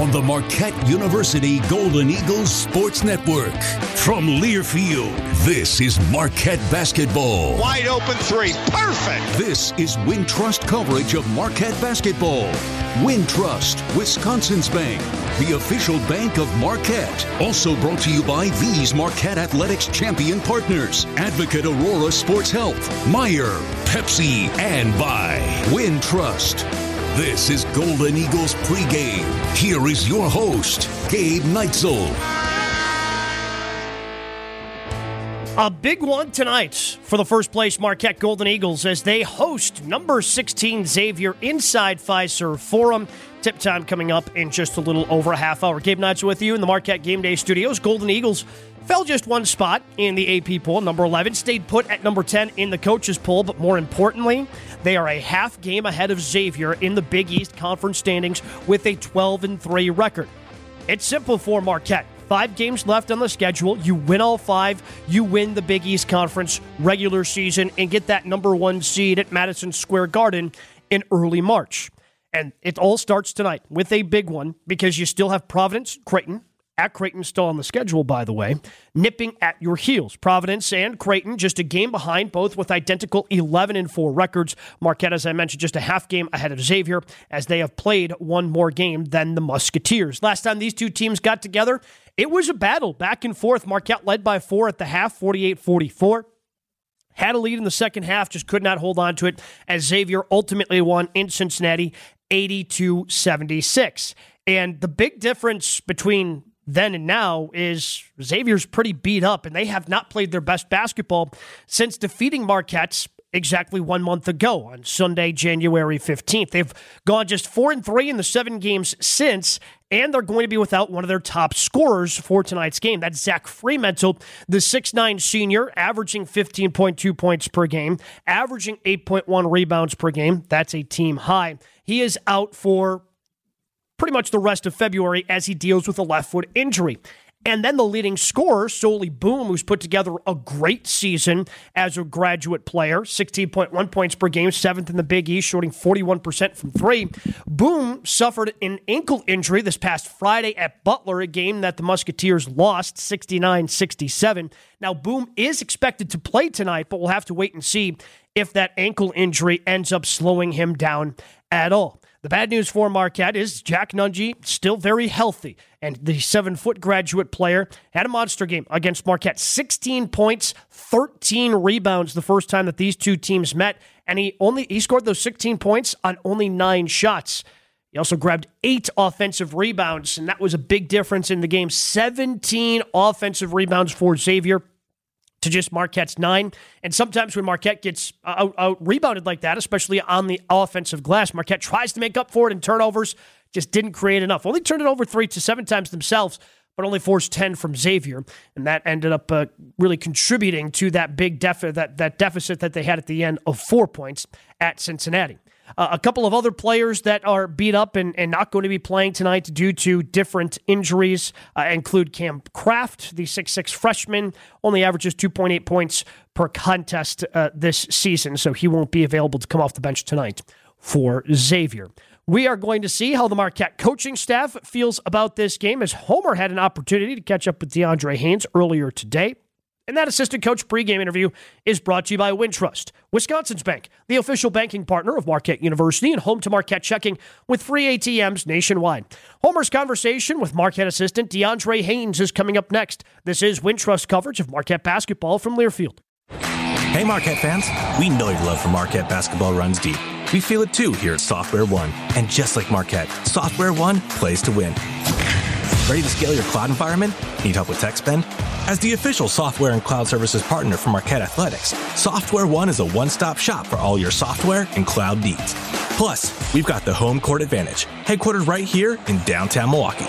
on the Marquette University Golden Eagles Sports Network. From Learfield, this is Marquette basketball. Wide open three, perfect! This is Wintrust coverage of Marquette basketball. Wintrust, Wisconsin's bank, the official bank of Marquette. Also brought to you by these Marquette Athletics champion partners: Advocate Aurora Sports Health, Meyer, Pepsi, and by Wintrust. This is Golden Eagles pregame. Here is your host, Gabe Neitzel. A big one tonight for the first place Marquette Golden Eagles as they host number 16 Xavier inside Fiserv Forum. Tip time coming up in just a little over a half hour. Gabe Neitzel with you in the Marquette Game Day studios. Golden Eagles fell just one spot in the AP poll, number 11, stayed put at number 10 in the coaches poll, but more importantly, they are a half game ahead of Xavier in the Big East Conference standings with a 12-3 record. It's simple for Marquette. 5 games left on the schedule. You win all 5, you win the Big East Conference regular season and get that number 1 seed at Madison Square Garden in early March. And it all starts tonight with a big one because you still have Providence, Creighton, at Creighton, still on the schedule, by the way, nipping at your heels. Providence and Creighton just a game behind, both with identical 11-4 records. Marquette, as I mentioned, just a half game ahead of Xavier as they have played one more game than the Musketeers. Last time these two teams got together, it was a battle back and forth. Marquette led by 4 at the half, 48-44. Had a lead in the second half, just could not hold on to it as Xavier ultimately won in Cincinnati 82-76. And the big difference between then and now is Xavier's pretty beat up, and they have not played their best basketball since defeating Marquette exactly 1 month ago on Sunday, January 15th. They've gone just 4-3 in the 7 games since, and they're going to be without one of their top scorers for tonight's game. That's Zach Fremantle, the 6'9 senior, averaging 15.2 points per game, averaging 8.1 rebounds per game. That's a team high. He is out for pretty much the rest of February as he deals with a left foot injury. And then the leading scorer, Souley Boum, who's put together a great season as a graduate player, 16.1 points per game, 7th in the Big East, shooting 41% from 3. Boum suffered an ankle injury this past Friday at Butler, a game that the Musketeers lost 69-67. Now, Boum is expected to play tonight, but we'll have to wait and see if that ankle injury ends up slowing him down at all. The bad news for Marquette is Jack Nunge, still very healthy, and the 7-foot graduate player had a monster game against Marquette. 16 points, 13 rebounds the first time that these two teams met, and he scored those 16 points on only 9 shots. He also grabbed 8 offensive rebounds, and that was a big difference in the game. 17 offensive rebounds for Xavier to just Marquette's 9. And sometimes when Marquette gets out-rebounded like that, especially on the offensive glass, Marquette tries to make up for it in turnovers, just didn't create enough. Only turned it over 3 to 7 times themselves, but only forced 10 from Xavier. And that ended up really contributing to that big deficit that they had at the end of 4 points at Cincinnati. A couple of other players that are beat up and not going to be playing tonight due to different injuries include Cam Kraft, the 6'6 freshman, only averages 2.8 points per contest this season, so he won't be available to come off the bench tonight for Xavier. We are going to see how the Marquette coaching staff feels about this game as Homer had an opportunity to catch up with DeAndre Haynes earlier today. And that assistant coach pregame interview is brought to you by Wintrust, Wisconsin's bank, the official banking partner of Marquette University and home to Marquette checking with free ATMs nationwide. Homer's conversation with Marquette assistant DeAndre Haynes is coming up next. This is Wintrust coverage of Marquette basketball from Learfield. Hey, Marquette fans. We know your love for Marquette basketball runs deep. We feel it, too, here at Software One. And just like Marquette, Software One plays to win. Ready to scale your cloud environment? Need help with tech spend? As the official software and cloud services partner for Marquette Athletics, Software One is a one-stop shop for all your software and cloud needs. Plus, we've got the home court advantage, headquartered right here in downtown Milwaukee.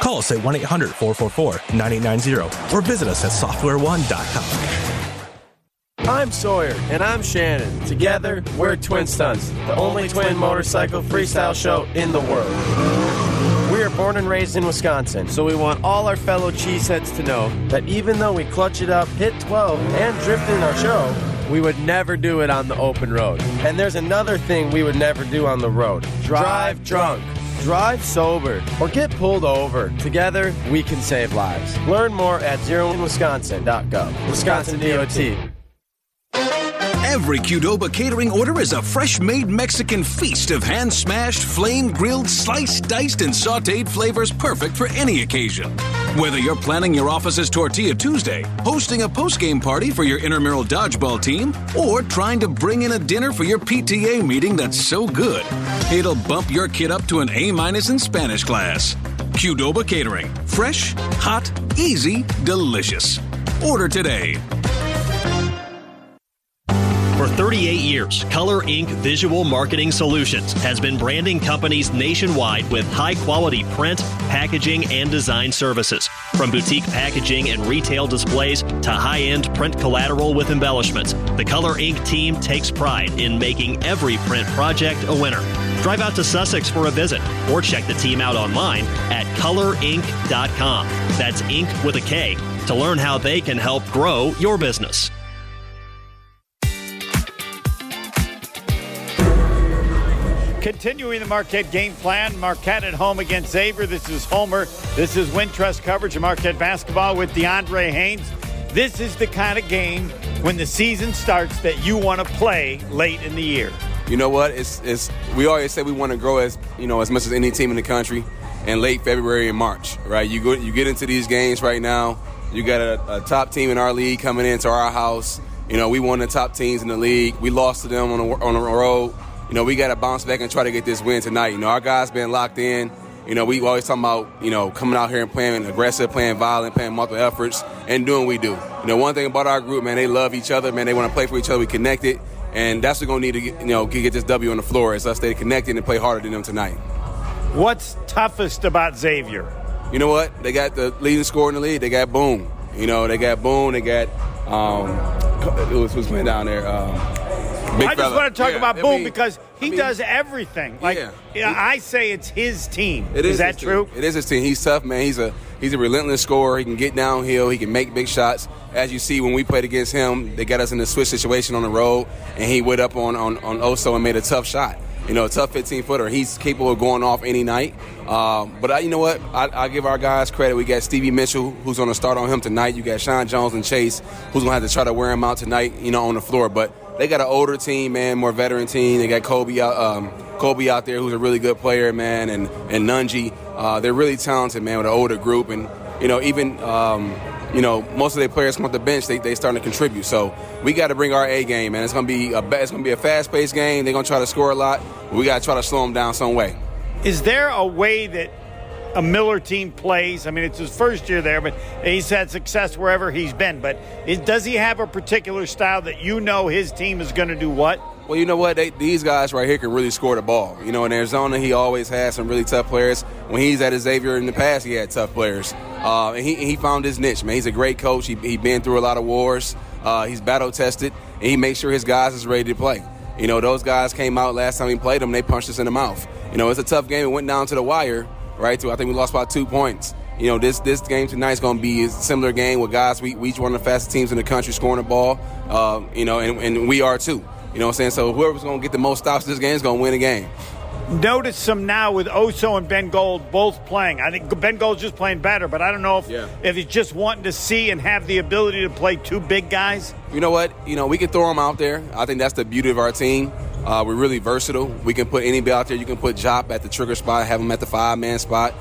Call us at 1-800-444-9890 or visit us at softwareone.com. I'm Sawyer. And I'm Shannon. Together, we're Twin Stunts, the only twin motorcycle freestyle show in the world. We are born and raised in Wisconsin, so we want all our fellow cheeseheads to know that even though we clutch it up, hit 12, and drift in our show, we would never do it on the open road. And there's another thing we would never do on the road. Drive drunk. Drive sober or get pulled over. Together, we can save lives. Learn more at zeroinwisconsin.gov. Wisconsin DOT. Every Qdoba catering order is a fresh-made Mexican feast of hand-smashed, flame-grilled, sliced, diced, and sautéed flavors perfect for any occasion. Whether you're planning your office's Tortilla Tuesday, hosting a post-game party for your intramural dodgeball team, or trying to bring in a dinner for your PTA meeting that's so good, it'll bump your kid up to an A- in Spanish class. Qdoba Catering. Fresh, hot, easy, delicious. Order today. For 38 years, Color Ink Visual Marketing Solutions has been branding companies nationwide with high-quality print, packaging, and design services. From boutique packaging and retail displays to high-end print collateral with embellishments, the Color Ink team takes pride in making every print project a winner. Drive out to Sussex for a visit or check the team out online at colorink.com. That's ink with a K to learn how they can help grow your business. Continuing the Marquette game plan, Marquette at home against Xavier. This is Homer. This is Wintrust coverage of Marquette basketball with DeAndre Haynes. This is the kind of game when the season starts that you want to play late in the year. You know what? It's we always say we want to grow as you know as much as any team in the country. And late February and March, right? You get into these games right now. You got a top team in our league coming into our house. You know we won the top teams in the league. We lost to them on a road. You know, we got to bounce back and try to get this win tonight. You know, our guys been locked in. You know, we always talking about, you know, coming out here and playing aggressive, playing violent, playing multiple efforts, and doing what we do. You know, one thing about our group, man, they love each other. Man, they want to play for each other. We connected. And that's what we're going to need to get, you know, get this W on the floor is us stay connected and play harder than them tonight. What's toughest about Xavier? You know what? They got the leading scorer in the league. They got Boum. You know, they got Boum. They got who's playing down there? I just want to talk about Boum because he does everything. Like I say, it's his team. Is that true? It is his team. He's tough, man. He's a relentless scorer. He can get downhill. He can make big shots. As you see, when we played against him, they got us in a switch situation on the road, and he went up on Oso and made a tough shot. You know, a tough 15-footer. He's capable of going off any night. But you know what? I give our guys credit. We got Stevie Mitchell, who's going to start on him tonight. You got Sean Jones and Chase, who's going to have to try to wear him out tonight, you know, on the floor. But they got an older team, man, more veteran team. They got Colby out there, who's a really good player, man, and Nunge. They're really talented, man, with an older group. And, you know, even, you know, most of their players come off the bench. They starting to contribute. So we got to bring our A game, man. It's gonna be a fast-paced game. They're going to try to score a lot. We got to try to slow them down some way. Is there a way that a Miller team plays? I mean, it's his first year there, but he's had success wherever he's been. But does he have a particular style that you know his team is going to do what? Well, you know what? These guys right here can really score the ball. You know, in Arizona, he always has some really tough players. When he's at Xavier in the past, he had tough players. And he found his niche, man. He's a great coach. He's been through a lot of wars. He's battle-tested, and he makes sure his guys is ready to play. You know, those guys came out last time we played them, they punched us in the mouth. You know, it's a tough game. It went down to the wire. Right, so I think we lost by 2 points. You know, this game tonight is going to be a similar game with guys. We one of the fastest teams in the country scoring the ball, you know, and we are too. You know what I'm saying? So whoever's going to get the most stops this game is going to win the game. Notice some now with Oso and Ben Gold both playing. I think Ben Gold's just playing better, but I don't know if he's just wanting to see and have the ability to play two big guys. You know what? You know, we can throw them out there. I think that's the beauty of our team. We're really versatile. We can put anybody out there. You can put Jop at the trigger spot, have him at the five-man spot.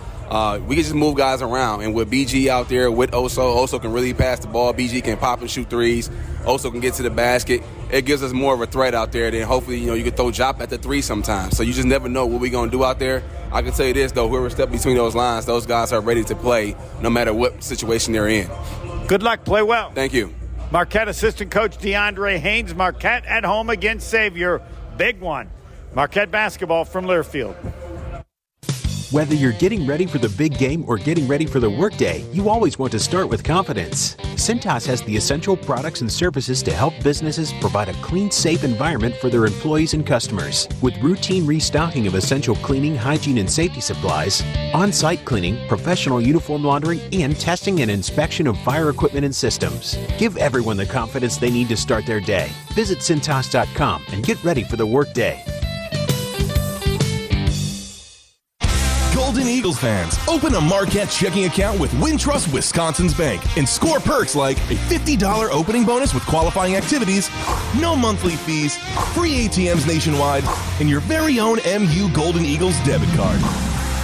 We can just move guys around. And with BG out there, with Oso can really pass the ball. BG can pop and shoot threes. Oso can get to the basket. It gives us more of a threat out there. Then hopefully, you know, you can throw Jop at the three sometimes. So you just never know what we're going to do out there. I can tell you this, though, whoever steps between those lines, those guys are ready to play no matter what situation they're in. Good luck. Play well. Thank you. Marquette assistant coach DeAndre Haynes. Marquette at home against Xavier. Big one. Marquette basketball from Learfield. Whether you're getting ready for the big game or getting ready for the workday, you always want to start with confidence. Cintas has the essential products and services to help businesses provide a clean, safe environment for their employees and customers. With routine restocking of essential cleaning, hygiene, and safety supplies, on-site cleaning, professional uniform laundering, and testing and inspection of fire equipment and systems. Give everyone the confidence they need to start their day. Visit Cintas.com and get ready for the workday. Golden Eagles fans, open a Marquette checking account with Wintrust Wisconsin's Bank and score perks like a $50 opening bonus with qualifying activities, no monthly fees, free ATMs nationwide, and your very own MU Golden Eagles debit card.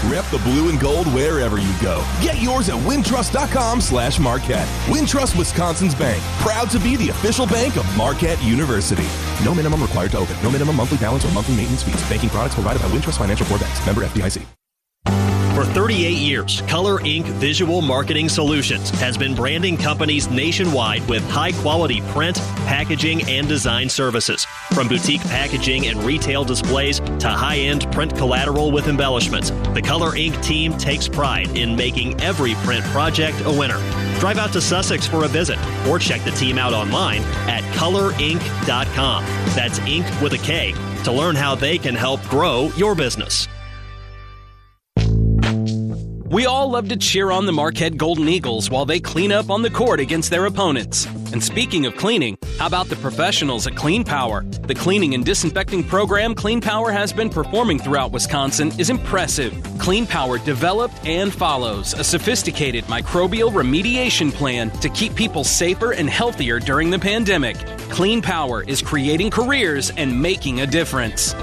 Rep the blue and gold wherever you go. Get yours at Wintrust.com/Marquette. Wintrust Wisconsin's Bank, proud to be the official bank of Marquette University. No minimum required to open. No minimum monthly balance or monthly maintenance fees. Banking products provided by Wintrust Financial Corp. Member FDIC. For 38 years, Color Ink Visual Marketing Solutions has been branding companies nationwide with high-quality print, packaging, and design services. From boutique packaging and retail displays to high-end print collateral with embellishments, the Color Ink team takes pride in making every print project a winner. Drive out to Sussex for a visit or check the team out online at colorink.com. That's ink with a K to learn how they can help grow your business. We all love to cheer on the Marquette Golden Eagles while they clean up on the court against their opponents. And speaking of cleaning, how about the professionals at Clean Power? The cleaning and disinfecting program Clean Power has been performing throughout Wisconsin is impressive. Clean Power developed and follows a sophisticated microbial remediation plan to keep people safer and healthier during the pandemic. Clean Power is creating careers and making a difference.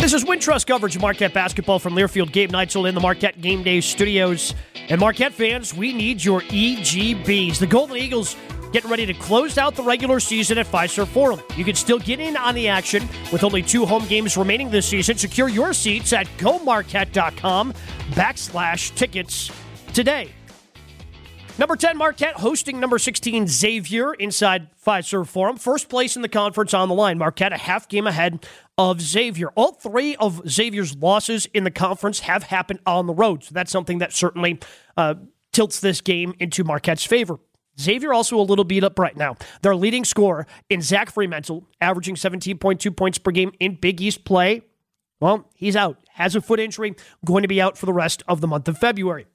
This is Wintrust coverage of Marquette basketball from Learfield. Gabe Neitzel in the Marquette Game Day studios. And Marquette fans, we need your EGBs. The Golden Eagles getting ready to close out the regular season at Fiserv Forum. You can still get in on the action with only 2 home games remaining this season. Secure your seats at gomarquette.com/tickets today. Number 10, Marquette hosting number 16, Xavier, inside Fiserv Forum. First place in the conference on the line. Marquette a half game ahead of Xavier. All 3 of Xavier's losses in the conference have happened on the road. So that's something that certainly tilts this game into Marquette's favor. Xavier also a little beat up right now. Their leading scorer in Zach Fremantle, averaging 17.2 points per game in Big East play. Well, he's out. Has a foot injury. Going to be out for the rest of the month of February.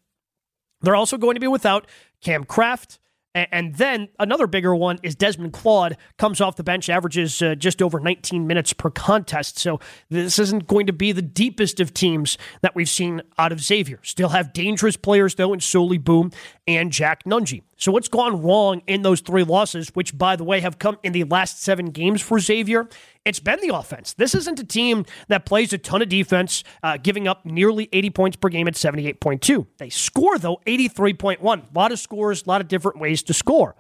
They're also going to be without Cam Kraft. And then another bigger one is Desmond Claude comes off the bench, averages just over 19 minutes per contest. So this isn't going to be the deepest of teams that we've seen out of Xavier. Still have dangerous players, though, in Souley Boum and Jack Nunge. So what's gone wrong in those 3 losses, which, by the way, have come in the last 7 games for Xavier? It's been the offense. This isn't a team that plays a ton of defense, giving up nearly 80 points per game at 78.2. They score, though, 83.1. A lot of scores, a lot of different ways to score.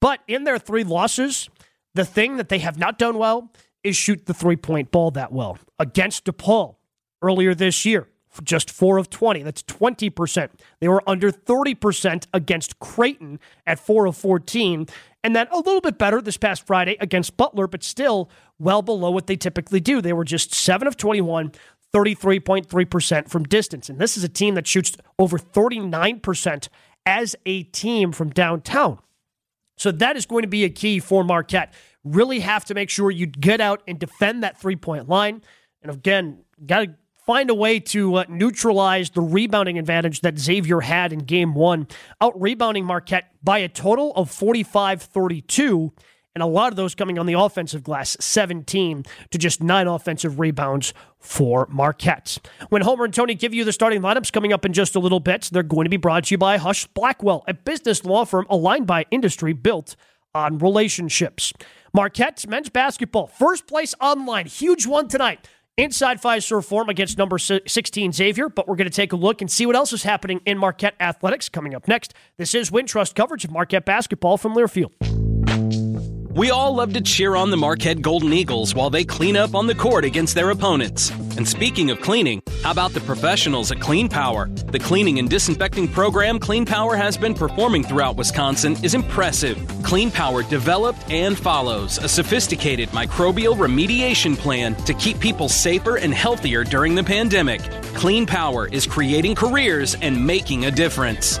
But in their 3 losses, the thing that they have not done well is shoot the three-point ball that well. Against DePaul earlier this year, just 4 of 20. That's 20%. They were under 30% against Creighton at 4 of 14. And then a little bit better this past Friday against Butler, but still well below what they typically do. They were just 7 of 21, 33.3% from distance. And this is a team that shoots over 39% as a team from downtown. So that is going to be a key for Marquette. Really have to make sure you get out and defend that three-point line. And again, got to find a way to neutralize the rebounding advantage that Xavier had in Game 1, out-rebounding Marquette by a total of 45-32, and a lot of those coming on the offensive glass, 17 to just 9 offensive rebounds for Marquette. When Homer and Tony give you the starting lineups coming up in just a little bit, they're going to be brought to you by Hush Blackwell, a business law firm aligned by industry built on relationships. Marquette men's basketball, first place online, huge one tonight. Inside Fiserv Forum against number 16 Xavier, but we're going to take a look and see what else is happening in Marquette athletics coming up next. This is Wintrust coverage of Marquette basketball from Learfield. We all love to cheer on the Marquette Golden Eagles while they clean up on the court against their opponents. And speaking of cleaning, how about the professionals at Clean Power? The cleaning and disinfecting program Clean Power has been performing throughout Wisconsin is impressive. Clean Power developed and follows a sophisticated microbial remediation plan to keep people safer and healthier during the pandemic. Clean Power is creating careers and making a difference.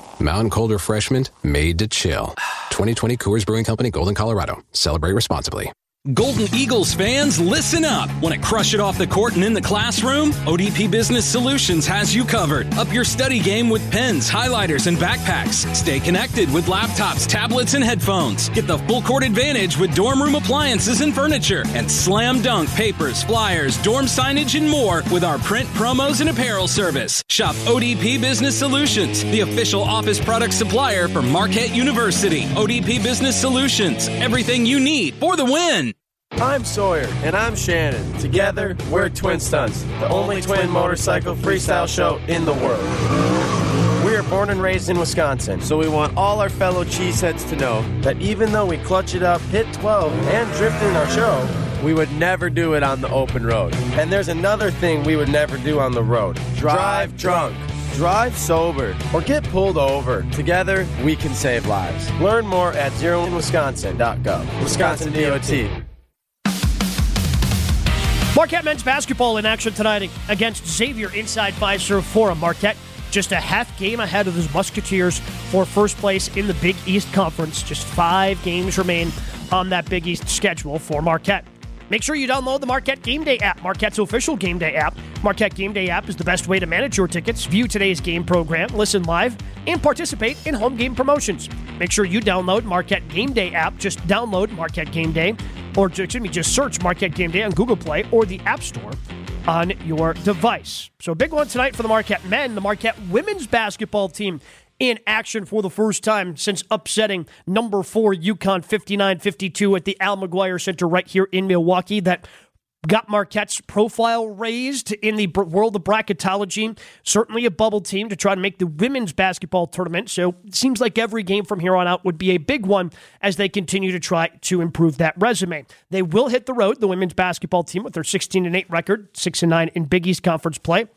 Mountain Cold Refreshment made to chill. 2020 Coors Brewing Company, Golden, Colorado. Celebrate responsibly. Golden Eagles fans, listen up. Want to crush it off the court and in the classroom? ODP Business Solutions has you covered. Up your study game with pens, highlighters, and backpacks. Stay connected with laptops, tablets, and headphones. Get the full court advantage with dorm room appliances and furniture. And slam dunk papers, flyers, dorm signage, and more with our print promos and apparel service. Shop ODP Business Solutions, the official office product supplier for Marquette University. ODP Business Solutions, everything you need for the win. I'm Sawyer. And I'm Shannon. Together, we're Twin Stunts, the only twin motorcycle freestyle show in the world. We are born and raised in Wisconsin, so we want all our fellow cheeseheads to know that even though we clutch it up, hit 12, and drift in our show, we would never do it on the open road. And there's another thing we would never do on the road. Drive drunk. Drive sober or get pulled over. Together, we can save lives. Learn more at zeroinwisconsin.gov. Wisconsin DOT. Marquette men's basketball in action tonight against Xavier inside Fiserv Forum. Marquette just a half game ahead of the Musketeers for first place in the Big East Conference. Just 5 games remain on that Big East schedule for Marquette. Make sure you download the Marquette Game Day app, Marquette's official Game Day app. Marquette Game Day app is the best way to manage your tickets, view today's game program, listen live, and participate in home game promotions. Make sure you download Marquette Game Day app. Just download Marquette Game Day, or just search Marquette Game Day on Google Play or the App Store on your device. So a big one tonight for the Marquette men. The Marquette women's basketball team in action for the first time since upsetting number 4 UConn 59-52 at the Al McGuire Center right here in Milwaukee. That got Marquette's profile raised in the world of bracketology. Certainly a bubble team to try to make the women's basketball tournament. So it seems like every game from here on out would be a big one as they continue to try to improve that resume. They will hit the road, the women's basketball team, with their 16-8 record, 6-9 in Big East Conference play.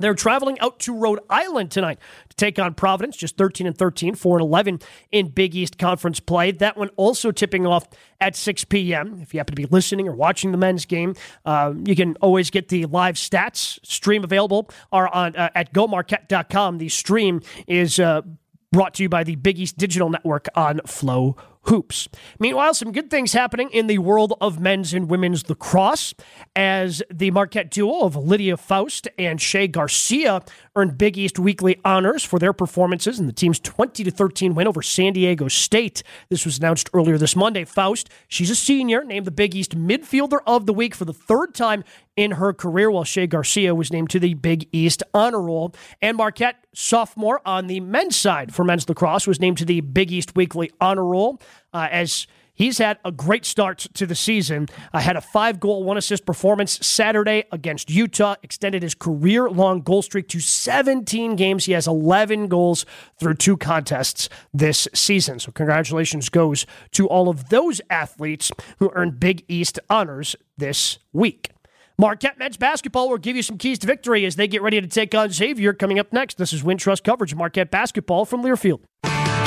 They're traveling out to Rhode Island tonight to take on Providence, just 13-13, 4-11 in Big East Conference play. That one also tipping off at 6 p.m. If you happen to be listening or watching the men's game, you can always get the live stats stream available are on at gomarquette.com. The stream is brought to you by the Big East Digital Network on Flow Hoops. Meanwhile, some good things happening in the world of men's and women's lacrosse as the Marquette duo of Lydia Faust and Shea Garcia earned Big East Weekly honors for their performances in the team's 20-13 win over San Diego State. This was announced earlier this Monday. Faust, she's a senior, named the Big East Midfielder of the Week for the 3rd time in her career, while Shea Garcia was named to the Big East Honor Roll. And Marquette, sophomore on the men's side for men's lacrosse, was named to the Big East Weekly Honor Roll. As he's had a great start to the season. Had a 5-goal, 1-assist performance Saturday against Utah, extended his career-long goal streak to 17 games. He has 11 goals through 2 contests this season. So congratulations goes to all of those athletes who earned Big East honors this week. Marquette men's basketball will give you some keys to victory as they get ready to take on Xavier coming up next. This is Wintrust coverage of Marquette basketball from Learfield.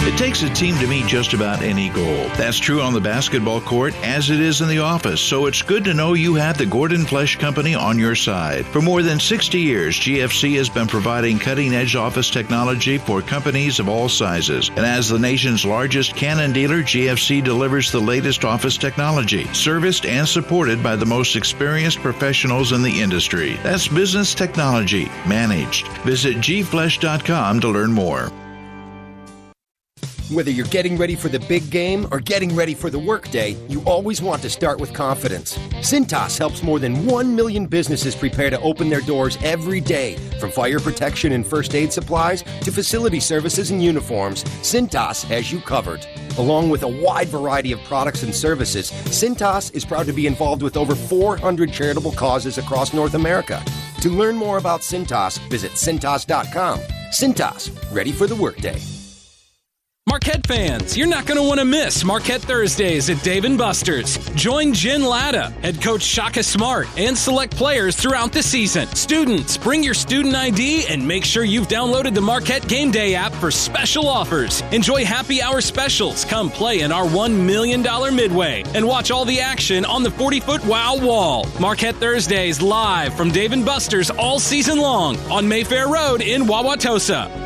It takes a team to meet just about any goal. That's true on the basketball court as it is in the office, so it's good to know you have the Gordon Flesch Company on your side. For more than 60 years, GFC has been providing cutting-edge office technology for companies of all sizes. And as the nation's largest Canon dealer, GFC delivers the latest office technology, serviced and supported by the most experienced professionals in the industry. That's business technology managed. Visit gflesch.com to learn more. Whether you're getting ready for the big game or getting ready for the workday, you always want to start with confidence. Cintas helps more than 1 million businesses prepare to open their doors every day. From fire protection and first aid supplies to facility services and uniforms, Cintas has you covered. Along with a wide variety of products and services, Cintas is proud to be involved with over 400 charitable causes across North America. To learn more about Cintas, visit Cintas.com. Cintas, ready for the workday. Marquette fans, you're not going to want to miss Marquette Thursdays at Dave & Buster's. Join Jen Latta, head coach Shaka Smart, and select players throughout the season. Students, bring your student ID and make sure you've downloaded the Marquette Game Day app for special offers. Enjoy happy hour specials. Come play in our $1 million midway and watch all the action on the 40-foot wow wall. Marquette Thursdays live from Dave & Buster's all season long on Mayfair Road in Wauwatosa.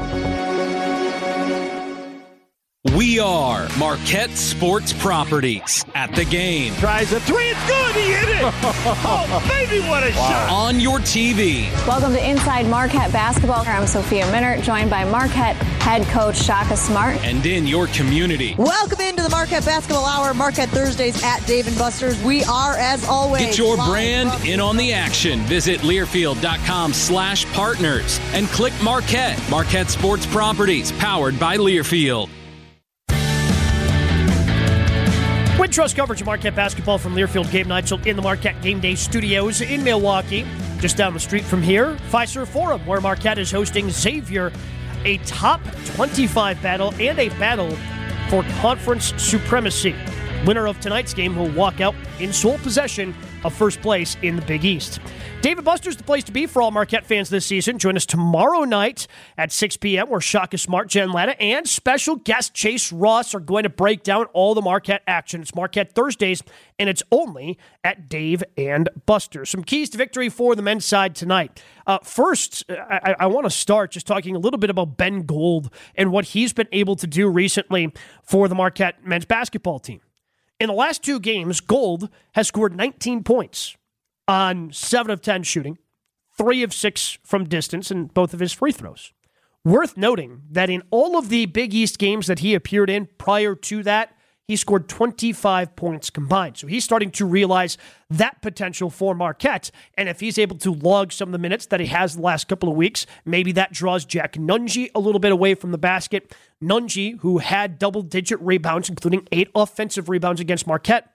We are Marquette Sports Properties at the game. Tries a three, it's good, he hit it! Oh, baby, what a shot! On your TV. Welcome to Inside Marquette Basketball. I'm Sophia Minner, joined by Marquette head coach Shaka Smart. And in your community. Welcome into the Marquette Basketball Hour, Marquette Thursdays at Dave & Buster's. We are, as always, get your brand in on the action. Visit Learfield.com/partners and click Marquette. Marquette Sports Properties, powered by Learfield. Wintrust coverage of Marquette basketball from Learfield Game Night in the Marquette Game Day Studios in Milwaukee. Just down the street from here, Fiserv Forum, where Marquette is hosting Xavier, a top 25 battle and a battle for conference supremacy. Winner of tonight's game will walk out in sole possession of first place in the Big East. Dave & Buster's the place to be for all Marquette fans this season. Join us tomorrow night at 6 p.m. where Shaka Smart, Jen Latta, and special guest Chase Ross are going to break down all the Marquette action. It's Marquette Thursdays, and it's only at Dave & Buster's. Some keys to victory for the men's side tonight. First, I want to start just talking a little bit about Ben Gold and what he's been able to do recently for the Marquette men's basketball team. In the last two games, Gold has scored 19 points on 7 of 10 shooting, 3 of 6 from distance, and both of his free throws. Worth noting that in all of the Big East games that he appeared in prior to that, he scored 25 points combined. So he's starting to realize that potential for Marquette. And if he's able to log some of the minutes that he has the last couple of weeks, maybe that draws Jack Nunge a little bit away from the basket. Nunge, who had double-digit rebounds, including 8 offensive rebounds against Marquette,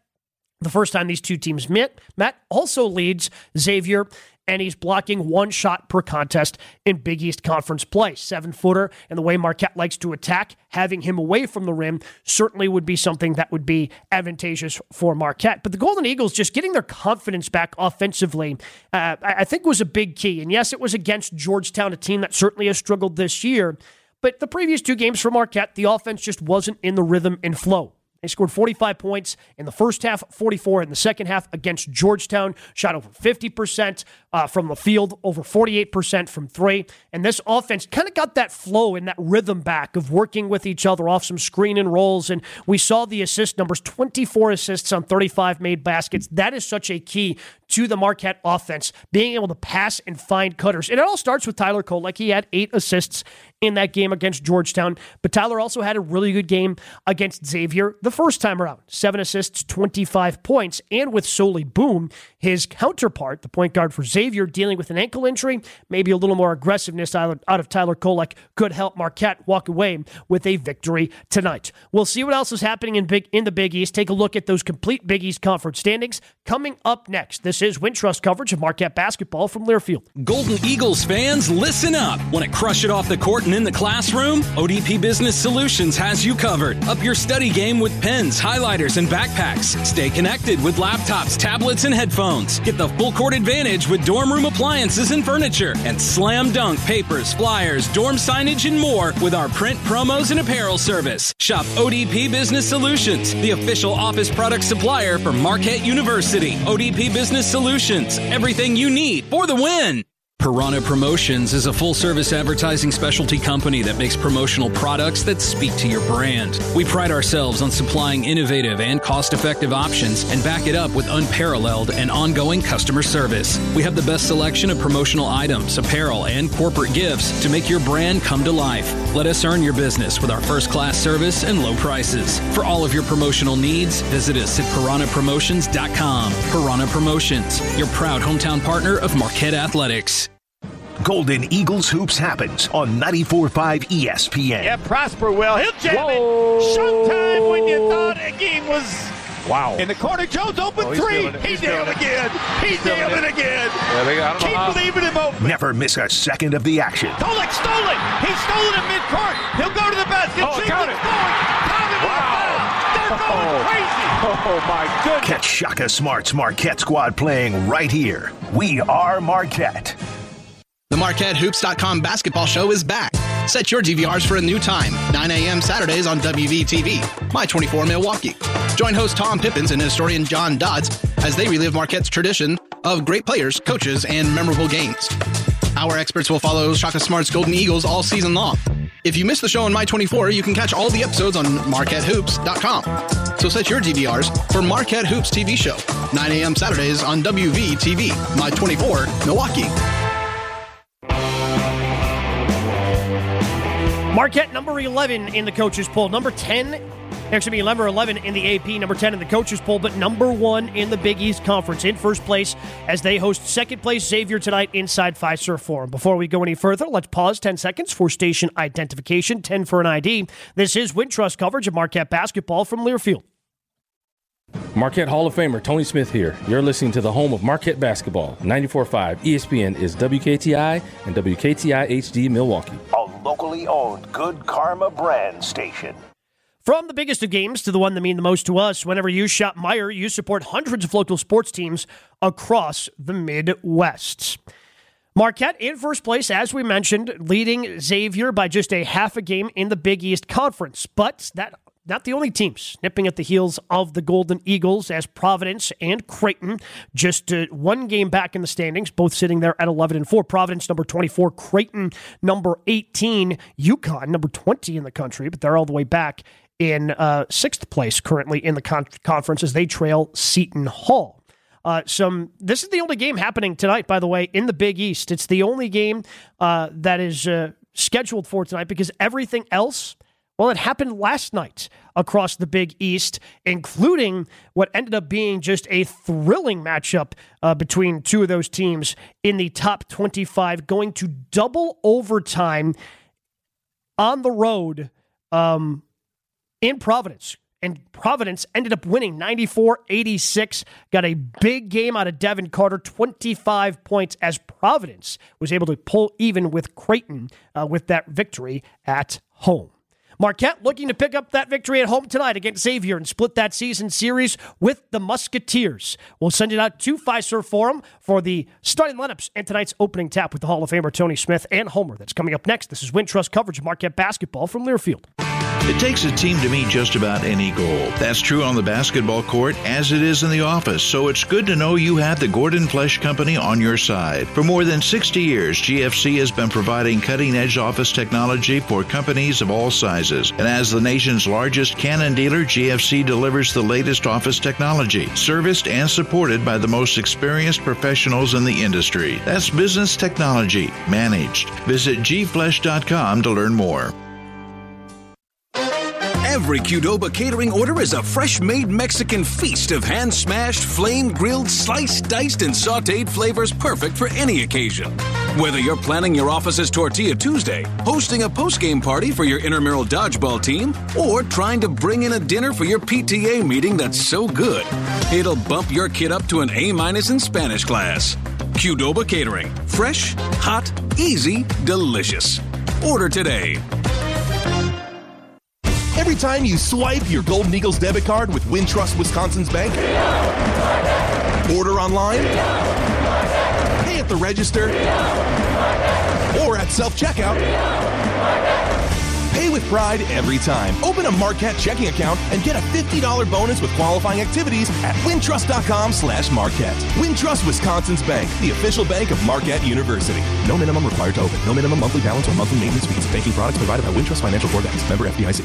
the first time these two teams met. Matt also leads Xavier, and he's blocking one shot per contest in Big East Conference play. 7-footer, and the way Marquette likes to attack, having him away from the rim certainly would be something that would be advantageous for Marquette. But the Golden Eagles just getting their confidence back offensively, I think was a big key. And yes, it was against Georgetown, a team that certainly has struggled this year. But the previous two games for Marquette, the offense just wasn't in the rhythm and flow. They scored 45 points in the first half, 44 in the second half against Georgetown. Shot over 50% from the field, over 48% from three. And this offense kind of got that flow and that rhythm back of working with each other off some screen and rolls. And we saw the assist numbers, 24 assists on 35 made baskets. That is such a key to the Marquette offense, being able to pass and find cutters. And it all starts with Tyler Kolek. He had 8 assists in that game against Georgetown. But Tyler also had a really good game against Xavier the first time around. 7 assists, 25 points. And with Souley Boum, his counterpart, the point guard for Xavier, dealing with an ankle injury, maybe a little more aggressiveness out of Tyler Kolek could help Marquette walk away with a victory tonight. We'll see what else is happening in the Big East. Take a look at those complete Big East Conference standings. Coming up next, this is Wintrust coverage of Marquette basketball from Learfield. Golden Eagles fans, listen up. Want to crush it off the court and in the classroom? ODP Business Solutions has you covered. Up your study game with pens, highlighters, and backpacks. Stay connected with laptops, tablets, and headphones. Get the full court advantage with dorm room appliances and furniture. And slam dunk papers, flyers, dorm signage, and more with our print promos and apparel service. Shop ODP Business Solutions, the official office product supplier for Marquette University. ODP Business Solutions, everything you need for the win. Piranha Promotions is a full-service advertising specialty company that makes promotional products that speak to your brand. We pride ourselves on supplying innovative and cost-effective options and back it up with unparalleled and ongoing customer service. We have the best selection of promotional items, apparel, and corporate gifts to make your brand come to life. Let us earn your business with our first-class service and low prices. For all of your promotional needs, visit us at piranhapromotions.com. Piranha Promotions, your proud hometown partner of Marquette Athletics. Golden Eagles Hoops happens on 94.5 ESPN. Yeah, Prosper will. He'll jam it. Showtime when you thought a game was Wow. In the corner, Jones open three. He nailed it again. Yeah, Keep leaving him open. Never miss a second of the action. Kolek stole it. He stole it in midcourt. He'll go to the basket. Oh, count it. They're going crazy. Oh, my goodness. Catch Shaka Smart's Marquette squad playing right here. We are Marquette. The MarquetteHoops.com basketball show is back. Set your DVRs for a new time, 9 a.m. Saturdays on WVTV, My24 Milwaukee. Join host Tom Pippins and historian John Dodds as they relive Marquette's tradition of great players, coaches, and memorable games. Our experts will follow Shaka Smart's Golden Eagles all season long. If you miss the show on My24, you can catch all the episodes on MarquetteHoops.com. So set your DVRs for Marquette Hoops TV show, 9 a.m. Saturdays on WVTV, My24 Milwaukee. Marquette, number 11 in the coaches' poll. Number 10, actually be number 11 in the AP, number 10 in the coaches' poll, but number 1 in the Big East Conference in first place as they host second place Xavier tonight inside Fiserv Forum. Before we go any further, let's pause 10 seconds for station identification, 10 for an ID. This is Wintrust coverage of Marquette basketball from Learfield. Marquette Hall of Famer Tony Smith here. You're listening to the home of Marquette basketball, 94.5 ESPN is WKTI and WKTI HD Milwaukee. Locally owned Good Karma brand station. From the biggest of games to the one that mean the most to us, whenever you shop Meijer, you support hundreds of local sports teams across the Midwest. Marquette in first place, as we mentioned, leading Xavier by just a half a game in the Big East Conference. But that not the only teams nipping at the heels of the Golden Eagles, as Providence and Creighton just one game back in the standings, both sitting there at 11-4. Providence number 24, Creighton number 18, UConn number 20 in the country, but they're all the way back in sixth place currently in the conference as they trail Seton Hall. This is the only game happening tonight, by the way, in the Big East. It's the only game that is scheduled for tonight because everything else. Well, it happened last night across the Big East, including what ended up being just a thrilling matchup between two of those teams in the top 25, going to double overtime on the road in Providence. And Providence ended up winning 94-86, got a big game out of Devin Carter, 25 points, as Providence was able to pull even with Creighton with that victory at home. Marquette looking to pick up that victory at home tonight against Xavier and split that season series with the Musketeers. We'll send it out to Fiserv Forum for the starting lineups and tonight's opening tap with the Hall of Famer Tony Smith and Homer. That's coming up next. This is Wintrust coverage of Marquette basketball from Learfield. It takes a team to meet just about any goal. That's true on the basketball court as it is in the office, so it's good to know you have the Gordon Flesch Company on your side. For more than 60 years, GFC has been providing cutting-edge office technology for companies of all sizes. And as the nation's largest Canon dealer, GFC delivers the latest office technology, serviced and supported by the most experienced professionals in the industry. That's business technology, managed. Visit gflesch.com to learn more. Every Qdoba catering order is a fresh-made Mexican feast of hand-smashed, flame-grilled, sliced, diced, and sautéed flavors perfect for any occasion. Whether you're planning your office's Tortilla Tuesday, hosting a post-game party for your intramural dodgeball team, or trying to bring in a dinner for your PTA meeting that's so good, it'll bump your kid up to an A- in Spanish class. Qdoba Catering. Fresh, hot, easy, delicious. Order today. Every time you swipe your Golden Eagles debit card with Wintrust Wisconsin's bank, order online, pay at the register, or at self-checkout, pay with pride every time. Open a Marquette checking account and get a $50 bonus with qualifying activities at Wintrust.com/Marquette. Wintrust Wisconsin's bank, the official bank of Marquette University. No minimum required to open. No minimum monthly balance or monthly maintenance fees. Banking products provided by Wintrust Financial Corp. Member FDIC.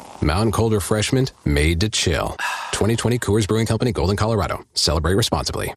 Mountain Cold Refreshment made to chill. 2020 Coors Brewing Company, Golden, Colorado. Celebrate responsibly.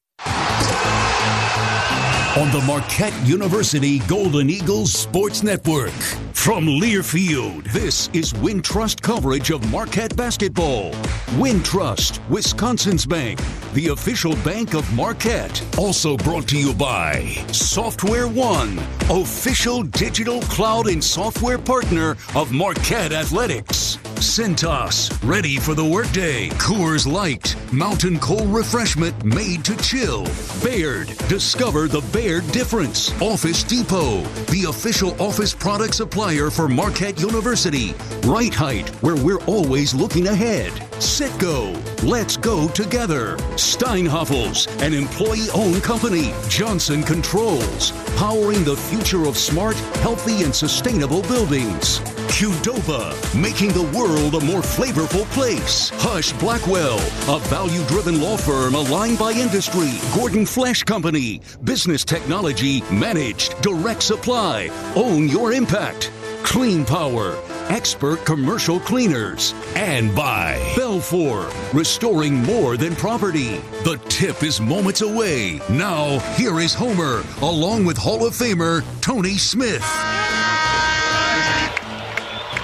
on the Marquette University Golden Eagles Sports Network. From Learfield, this is Wintrust coverage of Marquette basketball. Wintrust, Wisconsin's bank, the official bank of Marquette. Also brought to you by Software One, official digital cloud and software partner of Marquette Athletics. Cintas, ready for the workday. Coors Light, mountain cold refreshment made to chill. Baird, discover the Baird difference. Office Depot, the official office product supplier for Marquette University. Right Height, where we're always looking ahead. Citgo, let's go together. Steinhoffels, an employee-owned company. Johnson Controls, powering the future of smart, healthy, and sustainable buildings. Qdoba, making the world a more flavorful place. Hush Blackwell, a value-driven law firm aligned by industry. Gordon Flesch Company, business technology managed, direct supply. Own your impact. Clean Power, expert commercial cleaners. And by Belfour, restoring more than property. The tip is moments away. Now, here is Homer, along with Hall of Famer Tony Smith.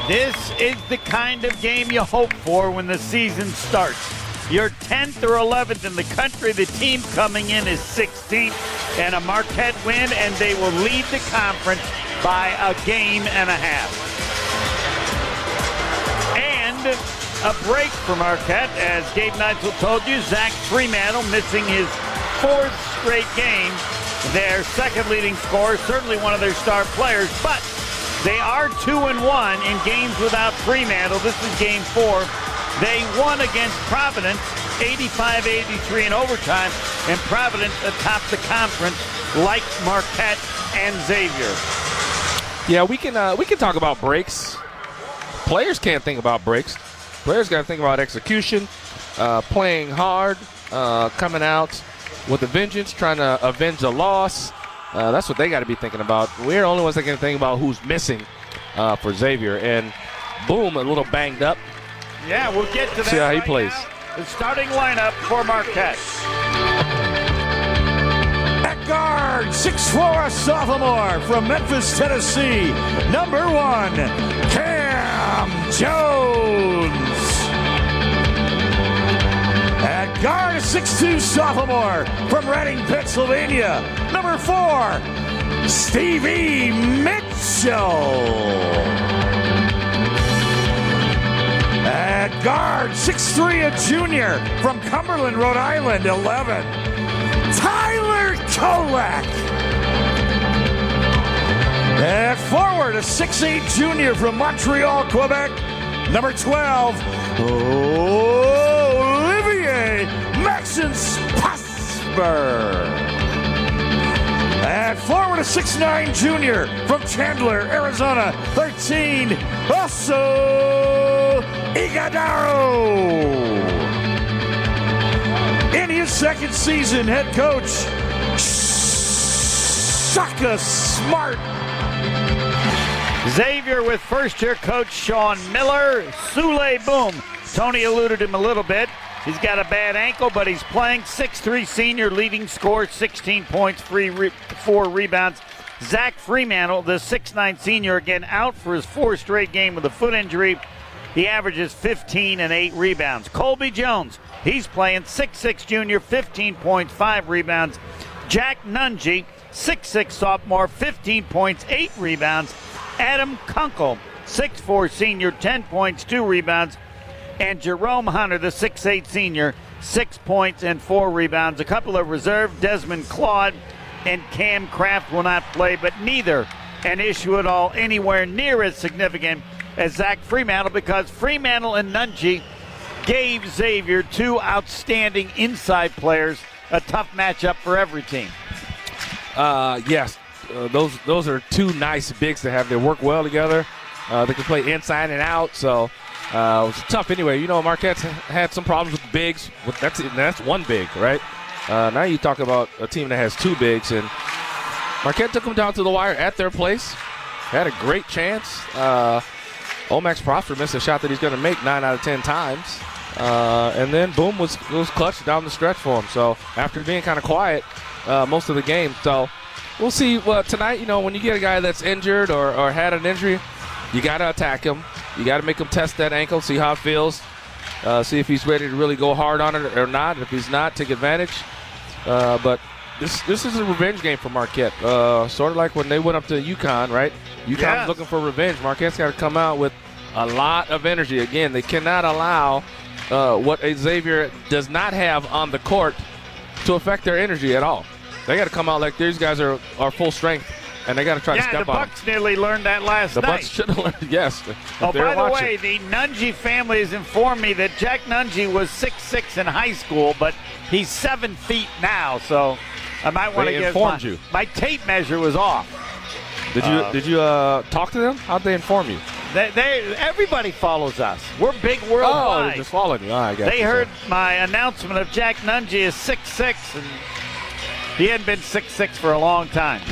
This is the kind of game you hope for when the season starts. You're 10th or 11th in the country. The team coming in is 16th. And a Marquette win, and they will lead the conference by a game and a half. And a break for Marquette. As Gabe Neitzel told you, Zach Fremantle missing his fourth straight game. Their second leading scorer, certainly one of their star players, but they are 2-1 in games without Fremantle. This is game four. They won against Providence, 85-83 in overtime, and Providence atop the conference like Marquette and Xavier. Yeah, we can talk about breaks. Players can't think about breaks. Players got to think about execution, playing hard, coming out with a vengeance, trying to avenge a loss. That's what they got to be thinking about. We're the only ones that can think about who's missing for Xavier. And Boum, a little banged up. Yeah, we'll get to that. See how he plays. The starting lineup for Marquette. At guard, 6'4", sophomore from Memphis, Tennessee. Number one, Cam Jones. At guard, 6'2", sophomore from Reading, Pennsylvania. Number four, Stevie Mitchell. At guard, 6'3", a junior from Cumberland, Rhode Island, 11. Tyler Kolek. At forward, a 6'8", junior from Montreal, Quebec. Number 12, Omax Prosper. And forward, a 6'9", junior from Chandler, Arizona, 13, Oso Ighodaro. In his second season, head coach Shaka Smart. Xavier with first-year coach Sean Miller. Souley Boum. Tony alluded him a little bit. He's got a bad ankle, but he's playing. 6'3", senior, leading scorer, 16 points, 4 rebounds. Zach Fremantle, the 6'9", senior, again out for his fourth straight game with a foot injury. He averages 15 and 8 rebounds. Colby Jones, he's playing. 6'6", junior, 15 points, 5 rebounds. Jack Nunge, 6'6", sophomore, 15 points, 8 rebounds. Adam Kunkel, 6'4", senior, 10 points, 2 rebounds. And Jerome Hunter, the 6'8", senior, 6 points and 4 rebounds. A couple of reserve, Desmond Claude and Cam Kraft will not play, but neither an issue at all anywhere near as significant as Zach Fremantle, because Fremantle and Nunji gave Xavier two outstanding inside players. A tough matchup for every team. Those are two nice bigs that have. They work well together. They can play inside and out, so... it was tough anyway. You know, Marquette's had some problems with bigs. That's one big, right? Now you talk about a team that has two bigs, and Marquette took them down to the wire at their place. Had a great chance. Omax Prosper missed a shot that he's going to make 9 out of 10 times. And then Boum was clutch down the stretch for him. So after being kind of quiet most of the game. So we'll see. Well, tonight, you know, when you get a guy that's injured or had an injury, you got to attack him. You got to make him test that ankle, see how it feels, see if he's ready to really go hard on it or not. If he's not, take advantage. But this is a revenge game for Marquette, sort of like when they went up to UConn, right? UConn's looking for revenge. Marquette's got to come out with a lot of energy. Again, they cannot allow what Xavier does not have on the court to affect their energy at all. They got to come out like these guys are full strength, and they got to try to step on. Yeah, the Bucks nearly learned that last night. The Bucks should have learned, yes. Oh, by the way, the Nunge family has informed me that Jack Nunge was 6'6 in high school, but he's 7 feet now, so I might want to get my tape measure was off. Did you talk to them? How'd they inform you? Everybody follows us. We're big worldwide. Oh, they're just following you. All right, they heard my announcement of Jack Nunge is 6'6", and he hadn't been 6'6 for a long time.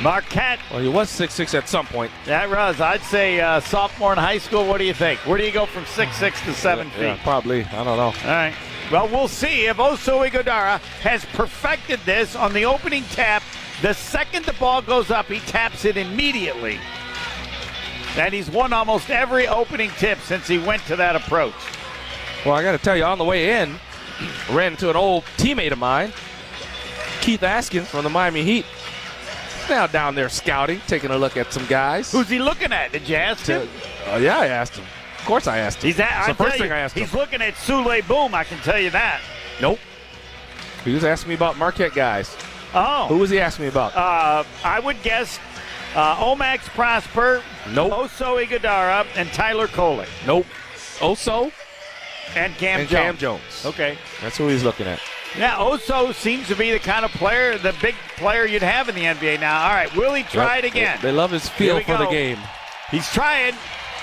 Marquette. Well, he was 6'6 at some point. That was. I'd say sophomore in high school. What do you think? Where do you go from 6'6 to 7 feet? Yeah, probably. I don't know. All right. Well, we'll see if Oso Ighodaro has perfected this on the opening tap. The second the ball goes up, he taps it immediately. And he's won almost every opening tip since he went to that approach. Well, I got to tell you, on the way in, I ran into an old teammate of mine, Keith Askins from the Miami Heat. He's now down there scouting, taking a look at some guys. Who's he looking at? Did you ask him? Yeah, I asked him. Of course I asked him. He's looking at Souley Boum, I can tell you that. Nope. He was asking me about Marquette guys. Oh. Who was he asking me about? I would guess Omax Prosper, nope. Oso Ighodaro, and Tyler Kolek. Nope. Oso? And Cam Jones. Okay. That's who he's looking at. Yeah, Oso seems to be the kind of player, the big player you'd have in the NBA now. All right, will he try it again? They love his feel for the game. He's trying.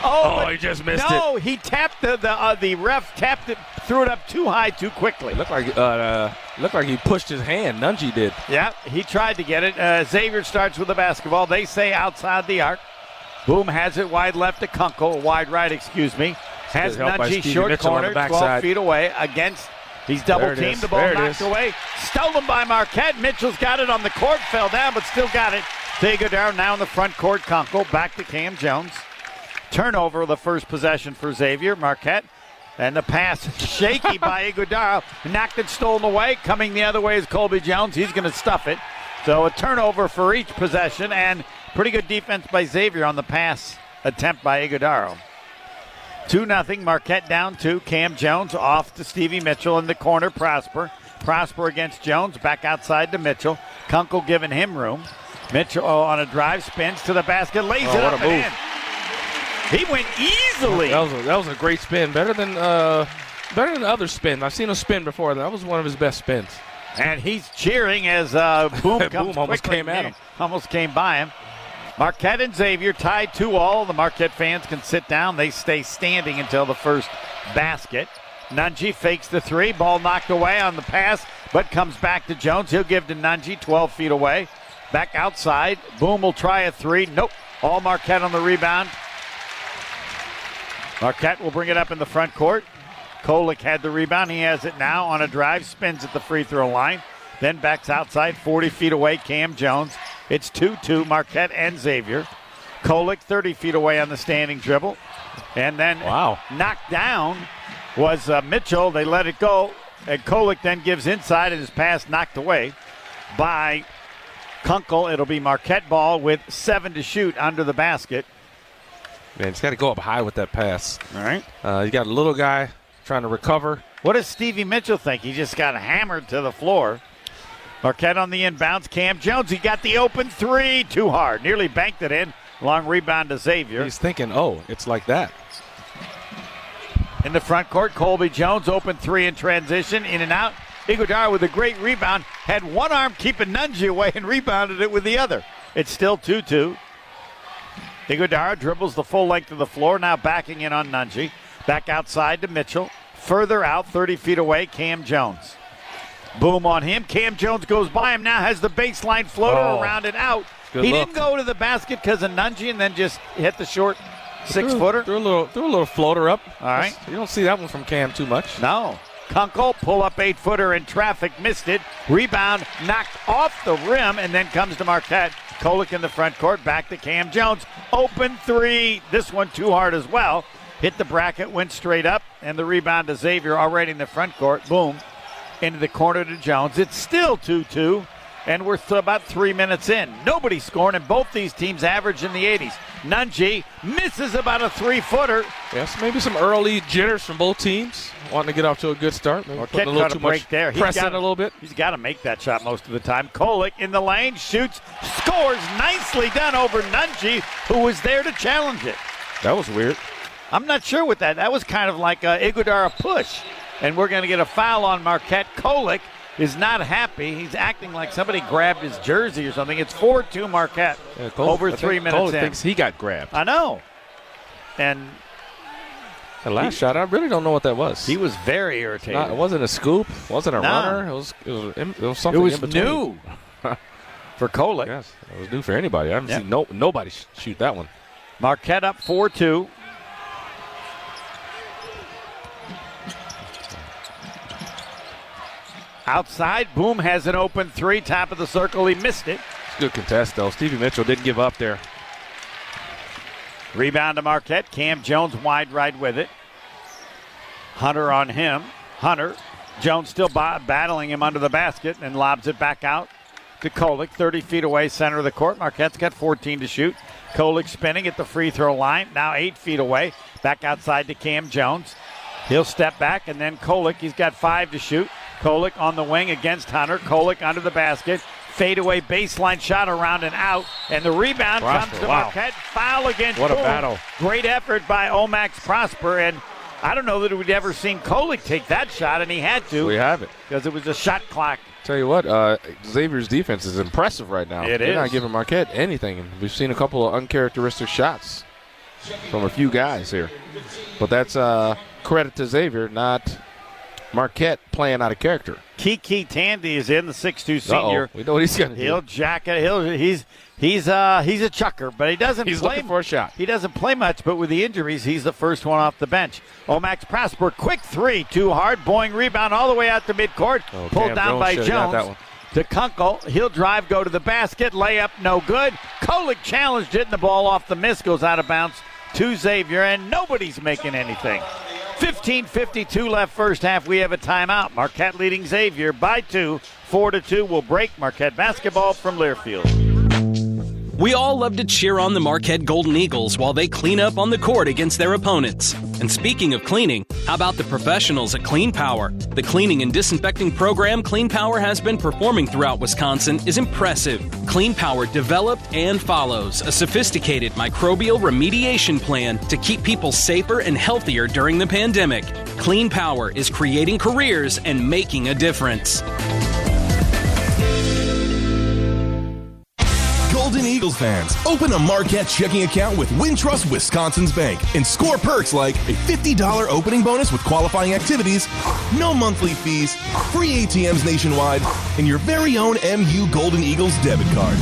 Oh, he just missed it. No, he tapped the ref tapped it, threw it up too high too quickly. It looked like he pushed his hand. Nunge did. Yeah, he tried to get it. Xavier starts with the basketball. They say outside the arc. Boum has it wide left to Kunkel. Wide right, excuse me. Has Nunge short Mitchell corner, 12 feet away against. He's double teamed. The ball knocked away. Stolen by Marquette. Mitchell's got it on the court. Fell down, but still got it. Ighodaro now in the front court. Kunkel back to Cam Jones. Turnover the first possession for Xavier. Marquette, and the pass shaky by Ighodaro. Knocked it, stolen away. Coming the other way is Colby Jones. He's going to stuff it. So a turnover for each possession, and pretty good defense by Xavier on the pass attempt by Ighodaro. 2-0, Marquette down 2. Cam Jones off to Stevie Mitchell in the corner. Prosper against Jones. Back outside to Mitchell. Kunkel giving him room. Mitchell on a drive, spins to the basket, lays it up and in. He went easily. That was a great spin. Better than the other spins. I've seen a spin before. That was one of his best spins. And he's cheering as Boum comes Boum almost came at him. Almost came by him. Marquette and Xavier tied 2-all. The Marquette fans can sit down. They stay standing until the first basket. Nunge fakes the three. Ball knocked away on the pass, but comes back to Jones. He'll give to Nunge 12 feet away. Back outside. Boum will try a three. Nope. All Marquette on the rebound. Marquette will bring it up in the front court. Kolek had the rebound. He has it now on a drive. Spins at the free throw line. Then backs outside 40 feet away. Cam Jones. It's 2-2, Marquette and Xavier. Kolek 30 feet away on the standing dribble. And then knocked down was Mitchell. They let it go. And Kolek then gives inside, and his pass knocked away by Kunkel. It'll be Marquette ball with 7 to shoot under the basket. Man, he's got to go up high with that pass. All right. You got a little guy trying to recover. What does Stevie Mitchell think? He just got hammered to the floor. Marquette on the inbounds. Cam Jones, he got the open three. Too hard. Nearly banked it in. Long rebound to Xavier. He's thinking, oh, it's like that. In the front court, Colby Jones, open three in transition. In and out. Ighodaro with a great rebound. Had one arm keeping Nunge away and rebounded it with the other. It's still 2-2. Ighodaro dribbles the full length of the floor, now backing in on Nunge. Back outside to Mitchell. Further out, 30 feet away, Cam Jones. Boum on him. Cam Jones goes by him now, has the baseline floater around and out. He didn't go to the basket because of Nunge and then just hit the short six-footer. Threw a little floater up. All right. You don't see that one from Cam too much. No. Kunkel, pull-up eight-footer in traffic, missed it. Rebound, knocked off the rim, and then comes to Marquette. Kolek in the front court, back to Cam Jones. Open three. This one too hard as well. Hit the bracket, went straight up, and the rebound to Xavier already in the front court. Boom, into the corner to Jones. It's still 2-2, and we're about 3 minutes in. Nobody scoring, and both these teams average in the 80s. Nunge misses about a three-footer. Yes, maybe some early jitters from both teams, wanting to get off to a good start. Maybe putting a little too much there. Pressing a little bit. He's got to make that shot most of the time. Kolek in the lane, shoots, scores. Nicely done over Nunge, who was there to challenge it. That was weird. I'm not sure with that. That was kind of like a Ighodaro push. And we're going to get a foul on Marquette. Kolek is not happy. He's acting like somebody grabbed his jersey or something. It's 4-2 Marquette. Yeah, over 3 minutes in. Kolek thinks he got grabbed. I know. And the last shot, I really don't know what that was. He was very irritated. It wasn't a scoop. It wasn't a runner. It was something in between. It was new for Kolek. Yes, it was new for anybody. I haven't seen nobody shoot that one. Marquette up 4-2. Outside, Boum has an open three, top of the circle. He missed it. It's a good contest, though. Stevie Mitchell didn't give up there. Rebound to Marquette. Cam Jones wide right with it. Hunter on him. Hunter. Jones still battling him under the basket and lobs it back out to Kolek. 30 feet away, center of the court. Marquette's got 14 to shoot. Kolek spinning at the free throw line. Now 8 feet away. Back outside to Cam Jones. He'll step back, and then Kolek, he's got 5 to shoot. Kolek on the wing against Hunter. Kolek under the basket. Fadeaway baseline shot around and out. And the rebound comes to Marquette. Foul against Boum. What a battle. Great effort by Omax Prosper. And I don't know that we'd ever seen Kolek take that shot, and he had to. We have it. Because it was a shot clock. Tell you what, Xavier's defense is impressive right now. They're not giving Marquette anything. And we've seen a couple of uncharacteristic shots from a few guys here. But that's credit to Xavier, not Marquette playing out of character. Kiki Tandy is in, the 6'2 senior. We know what he's going to do. He'll jack it. He's a chucker, but he doesn't. He's looking for a shot. He doesn't play much, but with the injuries, he's the first one off the bench. Omax Prosper, quick three, too hard. Boeing rebound all the way out to midcourt, pulled down by Jones. To Kunkel, he'll drive, go to the basket, layup, no good. Kolek challenged it, and the ball off the miss goes out of bounds to Xavier, and nobody's making anything. 15:52 left first half. We have a timeout. Marquette leading Xavier by 2, 4-2. We'll break Marquette basketball from Learfield. We all love to cheer on the Marquette Golden Eagles while they clean up on the court against their opponents. And speaking of cleaning, how about the professionals at Clean Power? The cleaning and disinfecting program Clean Power has been performing throughout Wisconsin is impressive. Clean Power developed and follows a sophisticated microbial remediation plan to keep people safer and healthier during the pandemic. Clean Power is creating careers and making a difference. Golden Eagles fans, open a Marquette checking account with Wintrust Wisconsin's Bank and score perks like a $50 opening bonus with qualifying activities, no monthly fees, free ATMs nationwide, and your very own MU Golden Eagles debit card.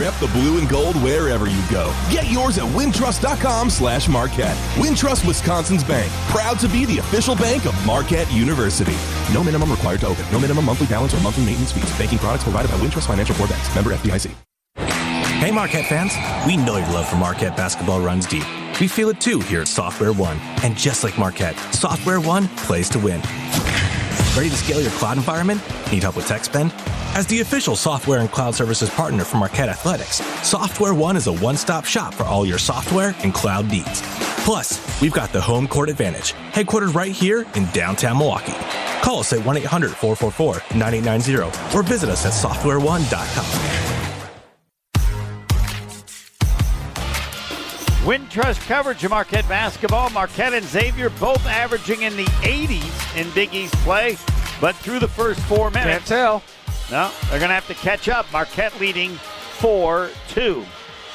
Rep the blue and gold wherever you go. Get yours at Wintrust.com/Marquette. Wintrust Wisconsin's Bank, proud to be the official bank of Marquette University. No minimum required to open. No minimum monthly balance or monthly maintenance fees. Banking products provided by Wintrust Financial Corp. Bank. Member FDIC. Hey, Marquette fans, we know your love for Marquette basketball runs deep. We feel it, too, here at Software One. And just like Marquette, Software One plays to win. Ready to scale your cloud environment? Need help with tech spend? As the official software and cloud services partner for Marquette Athletics, Software One is a one-stop shop for all your software and cloud needs. Plus, we've got the home court advantage, headquartered right here in downtown Milwaukee. Call us at 1-800-444-9890 or visit us at softwareone.com. Wintrust coverage of Marquette basketball. Marquette and Xavier both averaging in the 80s in Big East play, but through the first 4 minutes. Can't tell. No, they're going to have to catch up. Marquette leading 4-2.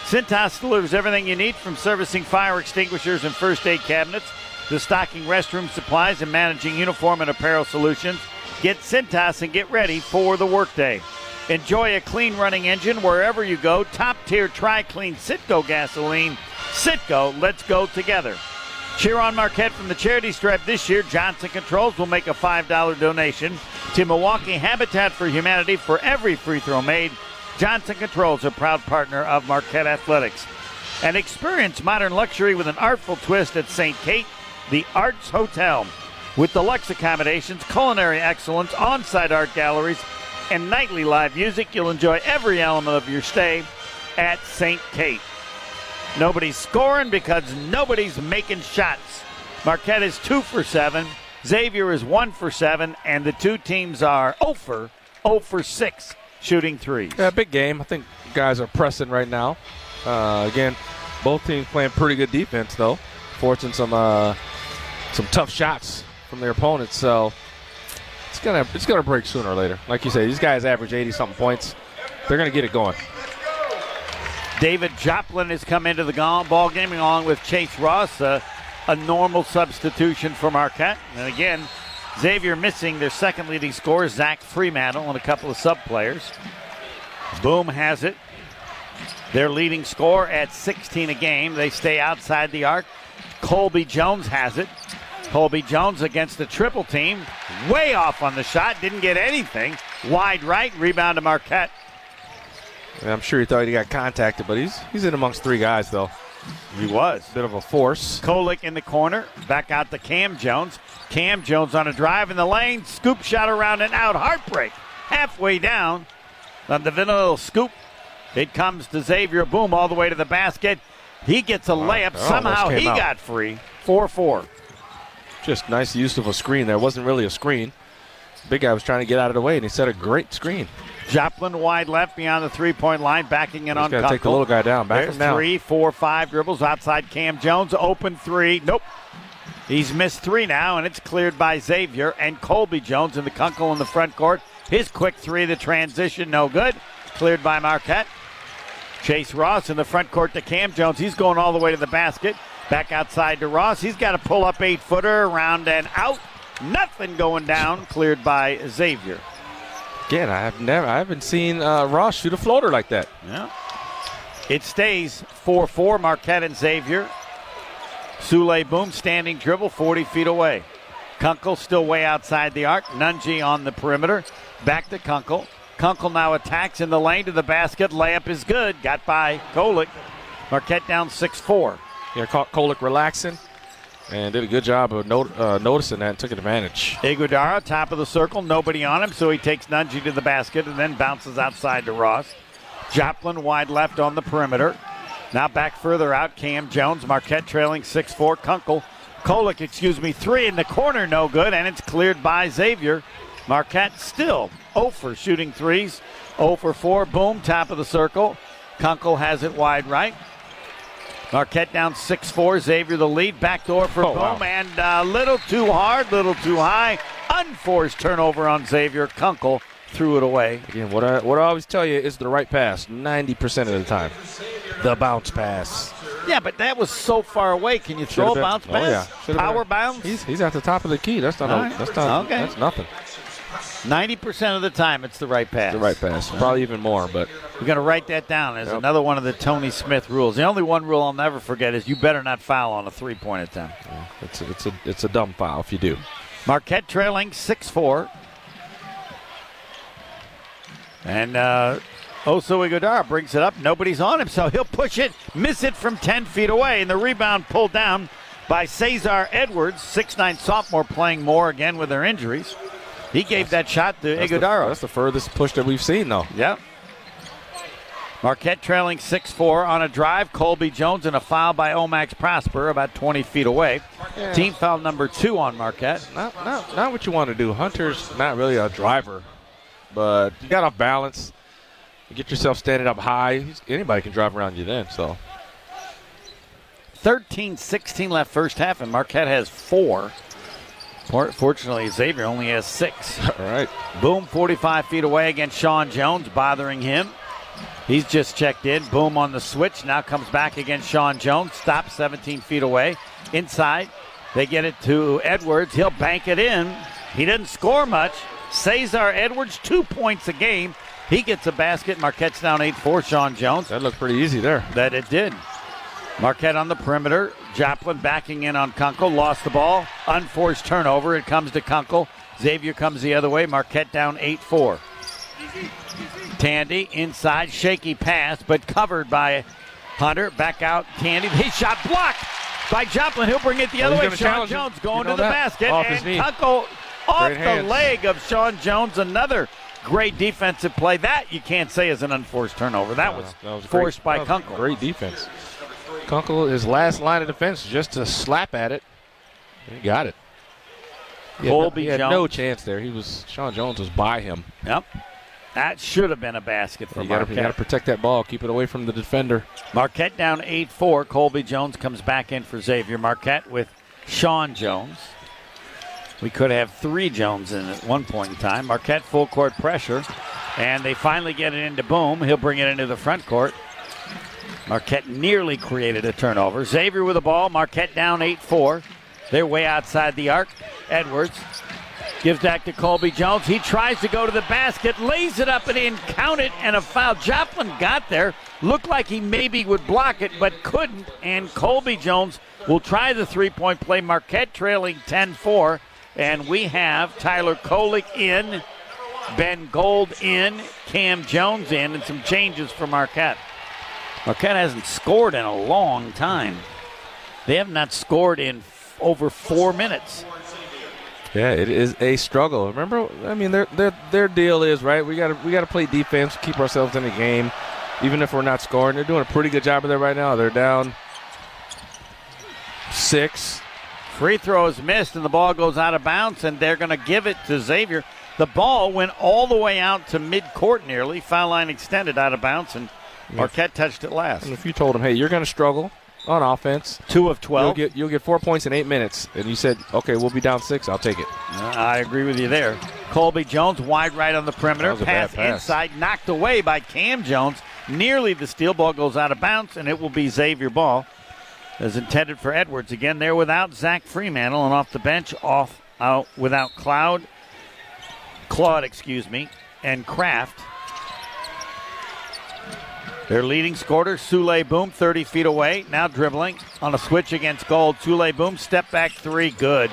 Cintas delivers everything you need, from servicing fire extinguishers and first aid cabinets to stocking restroom supplies and managing uniform and apparel solutions. Get Cintas and get ready for the workday. Enjoy a clean running engine wherever you go. Top tier Tri-Clean Citgo gasoline. Citgo, let's go together. Cheer on Marquette from the charity stripe this year. Johnson Controls will make a $5 donation to Milwaukee Habitat for Humanity for every free throw made. Johnson Controls, a proud partner of Marquette Athletics. And experience modern luxury with an artful twist at St. Kate, the Arts Hotel. With deluxe accommodations, culinary excellence, on-site art galleries, and nightly live music, you'll enjoy every element of your stay at St. Kate. Nobody's scoring because nobody's making shots. Marquette is 2-for-7. Xavier is 1-for-7. And the two teams are 0-for 6 shooting threes. Yeah, big game. I think guys are pressing right now. Again, both teams playing pretty good defense, though, forcing some tough shots from their opponents. So it's gonna break sooner or later. Like you say, these guys average 80-something points. They're going to get it going. David Joplin has come into the ball game along with Chase Ross, a normal substitution for Marquette. And again, Xavier missing their second leading scorer, Zach Fremantle, and a couple of sub-players. Boum has it. Their leading scorer at 16 a game. They stay outside the arc. Colby Jones has it. Colby Jones against the triple team. Way off on the shot. Didn't get anything. Wide right. Rebound to Marquette. I'm sure he thought he got contacted, but he's in amongst three guys, though. He was. Bit of a force. Kolek in the corner. Back out to Cam Jones. Cam Jones on a drive in the lane. Scoop shot around and out. Heartbreak. Halfway down. On the vanilla scoop, it comes to Xavier Boum all the way to the basket. He gets a layup. Somehow he got free. 4-4. Just nice use of a screen there. Wasn't really a screen. Big guy was trying to get out of the way, and he set a great screen. Joplin wide left beyond the three-point line, backing in on Kunkel. He's got to take the little guy down. Back him down. 3, 4, 5 dribbles outside Cam Jones. Open three. Nope. He's missed three now, and it's cleared by Xavier and Colby Jones and the Kunkel in the front court. His quick three, the transition, no good. Cleared by Marquette. Chase Ross in the front court to Cam Jones. He's going all the way to the basket. Back outside to Ross. He's got to pull up eight-footer, around and out. Nothing going down, cleared by Xavier. Again, I haven't seen Ross shoot a floater like that. Yeah. It stays 4-4, Marquette and Xavier. Souley Boum standing dribble, 40 feet away. Kunkel still way outside the arc. Nunge on the perimeter. Back to Kunkel. Kunkel now attacks in the lane to the basket. Layup is good. Got by Kolek. Marquette down 6-4. Yeah, caught Kolek relaxing. And did a good job of noticing that and took advantage. Ighodaro, top of the circle, nobody on him, so he takes Nunge to the basket and then bounces outside to Ross. Joplin wide left on the perimeter. Now back further out, Cam Jones. Marquette trailing 6-4. Kolek, three in the corner, no good, and it's cleared by Xavier. Marquette still 0 for shooting threes. 0 for 4, Boum, top of the circle. Kunkel has it wide right. Marquette down 6-4. Xavier the lead. Backdoor for Boum. Wow. And a little too hard, little too high. Unforced turnover on Xavier. Kunkel threw it away. Again, what I always tell you is the right pass 90% of the time. The bounce pass. Yeah, but that was so far away. Can you throw a bounce pass? Oh, yeah. Power bounce? He's at the top of the key. That's not right. That's nothing. 90% of the time, it's the right pass. The right pass. Probably even more, but we're going to write that down as another one of the Tony Smith rules. The only one rule I'll never forget is you better not foul on a three-point attempt. Yeah, it's a dumb foul if you do. Marquette trailing 6-4. And Oso Ighodaro brings it up. Nobody's on him, so he'll push it, miss it from 10 feet away, and the rebound pulled down by Cesar Edwards, 6'9" sophomore, playing more again with their injuries. He gave that shot to Ighodaro. That's the furthest push that we've seen, though. Yep. Marquette trailing 6-4 on a drive. Colby Jones and a foul by Omax Prosper about 20 feet away. Yeah. Team foul number 2 on Marquette. Not what you want to do. Hunter's not really a driver, but you got to balance. You get yourself standing up high. Anybody can drive around you then. So 13-16 left first half, and Marquette has 4. Fortunately, Xavier only has 6. All right. Boum 45 feet away against Sean Jones, bothering him. He's just checked in. Boum on the switch. Now comes back against Sean Jones. Stops 17 feet away. Inside. They get it to Edwards. He'll bank it in. He didn't score much. Cesar Edwards, 2 points a game. He gets a basket. Marquette's down 8-4, Sean Jones. That looked pretty easy there. That it did. Marquette on the perimeter. Joplin backing in on Kunkel. Lost the ball. Unforced turnover. It comes to Kunkel. Xavier comes the other way. Marquette down 8-4. Tandy inside. Shaky pass, but covered by Hunter. Back out. Tandy. His shot blocked by Joplin. He'll bring it the other way. Sean Jones going to the basket. And Kunkel off the leg of Sean Jones. Another great defensive play. That you can't say is an unforced turnover. That was forced by Kunkel. Great defense. Kunkel, his last line of defense, just to slap at it. He got it. Colby Jones had no chance there. Sean Jones was by him. Yep. That should have been a basket for Marquette. You got to protect that ball. Keep it away from the defender. Marquette down 8-4. Colby Jones comes back in for Xavier. Marquette with Sean Jones. We could have three Jones in at one point in time. Marquette full court pressure. And they finally get it into Boum. He'll bring it into the front court. Marquette nearly created a turnover. Xavier with the ball. Marquette down 8-4. They're way outside the arc. Edwards gives back to Colby Jones. He tries to go to the basket, lays it up and in, count it, and a foul. Joplin got there. Looked like he maybe would block it, but couldn't. And Colby Jones will try the three-point play. Marquette trailing 10-4. And we have Tyler Kolek in, Ben Gold in, Cam Jones in, and some changes for Marquette. Marquette hasn't scored in a long time. They have not scored in over 4 minutes. Yeah, it is a struggle. Remember, I mean, their deal is, right, we got to play defense, keep ourselves in the game, even if we're not scoring. They're doing a pretty good job of that right now. They're down 6. Free throw is missed, and the ball goes out of bounds, and they're going to give it to Xavier. The ball went all the way out to midcourt nearly. Foul line extended out of bounds, and Marquette touched it last. And if you told him, hey, you're going to struggle on offense. 2 of 12. You'll get 4 points in 8 minutes. And you said, okay, we'll be down 6. I'll take it. I agree with you there. Colby Jones wide right on the perimeter. Pass inside, knocked away by Cam Jones. Nearly the steal. Ball goes out of bounds, and it will be Xavier ball. As intended for Edwards. Again, they're without Zach Fremantle and off the bench, without Claude, and Kraft. Their leading scorer, Souley Boum, 30 feet away. Now dribbling on a switch against Gold. Souley Boum, step back three, good.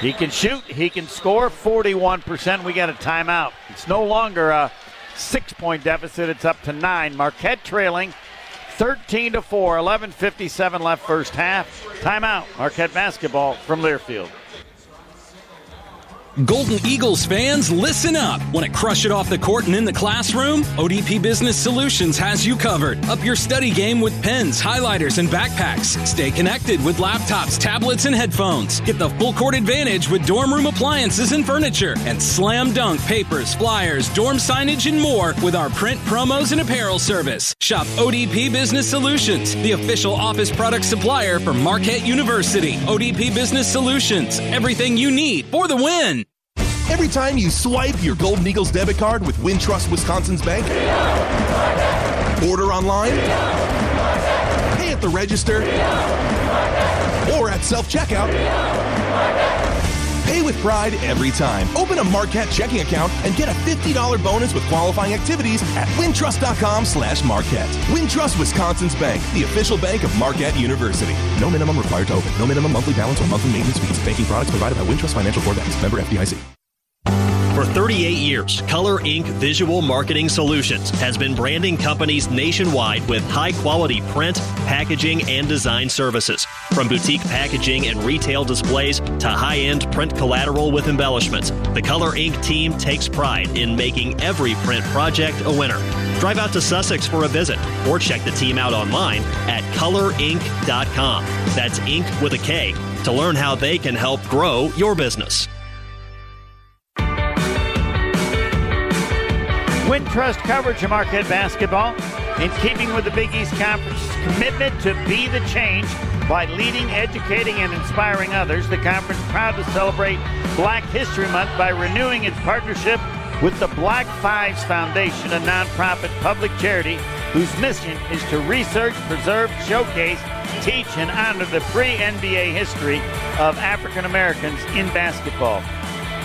He can shoot, he can score, 41%. We got a timeout. It's no longer a 6-point deficit. It's up to 9. Marquette trailing 13-4, 11:57 left first half. Timeout, Marquette basketball from Learfield. Golden Eagles fans, listen up. Want to crush it off the court and in the classroom? ODP Business Solutions has you covered. Up your study game with pens, highlighters, and backpacks. Stay connected with laptops, tablets, and headphones. Get the full court advantage with dorm room appliances and furniture. And slam dunk papers, flyers, dorm signage, and more with our print promos and apparel service. Shop ODP Business Solutions, the official office product supplier for Marquette University. ODP Business Solutions, everything you need for the win. Every time you swipe your Golden Eagles debit card with Wintrust Wisconsin's bank, order online, pay at the register, or at self-checkout, pay with pride every time. Open a Marquette checking account and get a $50 bonus with qualifying activities at wintrust.com/Marquette. Wintrust Wisconsin's bank, the official bank of Marquette University. No minimum required to open. No minimum monthly balance or monthly maintenance fees. Banking products provided by Wintrust Financial Corp. Member FDIC. For 38 years, Color Ink Visual Marketing Solutions has been branding companies nationwide with high-quality print, packaging, and design services. From boutique packaging and retail displays to high-end print collateral with embellishments, the Color Ink team takes pride in making every print project a winner. Drive out to Sussex for a visit or check the team out online at colorink.com. That's ink with a K to learn how they can help grow your business. Wintrust coverage of Marquette basketball in keeping with the Big East Conference's commitment to be the change by leading, educating, and inspiring others. The conference proud to celebrate Black History Month by renewing its partnership with the Black Fives Foundation, a nonprofit public charity whose mission is to research, preserve, showcase, teach, and honor the pre-NBA history of African Americans in basketball.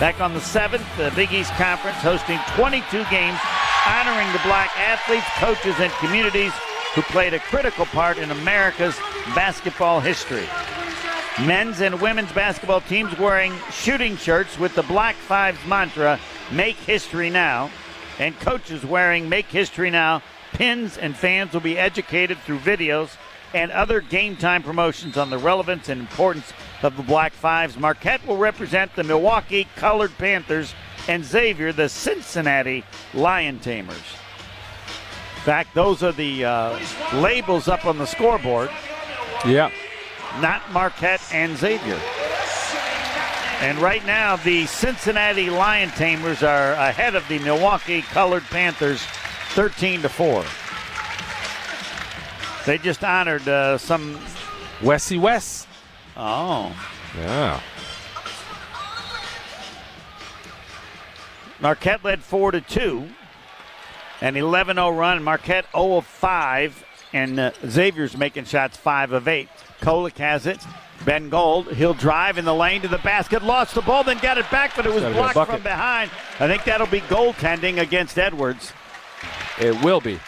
Back on the 7th, the Big East Conference hosting 22 games honoring the black athletes, coaches, and communities who played a critical part in America's basketball history. Men's and women's basketball teams wearing shooting shirts with the Black Fives mantra, "Make History Now," and coaches wearing "Make History Now" pins, and fans will be educated through videos and other game time promotions on the relevance and importance of the Black Fives. Marquette will represent the Milwaukee Colored Panthers, and Xavier, the Cincinnati Lion Tamers. In fact, those are the labels up on the scoreboard. Yeah. Not Marquette and Xavier. And right now, the Cincinnati Lion Tamers are ahead of the Milwaukee Colored Panthers 13-4. They just honored some... Wesley West. Oh. Yeah. Marquette led 4-2. An 11-0 run. Marquette 0-5. And Xavier's making shots 5 of 8. Kolek has it. Ben Gold, he'll drive in the lane to the basket. Lost the ball, then got it back, but it was blocked from behind. I think that'll be goaltending against Edwards. It will be.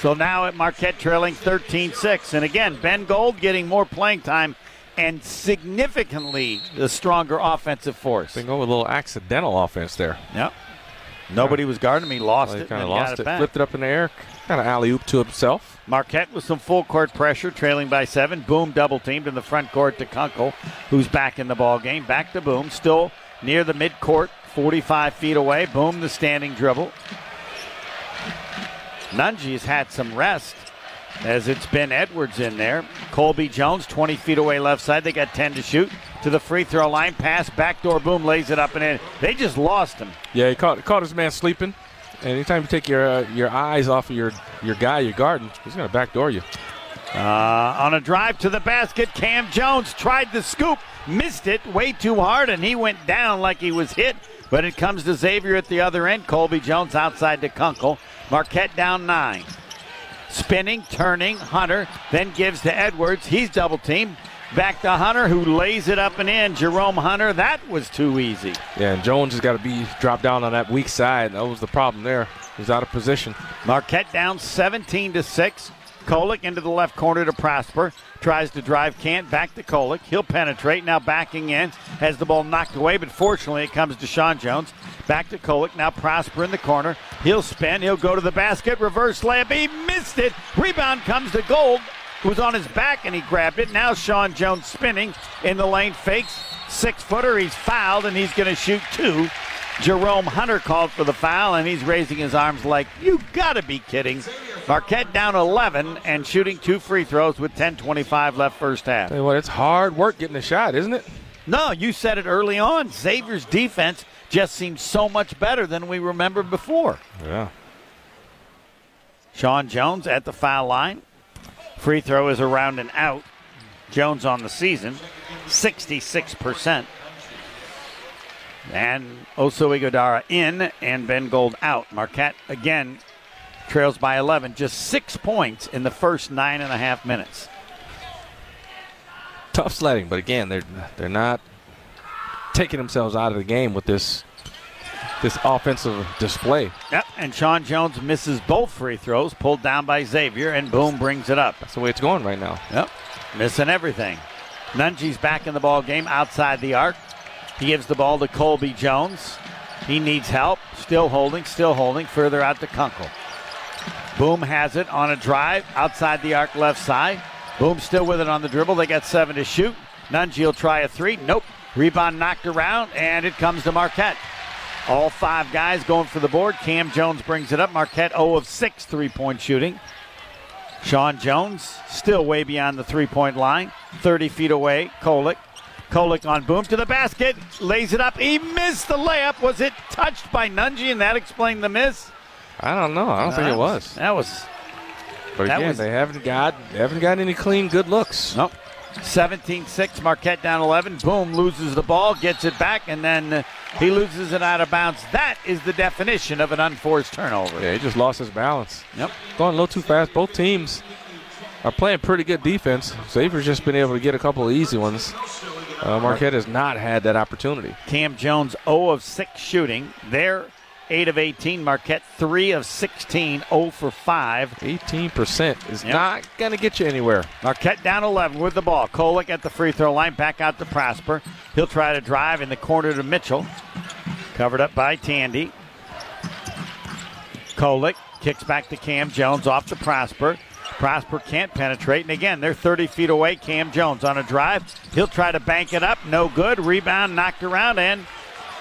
So now at Marquette trailing 13-6. And again, Ben Gold getting more playing time and significantly the stronger offensive force. Ben Gold with a little accidental offense there. Yep. Nobody was guarding him. He lost it. Kind of lost it. Flipped it up in the air. Kind of alley-oop to himself. Marquette with some full-court pressure, trailing by 7. Boum double-teamed in the front court to Kunkel, who's back in the ball game. Back to Boum, still near the midcourt, 45 feet away. Boum the standing dribble. Nunge's had some rest as it's been Edwards in there. Colby Jones, 20 feet away left side. They got 10 to shoot. To the free throw line, pass, backdoor, Boum lays it up and in. They just lost him. Yeah, he caught his man sleeping. Anytime you take your eyes off of your guy, your guard, he's going to backdoor you. On a drive to the basket, Cam Jones tried the scoop, missed it way too hard, and he went down like he was hit. But it comes to Xavier at the other end. Colby Jones outside to Kunkel. Marquette down 9. Spinning, turning, Hunter, then gives to Edwards. He's double-teamed. Back to Hunter, who lays it up and in. Jerome Hunter, that was too easy. Yeah, and Jones has got to be dropped down on that weak side. That was the problem there. He was out of position. Marquette down 17-6. Kolek into the left corner to Prosper. Tries to drive, can't. Back to Kolek. He'll penetrate. Now backing in. Has the ball knocked away, but fortunately it comes to Sean Jones. Back to Kolek. Now Prosper in the corner. He'll spin. He'll go to the basket. Reverse layup. He missed it. Rebound comes to Gold, who's on his back, and he grabbed it. Now Sean Jones spinning in the lane, fakes. 6-footer, he's fouled, and he's going to shoot 2. Jerome Hunter called for the foul, and he's raising his arms like, you got to be kidding. Marquette down 11 and shooting 2 free throws with 10:25 left first half. Tell you what, it's hard work getting a shot, isn't it? No, you said it early on. Xavier's defense just seems so much better than we remembered before. Yeah. Sean Jones at the foul line. Free throw is around and out. Jones on the season, 66%. And Oso Ighodaro in and Ben Gold out. Marquette, again, trails by 11. Just 6 points in the first 9.5 minutes. Tough sledding, but again, they're not taking themselves out of the game with this offensive display. Yep, and Sean Jones misses both free throws, pulled down by Xavier, and Boum brings it up. That's the way it's going right now. Yep, missing everything. Nunge's back in the ball game outside the arc. He gives the ball to Colby Jones. He needs help. Still holding, further out to Kunkel. Boum has it on a drive outside the arc left side. Boum still with it on the dribble. They got 7 to shoot. Nunge will try a 3. Nope. Rebound knocked around, and it comes to Marquette. All 5 guys going for the board. Cam Jones brings it up. Marquette 0 of 6 three-point shooting. Sean Jones still way beyond the three-point line. 30 feet away, Kolek. Kolek on Boum to the basket. Lays it up. He missed the layup. Was it touched by Nunge, and that explained the miss? I don't know. I don't think it was. But again, they haven't gotten any clean good looks. Nope. 17-6, Marquette down 11. Boum loses the ball, gets it back, and then he loses it out of bounds. That is the definition of an unforced turnover. Yeah, he just lost his balance. Yep. Going a little too fast. Both teams are playing pretty good defense. Xavier's just been able to get a couple of easy ones. Marquette has not had that opportunity. Cam Jones, 0 of 6 shooting. Their 8 of 18. Marquette 3 of 16, 0 for 5. 18% is not going to get you anywhere. Marquette down 11 with the ball. Kolek at the free throw line, back out to Prosper. He'll try to drive in the corner to Mitchell. Covered up by Tandy. Kolek kicks back to Cam Jones, off to Prosper. Prosper can't penetrate, and again, they're 30 feet away. Cam Jones on a drive. He'll try to bank it up. No good. Rebound knocked around, and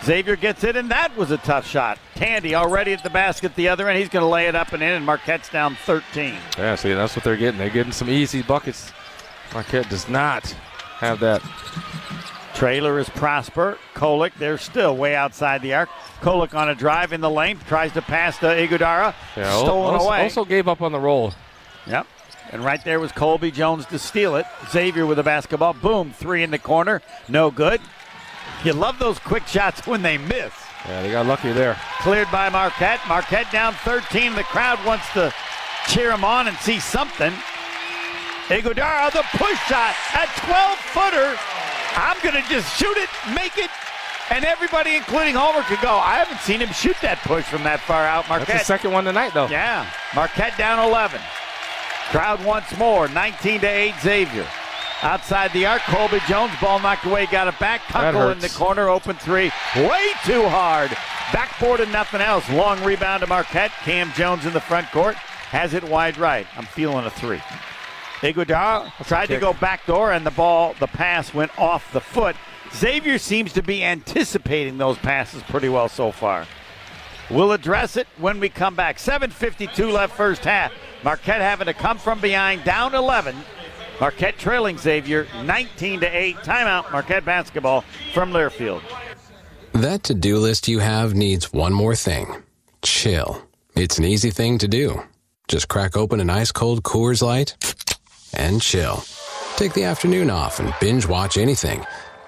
Xavier gets it, and that was a tough shot. Tandy already at the basket the other end. He's going to lay it up and in, and Marquette's down 13. Yeah, see, that's what they're getting. They're getting some easy buckets. Marquette does not have that. Trailer is Prosper. Kolek, they're still way outside the arc. Kolek on a drive in the lane. Tries to pass to Ighodaro. Yeah, stolen away. Also gave up on the roll. Yep, and right there was Colby Jones to steal it. Xavier with the basketball. Boum, three in the corner. No good. You love those quick shots when they miss. Yeah, they got lucky there. Cleared by Marquette. Marquette down 13. The crowd wants to cheer him on and see something. Ighodaro, the push shot, a 12-footer. I'm going to just shoot it, make it. And everybody, including Homer, could go, I haven't seen him shoot that push from that far out. Marquette. That's the second one tonight, though. Yeah, Marquette down 11. Crowd once more, 19-8 Xavier. Outside the arc, Colby Jones, ball knocked away, got it back. Kunkel in the corner, open three, way too hard. Backboard and nothing else. Long rebound to Marquette. Cam Jones in the front court, has it wide right. I'm feeling a three. Ighodaro tried to go backdoor, and the pass went off the foot. Xavier seems to be anticipating those passes pretty well so far. We'll address it when we come back. 7:52 left first half. Marquette having to come from behind, down 11. Marquette trailing Xavier, 19-8. Timeout, Marquette basketball from Learfield. That to-do list you have needs one more thing. Chill. It's an easy thing to do. Just crack open an ice-cold Coors Light and chill. Take the afternoon off and binge-watch anything.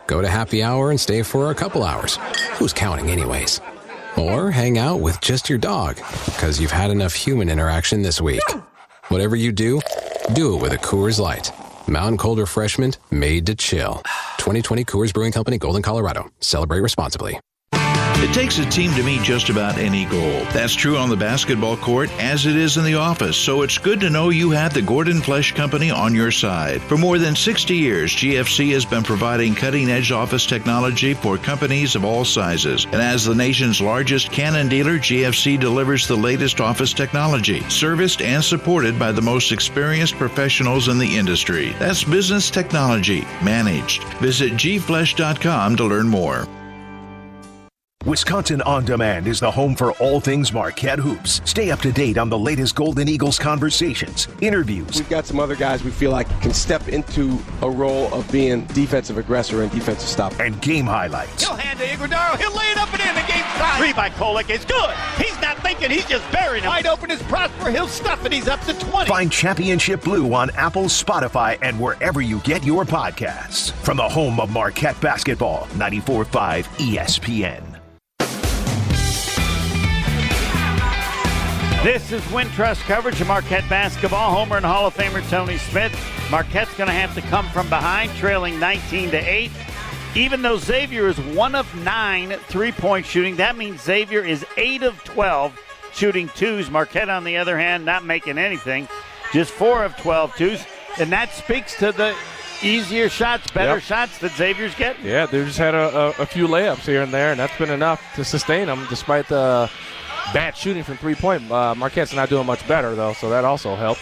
Go to happy hour and stay for a couple hours. Who's counting anyways? Or hang out with just your dog because you've had enough human interaction this week. Whatever you do, do it with a Coors Light. Mountain Cold Refreshment made to chill. 2020 Coors Brewing Company, Golden, Colorado. Celebrate responsibly. It takes a team to meet just about any goal. That's true on the basketball court as it is in the office, so it's good to know you have the Gordon Flesch Company on your side. For more than 60 years, GFC has been providing cutting-edge office technology for companies of all sizes. And as the nation's largest Canon dealer, GFC delivers the latest office technology, serviced and supported by the most experienced professionals in the industry. That's business technology managed. Visit gflesch.com to learn more. Wisconsin On Demand is the home for all things Marquette hoops. Stay up to date on the latest Golden Eagles conversations, interviews. We've got some other guys we feel like can step into a role of being defensive aggressor and defensive stopper. And game highlights. He'll hand to Ighodaro. He'll lay it up and in. The game's tied. Three by Kolek is good. He's not thinking. He's just burying him. Wide open is Prosper. He'll stuff it. He's up to 20. Find Championship Blue on Apple, Spotify, and wherever you get your podcasts. From the home of Marquette basketball, 94.5 ESPN. This is Wintrust coverage of Marquette basketball. Homer and Hall of Famer Tony Smith. Marquette's going to have to come from behind, trailing 19-8. Even though Xavier is 1 of 9 three-point shooting, that means Xavier is 8 of 12 shooting twos. Marquette, on the other hand, not making anything. Just 4 of 12 twos. And that speaks to the easier shots, better shots that Xavier's getting. Yeah, they've just had a few layups here and there, and that's been enough to sustain them despite the bad shooting from three-point. Marquette's not doing much better, though, so that also helps.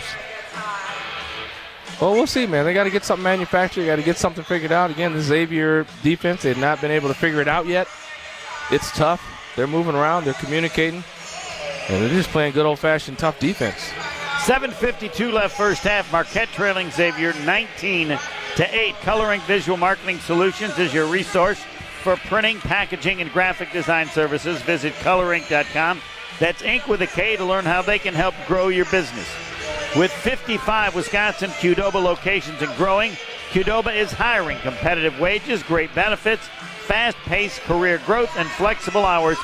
Well, we'll see, man. They got to get something manufactured. They got to get something figured out. Again, the Xavier defense, they've not been able to figure it out yet. It's tough. They're moving around. They're communicating. And they're just playing good old-fashioned tough defense. 7:52 left first half. Marquette trailing Xavier 19-8. Color Ink Visual Marketing Solutions is your resource for printing, packaging, and graphic design services. Visit colorink.com. That's ink with a K to learn how they can help grow your business. With 55 Wisconsin Qdoba locations and growing, Qdoba is hiring. Competitive wages, great benefits, fast-paced career growth, and flexible hours.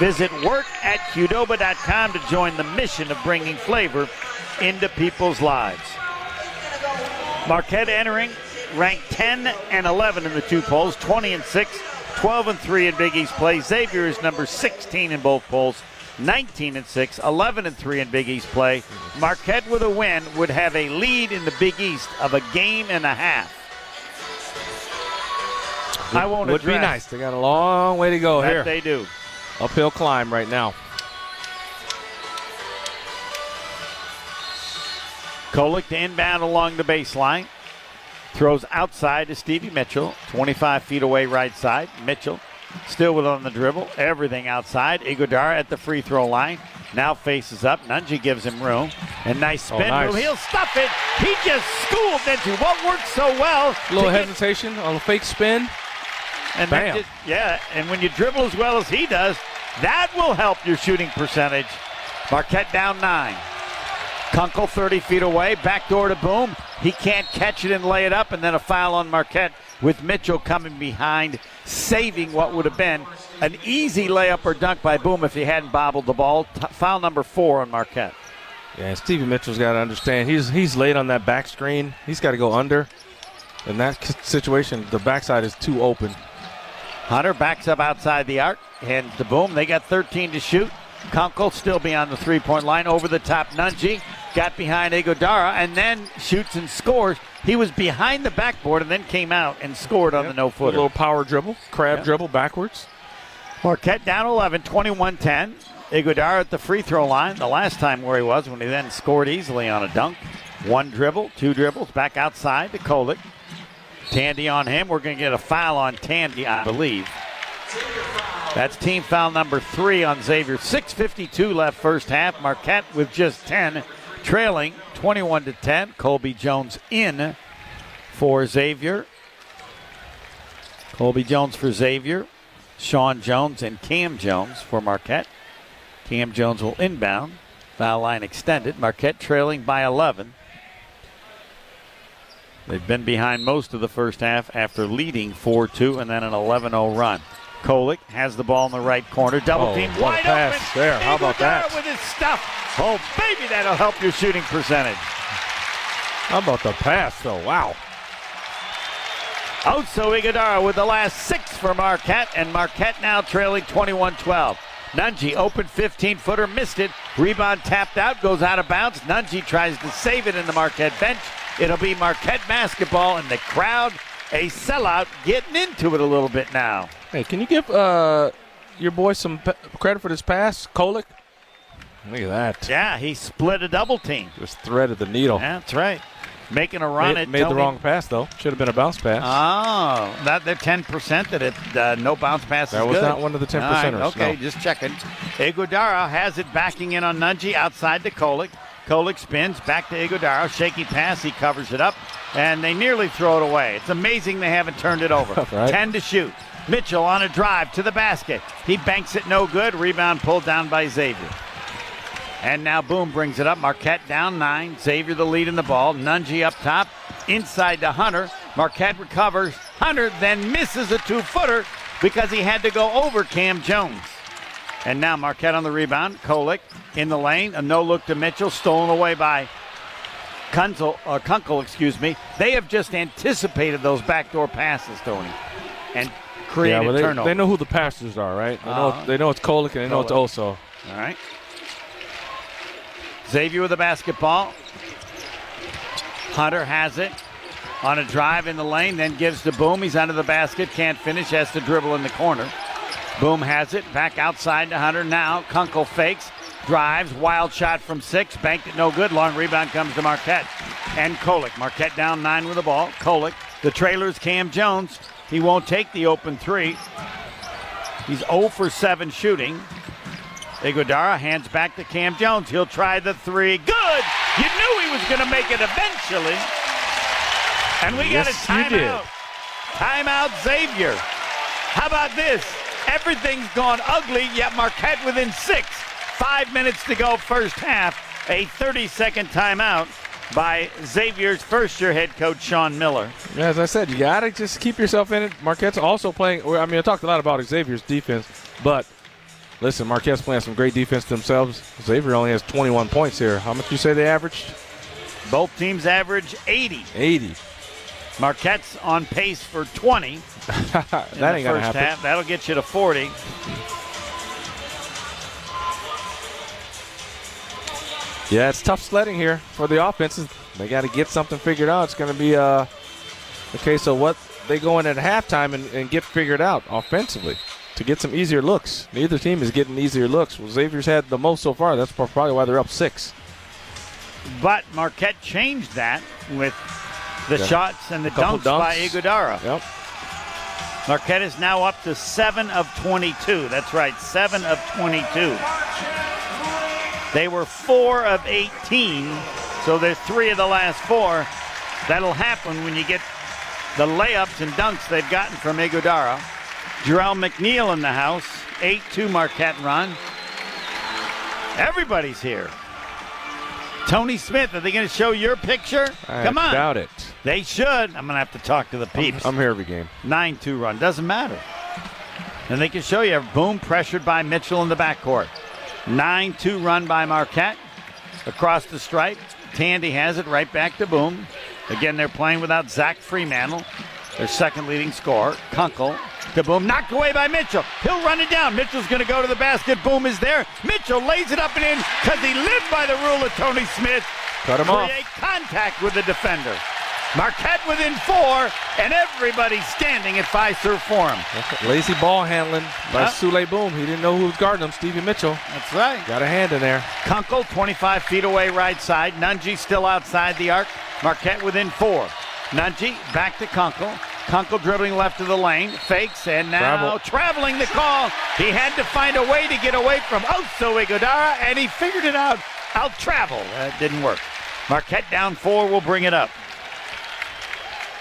Visit work at Qdoba.com to join the mission of bringing flavor into people's lives. Marquette entering ranked 10 and 11 in the two polls, 20 and 6, 12 and 3 in Big East play. Xavier is number 16 in both polls, 19-6, 11-3 in Big East play. Marquette with a win would have a lead in the Big East of a game and a half. I won't address. Would be nice. They got a long way to go here. They do. Uphill climb right now. Kolek to inbound along the baseline. Throws outside to Stevie Mitchell. 25 feet away right side. Mitchell still with on the dribble. Everything outside. Ighodaro at the free throw line. Now faces up. Nunge gives him room. And nice spin move. He'll stuff it. He just schooled Nunge. What worked so well? A little hesitation on a fake spin. And bam. Just, yeah, and when you dribble as well as he does, that will help your shooting percentage. Marquette down 9. Kunkel 30 feet away, backdoor to Boum. He can't catch it and lay it up, and then a foul on Marquette with Mitchell coming behind, saving what would have been an easy layup or dunk by Boum if he hadn't bobbled the ball. Foul number 4 on Marquette. Yeah, Stevie Mitchell's got to understand. He's late on that back screen. He's got to go under. In that situation, the backside is too open. Hunter backs up outside the arc, hands to Boum. They got 13 to shoot. Kunkel still beyond the three-point line, over the top. Nunge got behind Ighodaro and then shoots and scores. He was behind the backboard and then came out and scored on the no-footer. A little power dribble, crab dribble backwards. Marquette down 11, 21-10. Ighodaro at the free throw line, the last time where he was, when he then scored easily on a dunk. One dribble, two dribbles, back outside to Kolek. Tandy on him. We're going to get a foul on Tandy, I believe. That's team foul number 3 on Xavier. 6:52 left first half. Marquette with just 10, trailing 21-10. Colby Jones in for Xavier. Colby Jones for Xavier. Sean Jones and Cam Jones for Marquette. Cam Jones will inbound. Foul line extended. Marquette trailing by 11. They've been behind most of the first half after leading 4-2 and then an 11-0 run. Kolek has the ball in the right corner. Double team wide pass open. There. How about that? With his stuff. Oh, baby, that'll help your shooting percentage. How about the pass, though? Wow. Oso Ighodaro with the last 6 for Marquette, and Marquette now trailing 21-12. Nunge, open 15-footer, missed it. Rebound tapped out, goes out of bounds. Nunge tries to save it in the Marquette bench. It'll be Marquette basketball, and the crowd, a sellout, getting into it a little bit now. Hey, can you give your boy some credit for this pass, Kolek? Look at that. Yeah, he split a double team. Just threaded the needle. Yeah, that's right. Making a run at Made the wrong pass, though. Should have been a bounce pass. Oh, they're 10%ed it. No bounce pass is good. That was not one of the 10%ers. Right, okay, no. Just checking. Ighodaro has it backing in on Nunge, outside to Kolek. Kolek spins back to Ighodaro. Shaky pass. He covers it up, and they nearly throw it away. It's amazing they haven't turned it over. Right. 10 to shoot. Mitchell on a drive to the basket. He banks it no good. Rebound pulled down by Xavier. And now Boum brings it up. Marquette down 9. Xavier the lead in the ball. Nunge up top. Inside to Hunter. Marquette recovers. Hunter then misses a 2-footer because he had to go over Cam Jones. And now Marquette on the rebound. Kolek in the lane. A no-look to Mitchell. Stolen away by Kunkel. They have just anticipated those backdoor passes, Tony, and created turnovers. They know who the passers are, right? They know it's Kolek, and they know it's Oso. All right. Xavier with the basketball. Hunter has it on a drive in the lane, then gives to Boum. He's under the basket, can't finish, has to dribble in the corner. Boum has it, back outside to Hunter now. Kunkel fakes, drives, wild shot from 6, banked it no good. Long rebound comes to Marquette and Kolek. Marquette down 9 with the ball. Kolek, the trailer's Cam Jones. He won't take the open 3. He's 0 for 7 shooting. Ighodaro hands back to Cam Jones. He'll try the 3. Good! You knew he was going to make it eventually. And we got a timeout. Timeout, Xavier. How about this? Everything's gone ugly, yet Marquette within 6. 5 minutes to go first half. A 30-second timeout by Xavier's first-year head coach, Sean Miller. Yeah, as I said, you got to just keep yourself in it. Marquette's also playing. I mean, I talked a lot about Xavier's defense, but listen, Marquette's playing some great defense themselves. Xavier only has 21 points here. How much do you say they averaged? Both teams average 80. 80. Marquette's on pace for 20. That ain't going to happen. Half. That'll get you to 40. Yeah, it's tough sledding here for the offenses. They got to get something figured out. It's going to be a case of what they go in at halftime and get figured out offensively to get some easier looks. Neither team is getting easier looks. Well, Xavier's had the most so far. That's probably why they're up 6. But Marquette changed that with the shots and the dunks by Ighodaro. Yep. Marquette is now up to 7 of 22. That's right, 7 of 22. They were 4 of 18, so there's 3 of the last 4. That'll happen when you get the layups and dunks they've gotten from Ighodaro. Jarrell McNeil in the house, 8-2 Marquette run. Everybody's here. Tony Smith, are they going to show your picture? Come on. I doubt it. They should. I'm going to have to talk to the peeps. I'm here every game. 9-2 run. Doesn't matter. And they can show you. Boum pressured by Mitchell in the backcourt. 9-2 run by Marquette. Across the stripe. Tandy has it right back to Boum. Again, they're playing without Zach Fremantle, their second leading scorer. Kunkel to Boum. Knocked away by Mitchell. He'll run it down. Mitchell's going to go to the basket. Boum is there. Mitchell lays it up and in because he lived by the rule of Tony Smith. Cut him off. Create contact with the defender. Marquette within 4, and everybody standing at Fiserv Forum. Lazy ball handling by Souley Boum. He didn't know who was guarding him, Stevie Mitchell. That's right. Got a hand in there. Kunkel 25 feet away right side. Nunge still outside the arc. Marquette within 4. Nunge back to Kunkel. Kunkel dribbling left of the lane, fakes, and now traveling the call. He had to find a way to get away from Oso Ighodaro, and he figured it out. I'll travel. That didn't work. Marquette down 4 will bring it up.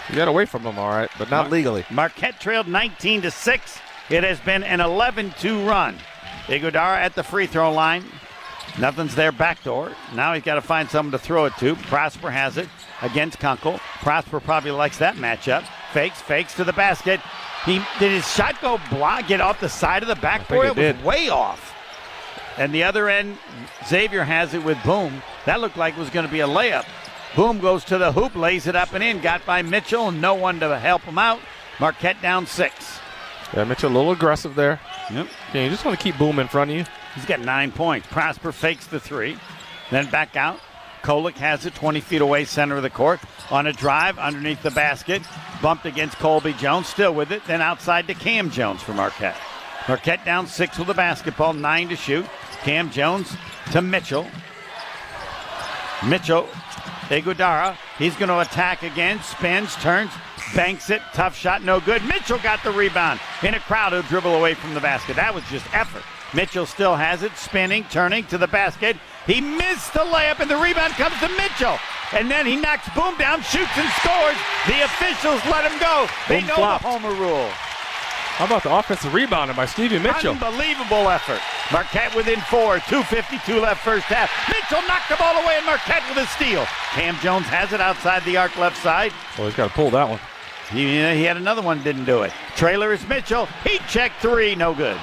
You got away from him, all right, but not legally. Marquette trailed 19-6. It has been an 11-2 run. Ighodaro at the free throw line. Nothing's there, backdoor. Now he's got to find someone to throw it to. Prosper has it against Kunkel. Prosper probably likes that matchup. Fakes to the basket. Did his shot go block? Get off the side of the backboard? It was way off. And the other end, Xavier has it with Boum. That looked like it was going to be a layup. Boum goes to the hoop, lays it up and in. Got by Mitchell. No one to help him out. Marquette down 6. Yeah, Mitchell a little aggressive there. Yep. Yeah, you just want to keep Boum in front of you. He's got 9 points. Prosper fakes the 3. Then back out. Kolek has it 20 feet away, center of the court. On a drive, underneath the basket. Bumped against Colby Jones, still with it. Then outside to Cam Jones for Marquette. Marquette down 6 with the basketball, 9 to shoot. Cam Jones to Mitchell. Mitchell, Ighodaro, he's going to attack again. Spins, turns, banks it. Tough shot, no good. Mitchell got the rebound. In a crowd, he'll dribble away from the basket. That was just effort. Mitchell still has it, spinning, turning to the basket. He missed the layup, and the rebound comes to Mitchell. And then he knocks Boum down, shoots and scores. The officials let him go. They know the Homer rule. How about the offensive rebounding by Stevie Mitchell? Unbelievable effort. Marquette within 4, 2:52 left first half. Mitchell knocked the ball away, and Marquette with a steal. Cam Jones has it outside the arc left side. Oh, he's got to pull that one. He had another one, didn't do it. Trailer is Mitchell. Heat check 3, no good.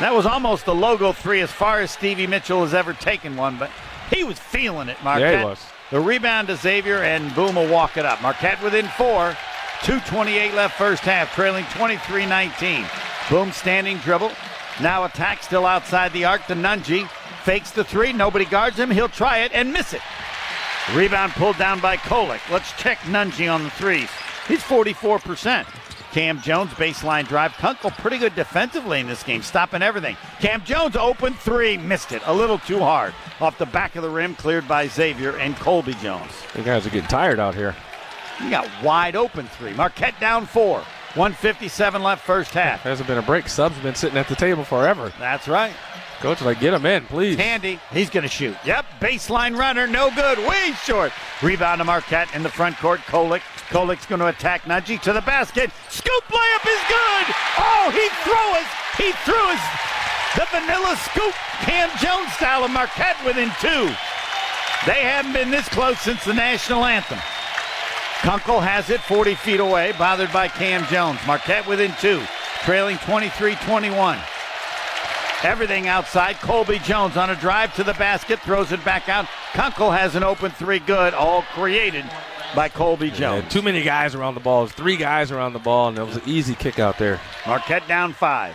That was almost the logo 3 as far as Stevie Mitchell has ever taken one, but he was feeling it, Marquette. Yeah, he was. The rebound to Xavier, and Boum will walk it up. Marquette within 4, 2:28 left first half, trailing 23-19. Boum standing dribble. Now attack still outside the arc to Nunge. Fakes the 3, nobody guards him. He'll try it and miss it. Rebound pulled down by Kolek. Let's check Nunge on the 3s. He's 44%. Cam Jones, baseline drive. Kunkel pretty good defensively in this game, stopping everything. Cam Jones, open 3, missed it. A little too hard. Off the back of the rim, cleared by Xavier and Colby Jones. You guys are getting tired out here. You got wide open 3. Marquette down 4. 1:57 left first half. There hasn't been a break. Subs have been sitting at the table forever. That's right. Coach, like, get him in, please. Tandy, he's going to shoot. Yep, baseline runner, no good. Way short. Rebound to Marquette in the front court. Kolek. Kolek's going to attack Nunge to the basket. Scoop layup is good. Oh, he threw his the vanilla scoop. Cam Jones style of Marquette within 2. They haven't been this close since the national anthem. Kunkel has it 40 feet away, bothered by Cam Jones. Marquette within 2, trailing 23-21. Everything outside. Colby Jones on a drive to the basket, throws it back out. Kunkel has an open 3, good, all created by Colby Jones. Yeah, too many guys around the ball. 3 guys around the ball, and it was an easy kick out there. Marquette down 5.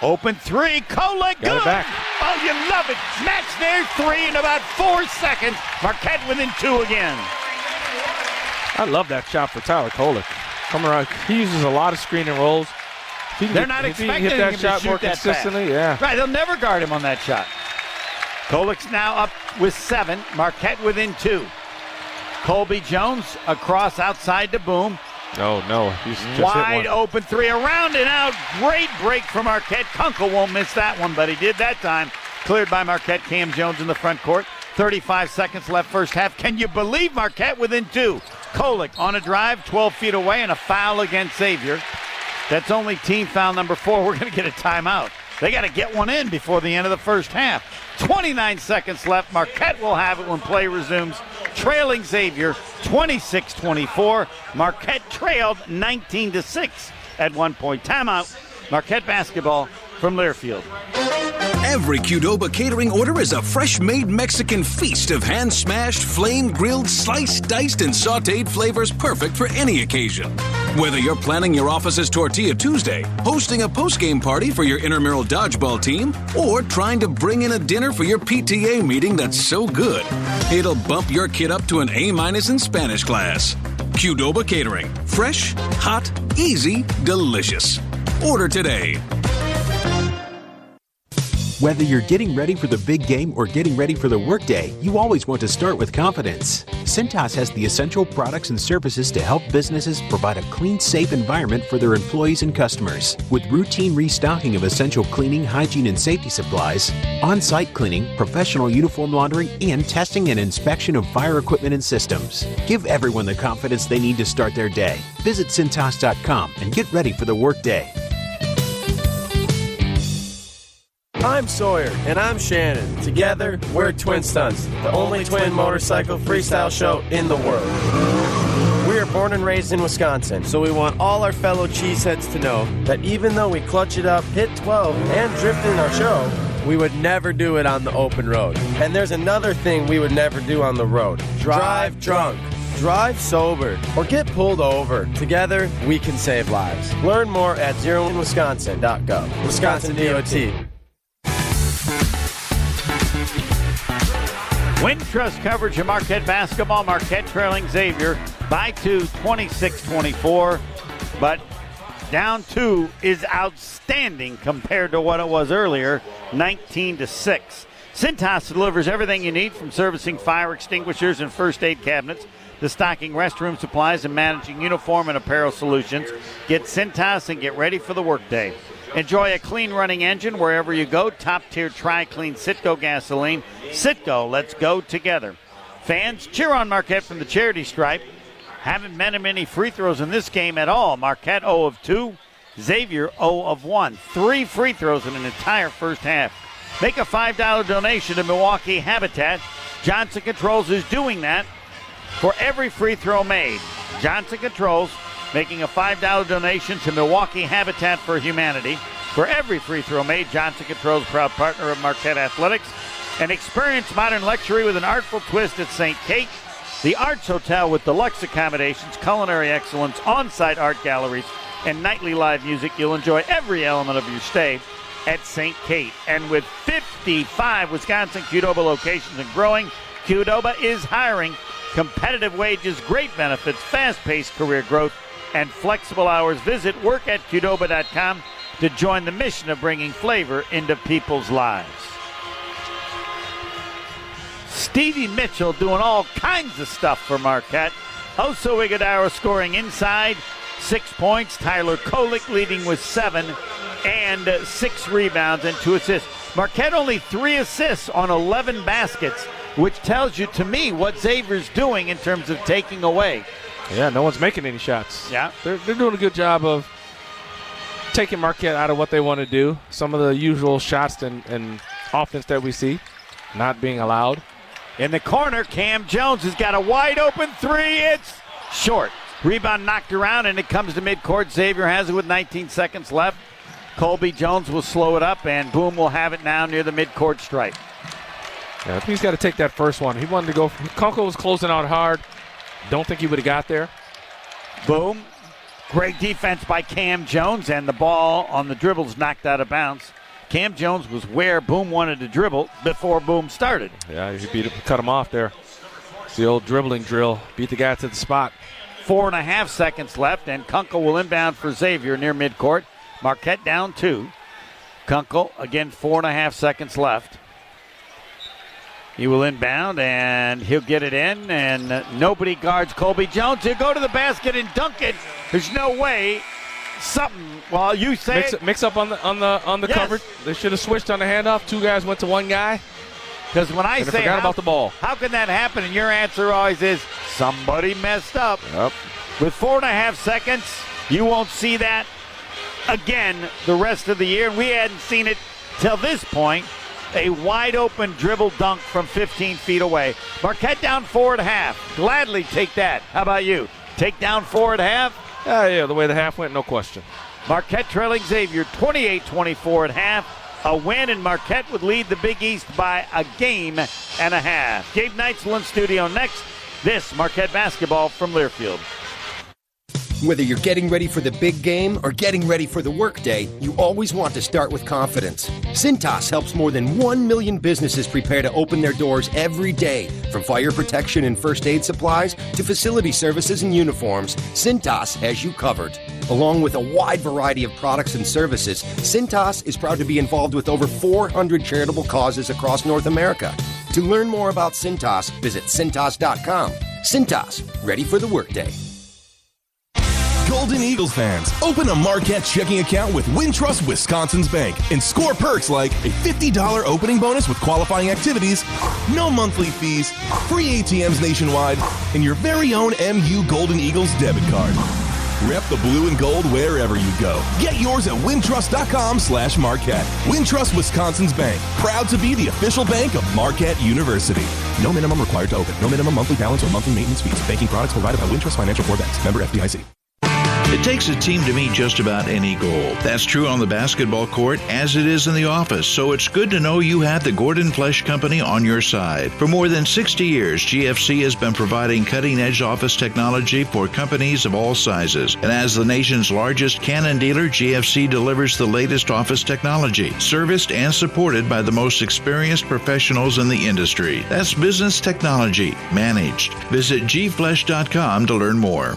Open 3, Kolek, good. Got it back. Oh, you love it. Match their three in about 4 seconds. Marquette within two again. I love that shot for Tyler Kolek. Come around. He uses a lot of screen and rolls. They're not expecting him to shoot that more consistently. Yeah. Right, they'll never guard him on that shot. Kolek's now up with 7. Marquette within 2. Colby Jones across outside to Boum. Oh, no. He's just wide open 3 around and out. Great break from Marquette. Kunkel won't miss that one, but he did that time. Cleared by Marquette. Cam Jones in the front court. 35 seconds left first half. Can you believe Marquette within 2? Kolek on a drive, 12 feet away, and a foul against Xavier. That's only team foul number 4. We're going to get a timeout. They got to get one in before the end of the first half. 29 seconds left. Marquette will have it when play resumes. Trailing Xavier, 26-24. Marquette trailed 19-6 at one point. Timeout. Marquette basketball from Learfield. Every Qdoba catering order is a fresh-made Mexican feast of hand-smashed, flame-grilled, sliced, diced, and sautéed flavors perfect for any occasion. Whether you're planning your office's Tortilla Tuesday, hosting a post-game party for your intramural dodgeball team, or trying to bring in a dinner for your PTA meeting that's so good, it'll bump your kid up to an A- in Spanish class. Qdoba Catering. Fresh, hot, easy, delicious. Order today. Whether you're getting ready for the big game or getting ready for the workday, you always want to start with confidence. Cintas has the essential products and services to help businesses provide a clean, safe environment for their employees and customers. With routine restocking of essential cleaning, hygiene, and safety supplies, on-site cleaning, professional uniform laundering, and testing and inspection of fire equipment and systems. Give everyone the confidence they need to start their day. Visit Cintas.com and get ready for the workday. I'm Sawyer. And I'm Shannon. Together, we're Twin Stunts, the only twin motorcycle freestyle show in the world. We are born and raised in Wisconsin, so we want all our fellow cheeseheads to know that even though we clutch it up, hit 12, and drift in our show, we would never do it on the open road. And there's another thing we would never do on the road. Drive drunk. Drive sober or get pulled over. Together, we can save lives. Learn more at zeroinwisconsin.gov. Wisconsin DOT. Wintrust coverage of Marquette basketball. Marquette trailing Xavier by 2, 26-24. But down 2 is outstanding compared to what it was earlier, 19-6. Cintas delivers everything you need from servicing fire extinguishers and first aid cabinets to stocking restroom supplies and managing uniform and apparel solutions. Get Cintas and get ready for the workday. Enjoy a clean running engine wherever you go. Top-tier Tri-Clean Citgo gasoline. Citgo, let's go together. Fans, cheer on Marquette from the charity stripe. Haven't met him any free throws in this game at all. Marquette 0 of 2, Xavier 0 of 1. 3 free throws in an entire first half. Make a $5 donation to Milwaukee Habitat. Johnson Controls is doing that for every free throw made. Johnson Controls making a $5 donation to Milwaukee Habitat for Humanity. For every free throw made, Johnson Controls, proud partner of Marquette Athletics. And experience modern luxury with an artful twist at St. Kate. The Arts Hotel with deluxe accommodations, culinary excellence, on-site art galleries, and nightly live music. You'll enjoy every element of your stay at St. Kate. And with 55 Wisconsin Qdoba locations and growing, Qdoba is hiring. Competitive wages, great benefits, fast-paced career growth, and flexible hours. Visit workatqdoba.com to join the mission of bringing flavor into people's lives. Stevie Mitchell doing all kinds of stuff for Marquette. Oso Ighodaro scoring inside, 6 points. Tyler Kolek leading with 7 and 6 rebounds and 2 assists. Marquette only 3 assists on 11 baskets, which tells you to me what Xavier's doing in terms of taking away. Yeah, no one's making any shots. Yeah. They're doing a good job of taking Marquette out of what they want to do. Some of the usual shots and offense that we see not being allowed. In the corner, Cam Jones has got a wide open 3. It's short. Rebound knocked around, and it comes to midcourt. Xavier has it with 19 seconds left. Colby Jones will slow it up, and Boum will have it now near the midcourt stripe. Yeah, I think he's got to take that first one. He wanted to go. Kunkel was closing out hard. Don't think he would have got there. Boum. Great defense by Cam Jones, and the ball on the dribble's knocked out of bounds. Cam Jones was where Boum wanted to dribble before Boum started. Yeah, he cut him off there. It's the old dribbling drill. Beat the guy to the spot. 4.5 seconds left, and Kunkel will inbound for Xavier near midcourt. Marquette down 2. Kunkel, again, 4.5 seconds left. He will inbound, and he'll get it in, and nobody guards Colby Jones. He'll go to the basket and dunk it. There's no way. Something. Well, you say mix up on the yes. Coverage. They should have switched on the handoff. Two guys went to one guy. Because when I say forgot about the ball, how can that happen? And your answer always is somebody messed up. Yep. With 4.5 seconds, you won't see that again the rest of the year. We hadn't seen it till this point. A wide-open dribble dunk from 15 feet away. Marquette down 4.5. Gladly take that. How about you? Take down 4.5? Yeah, the way the half went, no question. Marquette trailing Xavier 28-24 at half. A win, and Marquette would lead the Big East by a game and a half. Gabe Neitzel in studio next. This Marquette basketball from Learfield. Whether you're getting ready for the big game or getting ready for the workday, you always want to start with confidence. Cintas helps more than 1 million businesses prepare to open their doors every day. From fire protection and first aid supplies to facility services and uniforms, Cintas has you covered. Along with a wide variety of products and services, Cintas is proud to be involved with over 400 charitable causes across North America. To learn more about Cintas, visit Cintas.com. Cintas, ready for the workday. Golden Eagles fans, open a Marquette checking account with Wintrust Wisconsin's Bank and score perks like a $50 opening bonus with qualifying activities, no monthly fees, free ATMs nationwide, and your very own MU Golden Eagles debit card. Rep the blue and gold wherever you go. Get yours at Wintrust.com/Marquette. Wintrust Wisconsin's Bank, proud to be the official bank of Marquette University. No minimum required to open. No minimum monthly balance or monthly maintenance fees. Banking products provided by Wintrust Financial Corp. Member FDIC. It takes a team to meet just about any goal. That's true on the basketball court as it is in the office, so it's good to know you have the Gordon Flesch Company on your side. For more than 60 years, GFC has been providing cutting-edge office technology for companies of all sizes. And as the nation's largest Canon dealer, GFC delivers the latest office technology, serviced and supported by the most experienced professionals in the industry. That's business technology, managed. Visit gflesch.com to learn more.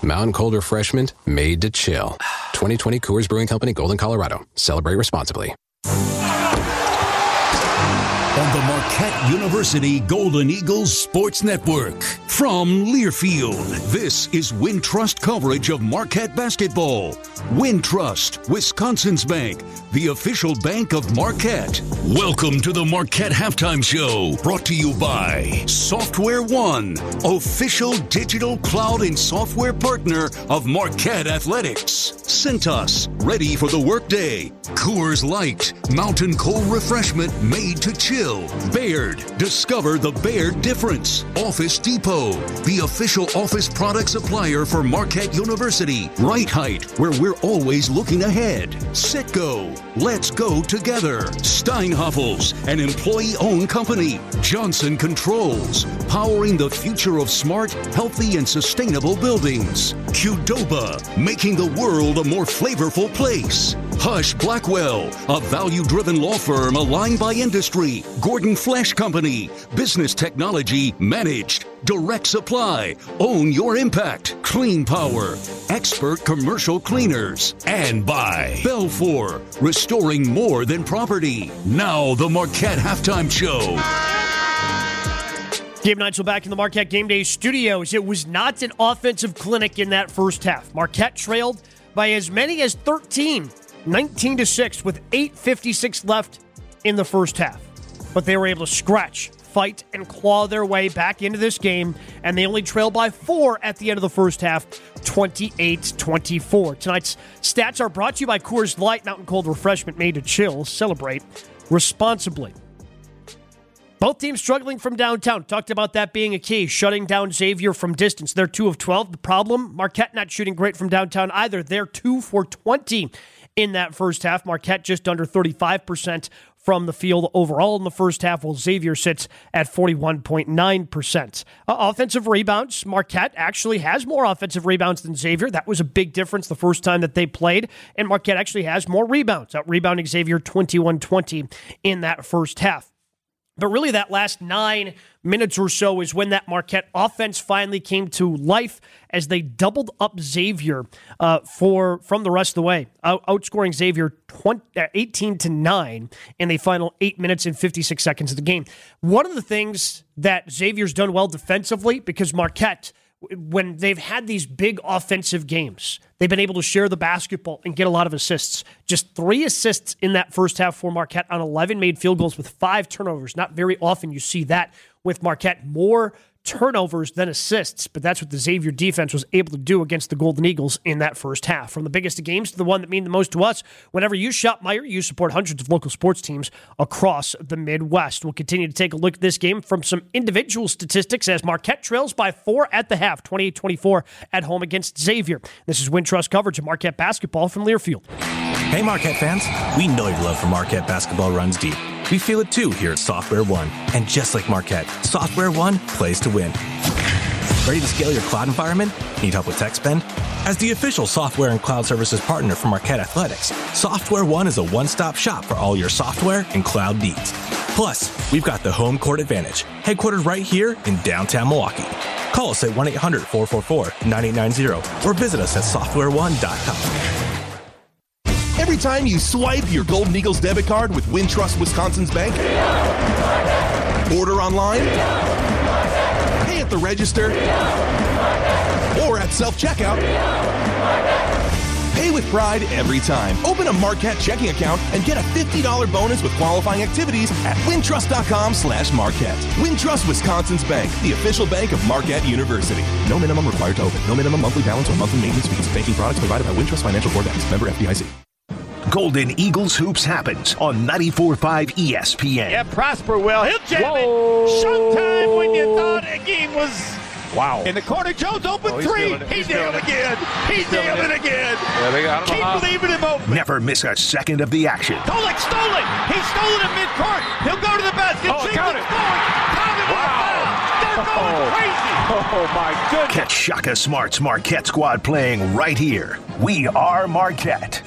Mountain cold refreshment made to chill. 2020 Coors Brewing Company, Golden, Colorado. Celebrate responsibly. On the Marquette University Golden Eagles Sports Network. From Learfield, this is Wintrust coverage of Marquette basketball. Wintrust, Wisconsin's bank, the official bank of Marquette. Welcome to the Marquette Halftime Show, brought to you by Software One, official digital cloud and software partner of Marquette Athletics. Cintas, ready for the workday. Coors Light, mountain cold refreshment made to chill. Baird. Discover the Baird difference. Office Depot, the official office product supplier for Marquette University. Right Height, where we're always looking ahead. Citgo. Let's go together. Steinhoffels, an employee-owned company. Johnson Controls, powering the future of smart, healthy, and sustainable buildings. Qdoba, making the world a more flavorful place. Hush Blackwell, a value-driven law firm aligned by industry. Gordon Flesch Company, business technology managed. Direct Supply, own your impact. Clean Power, expert commercial cleaners. And by Belfour, restoring more than property. Now the Marquette Halftime Show. Gabe Neitzel back in the Marquette Game Day studios. It was not an offensive clinic in that first half. Marquette trailed by as many as 13, 19-6 with 8:56 left in the first half. But they were able to scratch, fight, and claw their way back into this game, and they only trailed by 4 at the end of the first half, 28-24. Tonight's stats are brought to you by Coors Light, mountain cold refreshment made to chill. Celebrate responsibly. Both teams struggling from downtown. Talked about that being a key, shutting down Xavier from distance. They're 2 of 12. The problem, Marquette not shooting great from downtown either. They're 2 for 20 in that first half. Marquette just under 35% from the field overall in the first half, while Xavier sits at 41.9%. Offensive rebounds, Marquette actually has more offensive rebounds than Xavier. That was a big difference the first time that they played, and Marquette actually has more rebounds, out-rebounding Xavier 21-20 in that first half. But really that last 9 minutes or so is when that Marquette offense finally came to life as they doubled up Xavier from the rest of the way, outscoring Xavier 18-9 in the final 8 minutes and 56 seconds of the game. One of the things that Xavier's done well defensively, because Marquette, when they've had these big offensive games, they've been able to share the basketball and get a lot of assists. Just 3 assists in that first half for Marquette on 11 made field goals with 5 turnovers. Not very often you see that with Marquette. More turnovers than assists, but that's what the Xavier defense was able to do against the Golden Eagles in that first half. From the biggest of games to the one that mean the most to us, whenever you shop Meijer, you support hundreds of local sports teams across the Midwest. We'll continue to take a look at this game from some individual statistics as Marquette trails by 4 at the half, 28-24 at home against Xavier. This is Wintrust coverage of Marquette basketball from Learfield. Hey Marquette fans, we know your love for Marquette basketball runs deep. We feel it too here at Software One. And just like Marquette, Software One plays to win. Ready to scale your cloud environment? Need help with tech spend? As the official software and cloud services partner for Marquette Athletics, Software One is a one-stop shop for all your software and cloud needs. Plus, we've got the home court advantage, headquartered right here in downtown Milwaukee. Call us at 1-800-444-9890 or visit us at softwareone.com. Every time you swipe your Golden Eagles debit card with Wintrust Wisconsin's bank, order online, pay at the register, or at self-checkout, pay with pride every time. Open a Marquette checking account and get a $50 bonus with qualifying activities at Wintrust.com/Marquette. Wintrust Wisconsin's bank, the official bank of Marquette University. No minimum required to open. No minimum monthly balance or monthly maintenance fees. Banking products provided by Wintrust Financial Corp. Member FDIC. Golden Eagles Hoops happens on 94.5 ESPN. Yeah, Prosper will. He'll jam it. Showtime when you thought a game was... Wow. In the corner, Jones open three. He nailed it again. He nailed it again. Yeah, keep leaving him open. Never miss a second of the action. Kolek stole it. He stole it in midcourt. He'll go to the basket. Oh, got it. They're going crazy. Oh, my goodness. Catch Shaka Smart's Marquette squad playing right here. We are Marquette.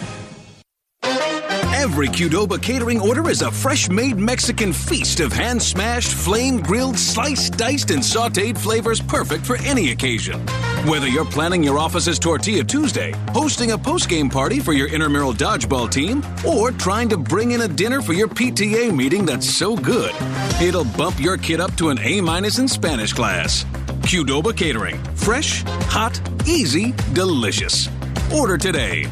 Every Qdoba catering order is a fresh-made Mexican feast of hand-smashed, flame-grilled, sliced, diced, and sautéed flavors perfect for any occasion. Whether you're planning your office's Tortilla Tuesday, hosting a post-game party for your intramural dodgeball team, or trying to bring in a dinner for your PTA meeting that's so good, it'll bump your kid up to an A- in Spanish class. Qdoba catering. Fresh, hot, easy, delicious. Order today.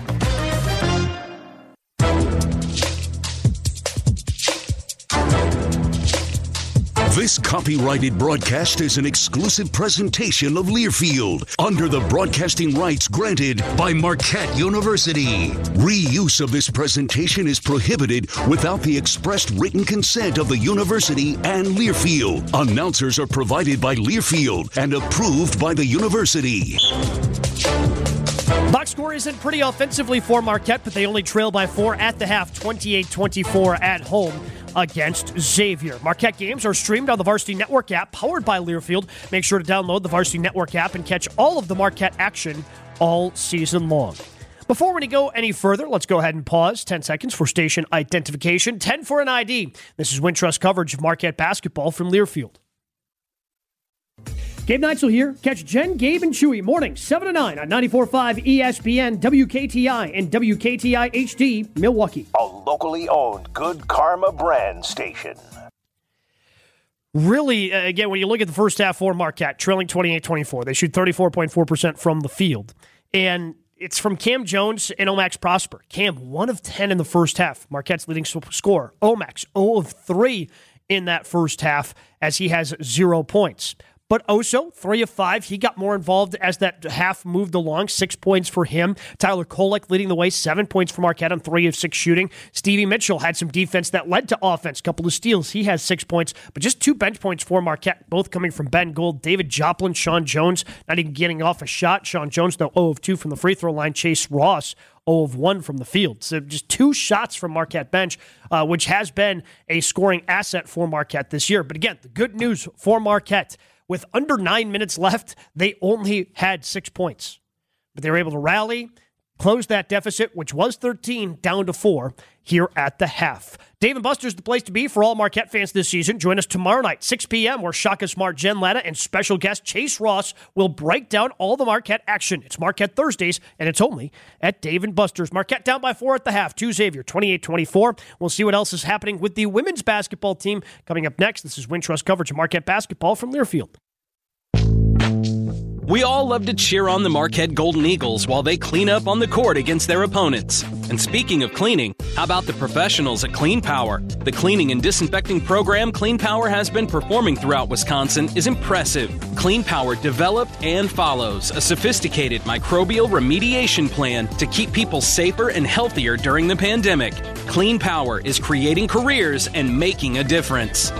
This copyrighted broadcast is an exclusive presentation of Learfield under the broadcasting rights granted by Marquette University. Reuse of this presentation is prohibited without the expressed written consent of the university and Learfield. Announcers are provided by Learfield and approved by the university. Box score isn't pretty offensively for Marquette, but they only trail by 4 at the half, 28-24 at home against Xavier. Marquette games are streamed on the Varsity Network app, powered by Learfield. Make sure to download the Varsity Network app and catch all of the Marquette action all season long. Before we go any further, let's go ahead and pause 10 seconds for station identification, 10 for an ID. This is Wintrust coverage of Marquette basketball from Learfield. Gabe Neitzel here. Catch Jen, Gabe, and Chewy mornings 7 to 9 on 94.5 ESPN, WKTI, and WKTI HD, Milwaukee. A locally owned Good Karma brand station. Really, again, when you look at the first half for Marquette, trailing 28-24, they shoot 34.4% from the field. And it's from Cam Jones and Omax Prosper. Cam, 1 of 10 in the first half. Marquette's leading scorer. Omax, 0 of 3 in that first half as he has 0 points. But Oso, 3 of 5. He got more involved as that half moved along. 6 points for him. Tyler Kolek leading the way. 7 points for Marquette on 3 of 6 shooting. Stevie Mitchell had some defense that led to offense. Couple of steals. He has 6 points, but just 2 bench points for Marquette, both coming from Ben Gold. David Joplin, Sean Jones, not even getting off a shot. Sean Jones, though, 0 of 2 from the free throw line. Chase Ross, 0 of 1 from the field. So just 2 shots from Marquette bench, which has been a scoring asset for Marquette this year. But again, the good news for Marquette, with under 9 minutes left, they only had 6 points. But they were able to rally, close that deficit, which was 13, down to 4 here at the half. Dave & Buster's the place to be for all Marquette fans this season. Join us tomorrow night, 6 p.m., where Shaka Smart, Jen Latta, and special guest Chase Ross will break down all the Marquette action. It's Marquette Thursdays, and it's only at Dave & Buster's. Marquette down by 4 at the half to Xavier, 28-24. We'll see what else is happening with the women's basketball team. Coming up next, this is Wintrust coverage of Marquette basketball from Learfield. We all love to cheer on the Marquette Golden Eagles while they clean up on the court against their opponents. And speaking of cleaning, how about the professionals at Clean Power? The cleaning and disinfecting program Clean Power has been performing throughout Wisconsin is impressive. Clean Power developed and follows a sophisticated microbial remediation plan to keep people safer and healthier during the pandemic. Clean Power is creating careers and making a difference.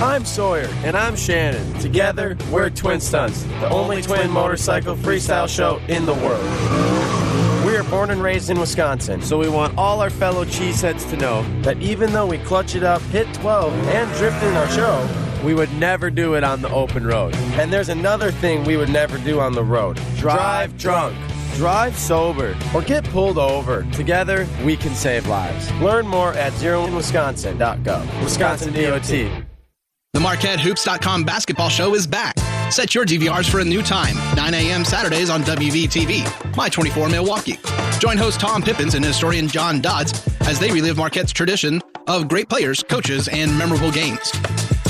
I'm Sawyer. And I'm Shannon. Together, we're Twin Stunts, the only twin motorcycle freestyle show in the world. We are born and raised in Wisconsin, so we want all our fellow cheeseheads to know that even though we clutch it up, hit 12, and drift in our show, we would never do it on the open road. And there's another thing we would never do on the road. Drive drunk. Drive sober or get pulled over. Together, we can save lives. Learn more at zeroinwisconsin.gov. Wisconsin DOT. The MarquetteHoops.com basketball show is back. Set your DVRs for a new time, 9 a.m. Saturdays on WVTV, My24 Milwaukee. Join host Tom Pippins and historian John Dodds as they relive Marquette's tradition of great players, coaches, and memorable games.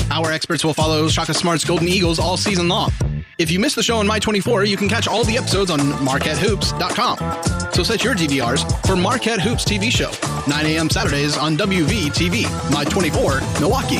Our experts will follow Shaka Smart's Golden Eagles all season long. If you miss the show on My24, you can catch all the episodes on MarquetteHoops.com. So set your DVRs for Marquette Hoops TV show, 9 a.m. Saturdays on WVTV, My24 Milwaukee.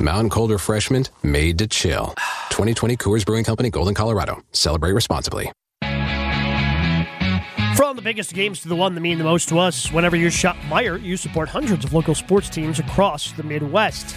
Mountain Cold Refreshment made to chill. 2020 Coors Brewing Company, Golden, Colorado. Celebrate responsibly. From the biggest games to the one that mean the most to us, whenever you shop Meijer, you support hundreds of local sports teams across the Midwest.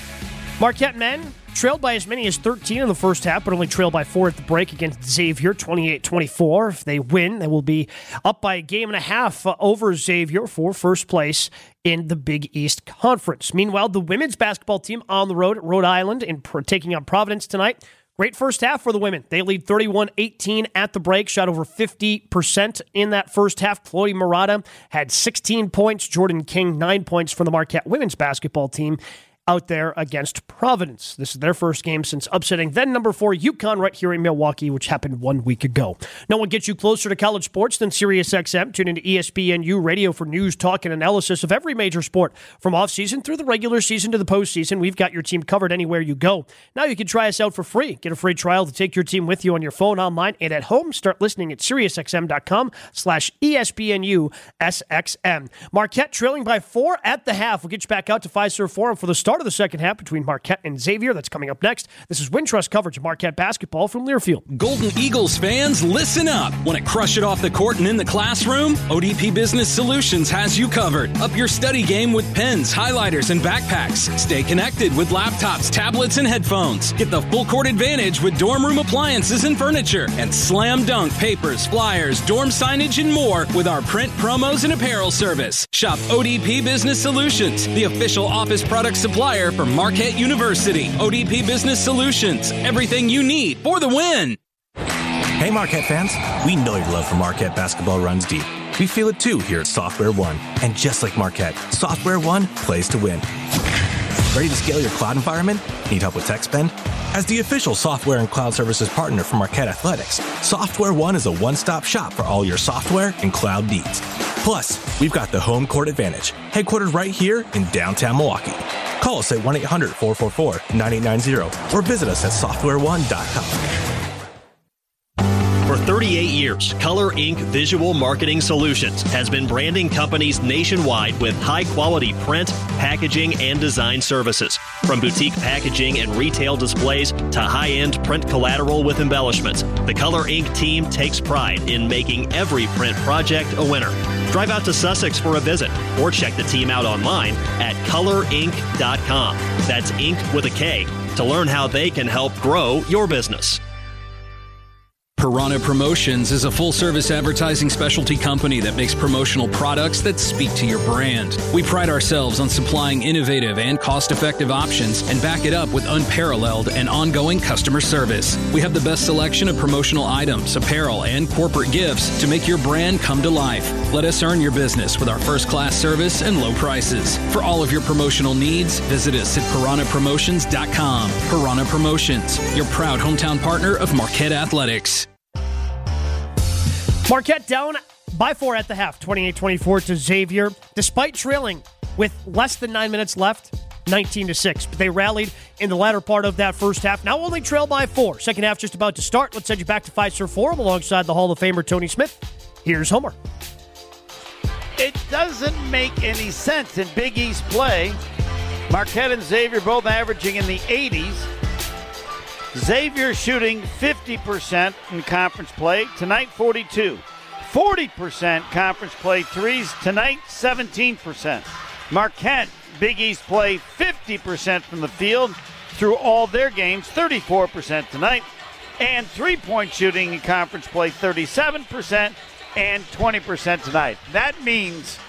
Marquette men trailed by as many as 13 in the first half, but only trailed by 4 at the break against Xavier, 28-24. If they win, they will be up by a game and a half over Xavier for first place in the Big East Conference. Meanwhile, the women's basketball team on the road at Rhode Island and taking on Providence tonight. Great first half for the women. They lead 31-18 at the break, shot over 50% in that first half. Chloe Murata had 16 points. Jordan King, 9 points for the Marquette women's basketball team out there against Providence. This is their first game since upsetting then number 4 UConn right here in Milwaukee, which happened 1 week ago. No one gets you closer to college sports than SiriusXM. Tune into ESPNU Radio for news, talk, and analysis of every major sport. From offseason through the regular season to the postseason, we've got your team covered anywhere you go. Now you can try us out for free. Get a free trial to take your team with you on your phone, online, and at home. Start listening at SiriusXM.com/ESPNUSXM. Marquette trailing by 4 at the half. We'll get you back out to Fiserv Forum for the start of the second half between Marquette and Xavier. That's coming up next. This is Wintrust coverage of Marquette basketball from Learfield. Golden Eagles fans, listen up. Want to crush it off the court and in the classroom? ODP Business Solutions has you covered. Up your study game with pens, highlighters, and backpacks. Stay connected with laptops, tablets, and headphones. Get the full court advantage with dorm room appliances and furniture. And slam dunk papers, flyers, dorm signage, and more with our print promos and apparel service. Shop ODP Business Solutions, the official office product supply supplier for Marquette University. ODP Business Solutions. Everything you need for the win. Hey, Marquette fans. We know your love for Marquette basketball runs deep. We feel it, too, here at Software One. And just like Marquette, Software One plays to win. Ready to scale your cloud environment? Need help with tech spend? As the official software and cloud services partner for Marquette Athletics, Software One is a one-stop shop for all your software and cloud needs. Plus, we've got the home court advantage, headquartered right here in downtown Milwaukee. Call us at 1-800-444-9890 or visit us at softwareone.com. For 38 years, Color Ink Visual Marketing Solutions has been branding companies nationwide with high-quality print, packaging, and design services. From boutique packaging and retail displays to high-end print collateral with embellishments, the Color Ink team takes pride in making every print project a winner. Drive out to Sussex for a visit or check the team out online at colorink.com. That's ink with a K to learn how they can help grow your business. Piranha Promotions is a full-service advertising specialty company that makes promotional products that speak to your brand. We pride ourselves on supplying innovative and cost-effective options and back it up with unparalleled and ongoing customer service. We have the best selection of promotional items, apparel, and corporate gifts to make your brand come to life. Let us earn your business with our first-class service and low prices. For all of your promotional needs, visit us at piranhapromotions.com. Piranha Promotions, your proud hometown partner of Marquette Athletics. Marquette down by 4 at the half, 28-24 to Xavier, despite trailing with less than 9 minutes left, 19-6. But they rallied in the latter part of that first half. Now only trail by 4. Second half just about to start. Let's send you back to Fiserv Forum alongside the Hall of Famer Tony Smith. Here's Homer. It doesn't make any sense in Big East play. Marquette and Xavier both averaging in the 80s. Xavier shooting 50% in conference play, tonight 42%. 40% conference play threes, tonight 17%. Marquette, Big East play 50% from the field through all their games, 34% tonight. And three-point shooting in conference play 37% and 20% tonight. That means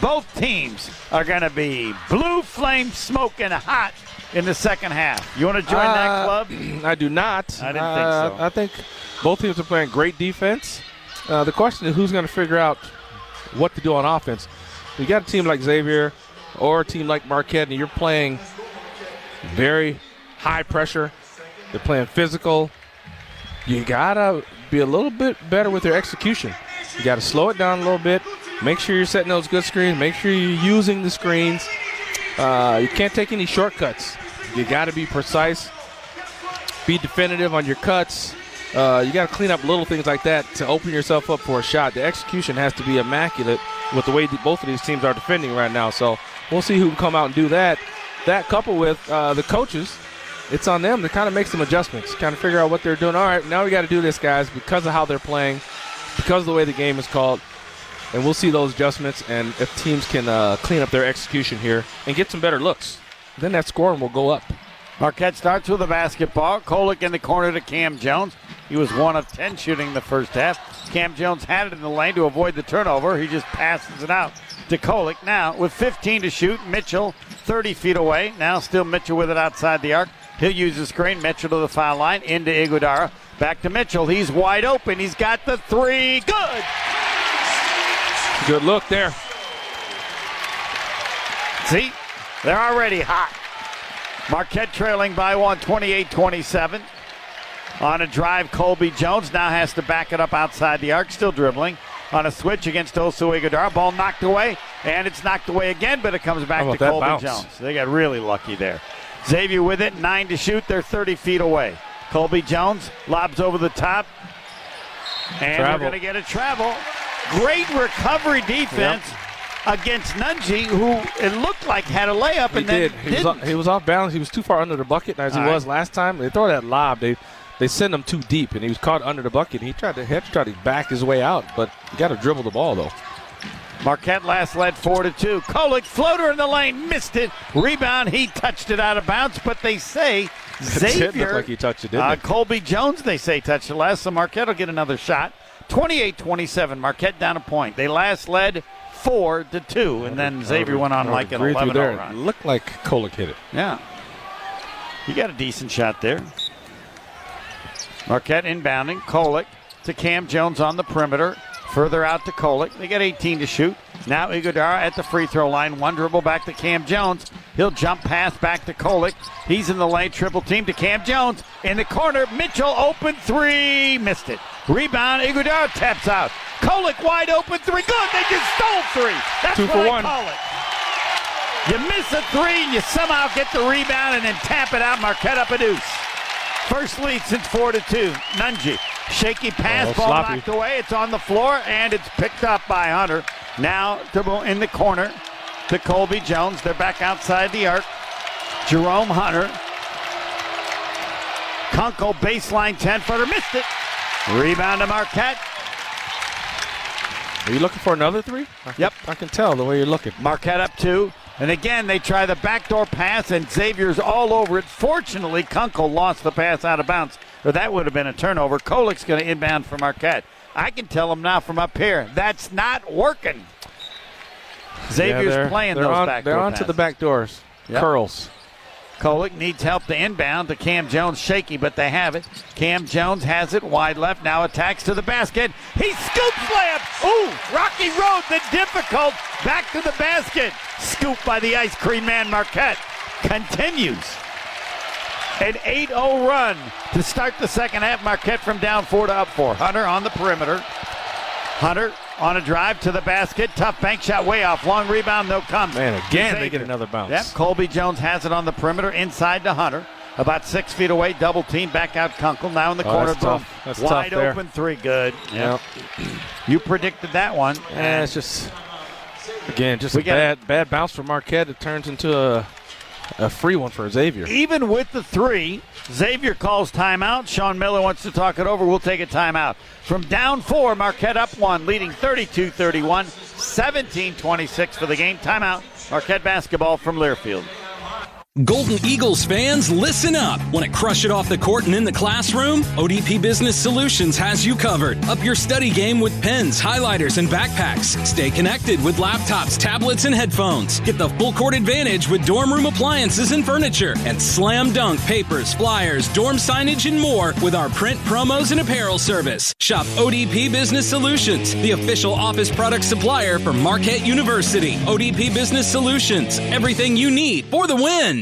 both teams are going to be blue flame smoking hot in the second half. You want to join that club? I do not. I didn't think so. I think both teams are playing great defense. The question is who's going to figure out what to do on offense. You got a team like Xavier or a team like Marquette, and you're playing very high pressure. They're playing physical. You got to be a little bit better with your execution. You got to slow it down a little bit. Make sure you're setting those good screens. Make sure you're using the screens. You can't take any shortcuts. You got to be precise, be definitive on your cuts. You got to clean up little things like that to open yourself up for a shot. The execution has to be immaculate with the way both of these teams are defending right now. So we'll see who can come out and do that. That coupled with the coaches, it's on them to kind of make some adjustments, kind of figure out what they're doing. All right, now we got to do this, guys, because of how they're playing, because of the way the game is called. And we'll see those adjustments, and if teams can clean up their execution here and get some better looks, then that scoring will go up. Marquette starts with the basketball. Kolek in the corner to Cam Jones. He was 1 of 10 shooting the first half. Cam Jones had it in the lane to avoid the turnover. He just passes it out to Kolek. Now with 15 to shoot, Mitchell 30 feet away. Now still Mitchell with it outside the arc. He'll use the screen. Mitchell to the foul line, into Ighodaro. Back to Mitchell. He's wide open. He's got the three. Good! Good look there. See, they're already hot. Marquette trailing by 1, 28-27. On a drive, Colby Jones now has to back it up outside the arc, still dribbling. On a switch against Oso Ighodaro, ball knocked away, and it's knocked away again, but it comes back to Colby Jones. They got really lucky there. Xavier with it, 9 to shoot. They're 30 feet away. Colby Jones lobs over the top, and they're going to get a travel. Great recovery defense against Nunge, who it looked like had a layup and then didn't. He was off balance. He was too far under the bucket as he was last time. They throw that lob. They send him too deep, and he was caught under the bucket. He tried to back his way out, but you got to dribble the ball, though. Marquette last led 4-2. Kolek, floater in the lane, missed it. Rebound, he touched it out of bounds, but they say Xavier. Did look like he touched it, didn't it? Colby Jones, they say, touched it last, so Marquette will get another shot. 28-27, Marquette down a point. They last led 4-2, and then Xavier went on like an 11-0 run. It looked like Kolek hit it. Yeah. He got a decent shot there. Marquette inbounding. Kolek to Cam Jones on the perimeter. Further out to Kolek. They got 18 to shoot. Now Ighodaro at the free throw line. One dribble back to Cam Jones. He'll jump pass back to Kolek. He's in the lane. Triple team to Cam Jones. In the corner, Mitchell open three. Missed it. Rebound. Ighodaro taps out. Kolek wide open three. Good. They just stole three. That's two for one. You miss a three, and you somehow get the rebound and then tap it out. Marquette up a deuce. First lead since 4-2. Nunge. Shaky pass, ball sloppy. Knocked away. It's on the floor, and it's picked up by Hunter. Now in the corner to Colby Jones. They're back outside the arc. Jerome Hunter. Kunkel baseline 10-footer. Missed it. Rebound to Marquette. Are you looking for another three? Yep. I can tell the way you're looking. Marquette up two. And again, they try the backdoor pass, and Xavier's all over it. Fortunately, Kunkel lost the pass out of bounds, or that would have been a turnover. Kolek's going to inbound for Marquette. I can tell him now from up here, that's not working. Xavier's playing those backdoor passes. They're onto the backdoors. Yep. Curls. Kolek needs help to inbound to Cam Jones. Shaky, but they have it. Cam Jones has it wide left. Now attacks to the basket. He scoops layup. Ooh, Rocky Road, the difficult. Back to the basket. Scoop by the ice cream man. Marquette continues an 8-0 run to start the second half. Marquette from down 4 to up 4. Hunter on the perimeter. Hunter on a drive to the basket. Tough bank shot way off. Long rebound, no comes. Man, again, Xavier. They get another bounce. Yep, Colby Jones has it on the perimeter. Inside to Hunter. About 6 feet away. Double team. Back out Kunkel. Now in the corner. That's Boom. Tough. That's wide tough open three. Good. Yep. You predicted that one. Yeah, it's just, again, just a bad bounce for Marquette. It turns into a free one for Xavier. Even with the three, Xavier calls timeout. Sean Miller wants to talk it over. We'll take a timeout. From down 4, Marquette up 1, leading 32-31, 17-26 for the game. Timeout, Marquette basketball from Learfield. Golden Eagles fans, listen up. Want to crush it off the court and in the classroom? ODP Business Solutions has you covered. Up your study game with pens, highlighters, and backpacks. Stay connected with laptops, tablets, and headphones. Get the full court advantage with dorm room appliances and furniture. And slam dunk papers, flyers, dorm signage, and more with our print promos and apparel service. Shop ODP Business Solutions, the official office product supplier for Marquette University. ODP Business Solutions, everything you need for the win.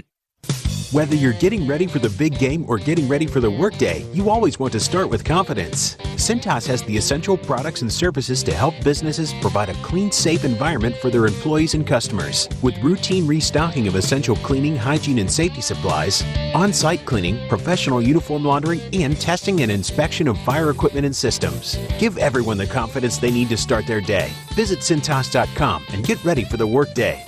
Whether you're getting ready for the big game or getting ready for the workday, you always want to start with confidence. Cintas has the essential products and services to help businesses provide a clean, safe environment for their employees and customers. With routine restocking of essential cleaning, hygiene, and safety supplies, on-site cleaning, professional uniform laundering, and testing and inspection of fire equipment and systems. Give everyone the confidence they need to start their day. Visit Cintas.com and get ready for the workday.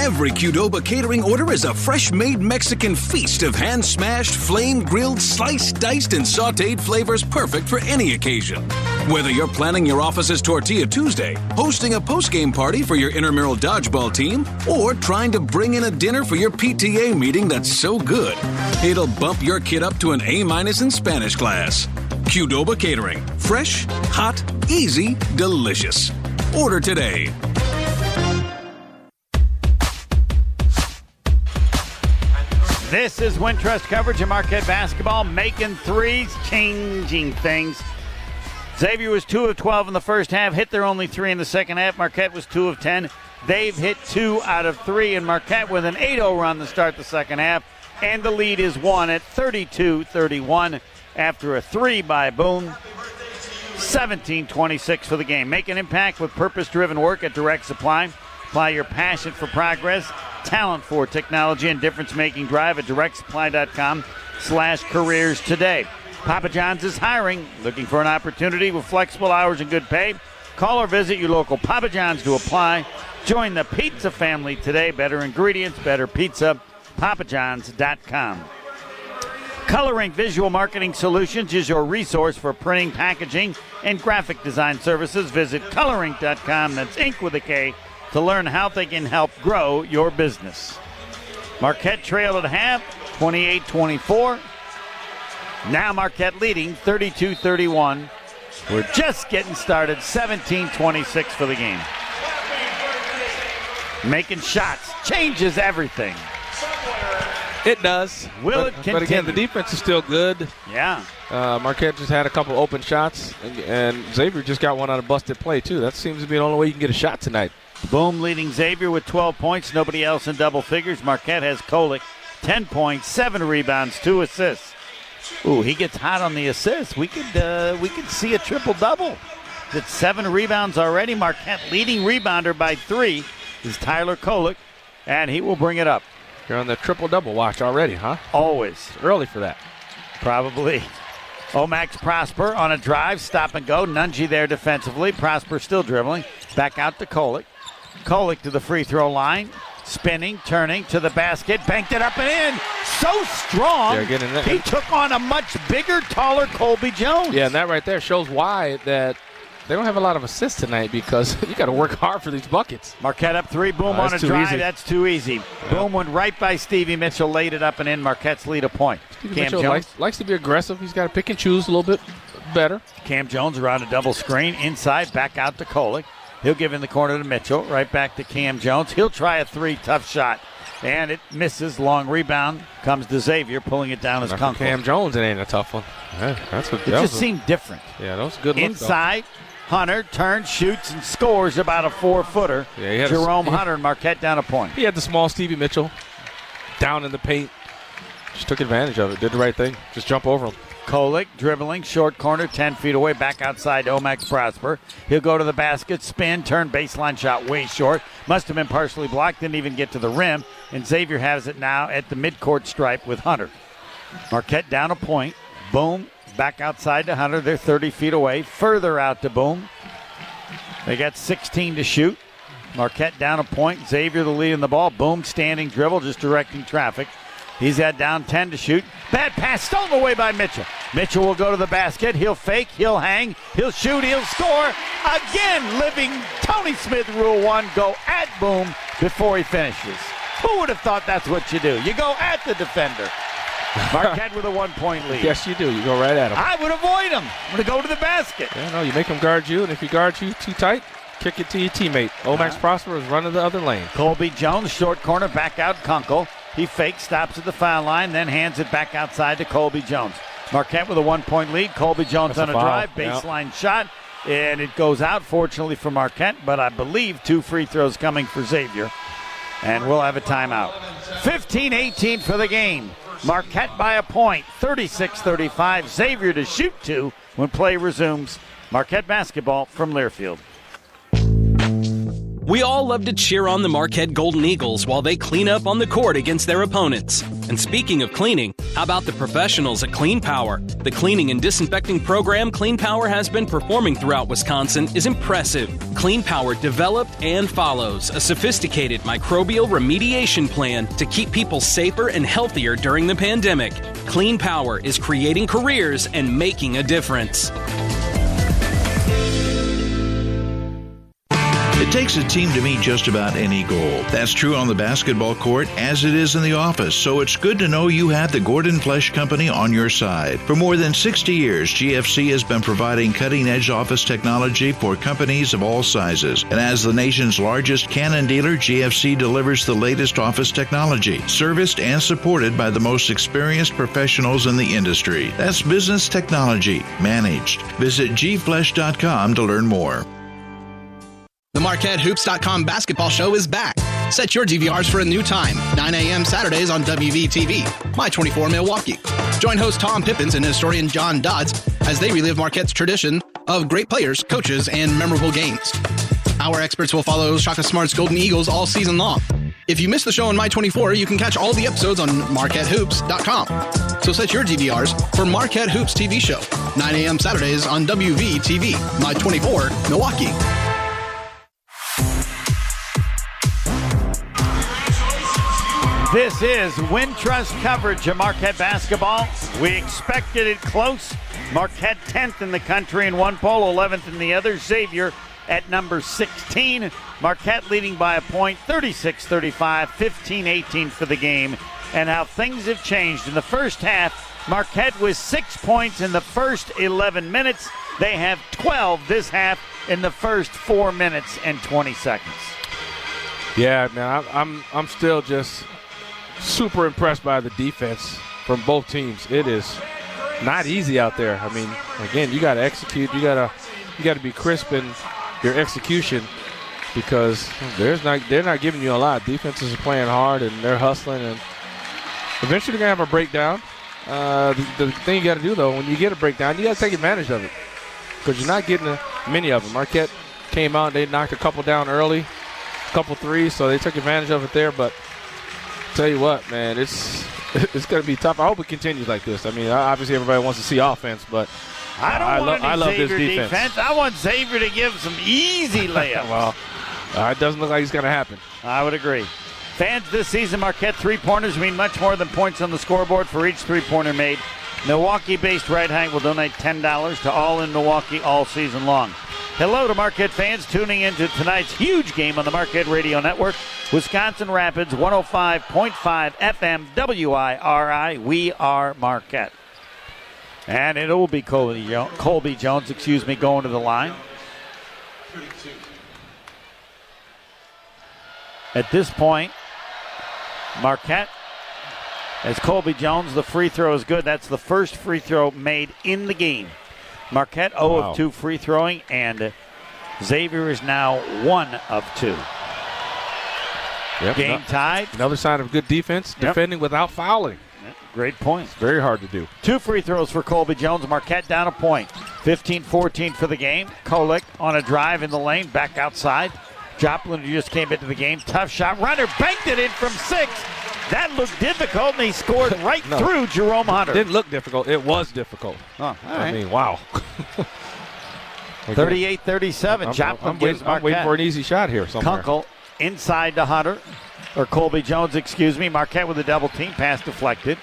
Every Qdoba catering order is a fresh-made Mexican feast of hand-smashed, flame-grilled, sliced, diced, and sautéed flavors perfect for any occasion. Whether you're planning your office's Tortilla Tuesday, hosting a post-game party for your intramural dodgeball team, or trying to bring in a dinner for your PTA meeting that's so good, it'll bump your kid up to an A- in Spanish class. Qdoba Catering. Fresh, hot, easy, delicious. Order today. This is Wintrust coverage of Marquette basketball, making threes, changing things. Xavier was 2 of 12 in the first half, hit their only three in the second half. Marquette was 2 of 10. They've hit 2 out of 3, and Marquette with an 8-0 run to start the second half, and the lead is 1 at 32-31 after a 3 by Boum. 17-26 for the game. Make an impact with purpose-driven work at Direct Supply. Apply your passion for progress, talent for technology, and difference-making drive at directsupply.com/careers today. Papa John's is hiring. Looking for an opportunity with flexible hours and good pay? Call or visit your local Papa John's to apply. Join the pizza family today. Better ingredients, better pizza. PapaJohns.com. Color Ink Visual Marketing Solutions is your resource for printing, packaging, and graphic design services. Visit colorink.com. That's ink with a K. To learn how they can help grow your business. Marquette trailed at half, 28-24. Now Marquette leading, 32-31. We're just getting started, 17-26 for the game. Making shots changes everything. It does. But again, the defense is still good. Yeah. Marquette just had a couple open shots, and Xavier just got one on a busted play, too. That seems to be the only way you can get a shot tonight. Boum leading Xavier with 12 points. Nobody else in double figures. Marquette has Kolek, 10 points, 7 rebounds, 2 assists. Ooh, he gets hot on the assists. We could see a triple-double. That's 7 rebounds already. Marquette leading rebounder by 3 is Tyler Kolek, and he will bring it up. You're on the triple-double watch already, huh? Always. Early for that. Probably. Omax Prosper on a drive, stop and go. Nunge there defensively. Prosper still dribbling. Back out to Kolek. Kolek to the free throw line. Spinning, turning to the basket. Banked it up and in. So strong. Yeah, getting that. He took on a much bigger, taller Colby Jones. Yeah, and that right there shows why that they don't have a lot of assists tonight, because you got to work hard for these buckets. Marquette up 3. Boum on a drive. Easy. That's too easy. Yeah. Boum went right by Stevie Mitchell, laid it up and in. Marquette's lead a point. Stevie Cam Mitchell Jones likes to be aggressive. He's got to pick and choose a little bit better. Cam Jones around a double screen. Inside, back out to Kolek. He'll give in the corner to Mitchell. Right back to Cam Jones. He'll try a 3. Tough shot. And it misses. Long rebound comes to Xavier, pulling it down as Kunkel. Cam Jones, it ain't a tough one. Yeah, that's what it just seemed different. Yeah, that was a good look. Inside. Though. Hunter turns, shoots, and scores about a 4-footer. Yeah, Jerome Hunter and Marquette down a point. He had the small Stevie Mitchell down in the paint. Just took advantage of it. Did the right thing. Just jump over him. Kolek dribbling, short corner, 10 feet away. Back outside to Omax Prosper. He'll go to the basket, spin, turn, baseline shot way short. Must have been partially blocked. Didn't even get to the rim. And Xavier has it now at the midcourt stripe with Hunter. Marquette down a point. Boum. Back outside to Hunter. They're 30 feet away. Further out to Boum. They got 16 to shoot. Marquette down a point. Xavier the lead in the ball. Boum standing dribble, just directing traffic. He's had down 10 to shoot. Bad pass stolen away by Mitchell. Mitchell will go to the basket. He'll fake. He'll hang. He'll shoot. He'll score. Again, living Tony Smith rule one. Go at Boum before he finishes. Who would have thought that's what you do? You go at the defender. Marquette with a 1-point lead. Yes, you do. You go right at him. I would avoid him. I'm going to go to the basket. Yeah, no, you make him guard you, and if he guards you too tight, kick it to your teammate. Omax Prosper is running the other lane. Colby Jones, short corner, back out Kunkel. He fakes, stops at the foul line, then hands it back outside to Colby Jones. Marquette with a 1-point lead. Colby Jones that's on a drive, baseline shot, and it goes out, fortunately for Marquette, but I believe 2 free throws coming for Xavier, and we'll have a timeout. 15-18 for the game. Marquette by a point, 36-35. Xavier to shoot 2 when play resumes. Marquette basketball from Learfield. We all love to cheer on the Marquette Golden Eagles while they clean up on the court against their opponents. And speaking of cleaning, how about the professionals at Clean Power? The cleaning and disinfecting program Clean Power has been performing throughout Wisconsin is impressive. Clean Power developed and follows a sophisticated microbial remediation plan to keep people safer and healthier during the pandemic. Clean Power is creating careers and making a difference. It takes a team to meet just about any goal. That's true on the basketball court as it is in the office, so it's good to know you have the Gordon Flesch Company on your side. For more than 60 years, GFC has been providing cutting-edge office technology for companies of all sizes. And as the nation's largest Canon dealer, GFC delivers the latest office technology, serviced and supported by the most experienced professionals in the industry. That's business technology managed. Visit gflesch.com to learn more. The MarquetteHoops.com basketball show is back. Set your DVRs for a new time, 9 a.m. Saturdays on WVTV, My24 Milwaukee. Join host Tom Pippins and historian John Dodds as they relive Marquette's tradition of great players, coaches, and memorable games. Our experts will follow Shaka Smart's Golden Eagles all season long. If you miss the show on My24, you can catch all the episodes on MarquetteHoops.com. So set your DVRs for Marquette Hoops TV show, 9 a.m. Saturdays on WVTV, My24 Milwaukee. This is Wintrust coverage of Marquette basketball. We expected it close. Marquette 10th in the country in one poll, 11th in the other. Xavier at number 16. Marquette leading by a point, 36-35, 15-18 for the game. And how things have changed in the first half. Marquette was 6 points in the first 11 minutes. They have 12 this half in the first 4 minutes and 20 seconds. Yeah, man, I'm still just super impressed by the defense from both teams. It is not easy out there. I mean, again, you got to execute. You got to be crisp in your execution because they're not giving you a lot. Defenses are playing hard and they're hustling, and eventually they're gonna have a breakdown. The thing you got to do though, when you get a breakdown, you got to take advantage of it because you're not getting many of them. Marquette came out, they knocked a couple down early, a couple threes, so they took advantage of it there. But tell you what, man, it's gonna be tough. I hope it continues like this. I mean, obviously everybody wants to see offense, but I love this defense. I want Xavier to give some easy layups. Well, it doesn't look like it's gonna happen. I would agree. Fans, this season, Marquette three-pointers mean much more than points on the scoreboard for each three-pointer made. Milwaukee-based Right Hank will donate $10 to All in Milwaukee all season long. Hello to Marquette fans tuning into tonight's huge game on the Marquette Radio Network. Wisconsin Rapids, 105.5 FM, WIRI. We are Marquette. And it will be Colby Jones, going to the line. At this point, Marquette, as Colby Jones, the free throw is good. That's the first free throw made in the game. Marquette 0 of 2 free throwing, and Xavier is now 1 of 2. Yep, game tied. Another sign of good defense, defending without fouling. Yep, great point. It's very hard to do. Two free throws for Colby Jones. Marquette down a point. 15-14 for the game. Kolek on a drive in the lane, back outside. Joplin, who just came into the game, tough shot. Runner banked it in from 6. That looked difficult, and he scored right through Jerome Hunter. It didn't look difficult. It was difficult. Oh, all right. I mean, wow. 38-37. Joplin gives Marquette. I'm waiting for an easy shot here somewhere. Kunkel inside to Hunter, or Colby Jones, excuse me. Marquette with a double team. Pass deflected.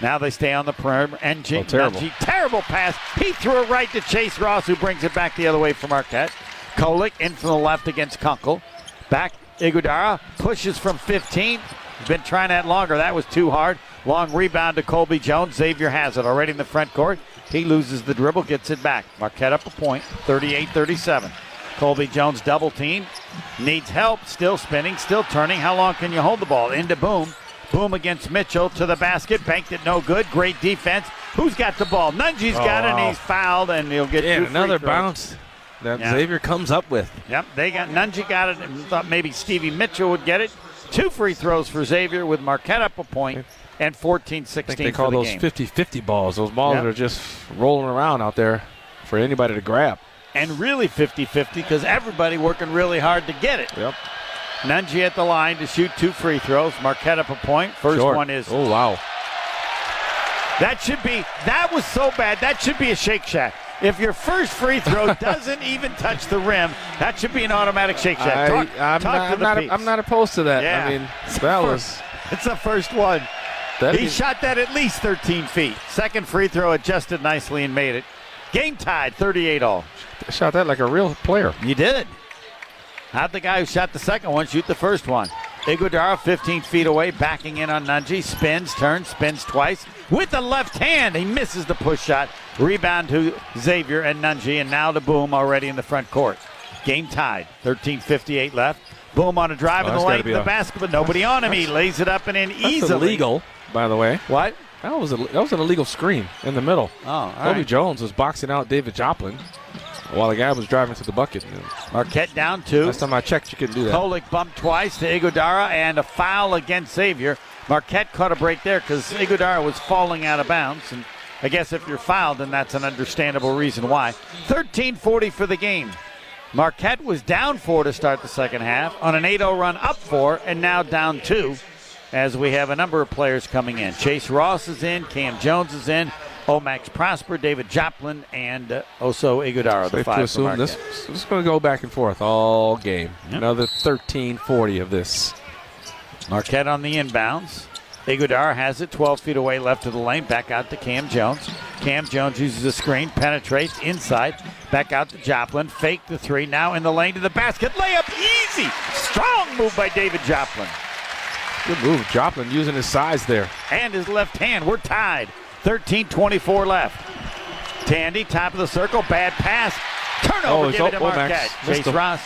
Now they stay on the perimeter. NG, terrible pass. He threw it right to Chase Ross, who brings it back the other way for Marquette. Kolek in from the left against Kunkel. Back, Ighodaro pushes from 15. He's been trying that longer. That was too hard. Long rebound to Colby Jones. Xavier has it already in the front court. He loses the dribble, gets it back. Marquette up a point, 38-37. Colby Jones double team. Needs help, still spinning, still turning. How long can you hold the ball? Into Boum. Boum against Mitchell to the basket. Banked it, no good. Great defense. Who's got the ball? Nunge's got it, and he's fouled, and he'll get two free another throws. Bounce. That Xavier comes up with. Yep, they got Nunge got it and thought maybe Stevie Mitchell would get it. Two free throws for Xavier with Marquette up a point and 14-16 I think they call those 50-50 balls. Those balls are just rolling around out there for anybody to grab. And really 50-50 because everybody working really hard to get it. Yep. Nunge at the line to shoot two free throws. Marquette up a point. First one is. Oh, wow. That was so bad. That should be a Shake Shack. If your first free throw doesn't even touch the rim, that should be an automatic Shake Shack. I'm not opposed to that. Yeah. I mean, it's the first one. He shot that at least 13 feet. Second free throw adjusted nicely and made it. Game tied, 38-all. Shot that like a real player. You did. How'd the guy who shot the second one shoot the first one? Ighodaro 15 feet away, backing in on Nunge. Spins, turns, spins twice. With the left hand, he misses the push shot. Rebound to Xavier and Nunge, and now to Boum already in the front court. Game tied, 13:58 left. Boum on a drive in the lane to the basket, but nobody on him. He lays it up and in easily. That's illegal, by the way. What? That was an illegal screen in the middle. Oh, all right. Kobe Jones was boxing out David Joplin while the guy was driving to the bucket. Marquette down two. Last time I checked, you couldn't do that. Kolek bumped twice to Ighodaro and a foul against Xavier. Marquette caught a break there because Ighodaro was falling out of bounds. And I guess if you're fouled, then that's an understandable reason why. 13:40 for the game. Marquette was down 4 to start the second half on an 8-0 run up 4 and now down 2 as we have a number of players coming in. Chase Ross is in. Cam Jones is in. Omax Prosper, David Joplin, and Oso Ighodaro. Safe to assume this is going to go back and forth all game. Yep. Another 13:40 of this. Marquette on the inbounds. Ighodaro has it 12 feet away left of the lane. Back out to Cam Jones. Cam Jones uses a screen, penetrates inside. Back out to Joplin. Fake the three. Now in the lane to the basket. Layup easy. Strong move by David Joplin. Good move. Joplin using his size there. And his left hand. We're tied. 13:24 left. Tandy, top of the circle, bad pass. Turnover, give it to Marquette. Chase Ross.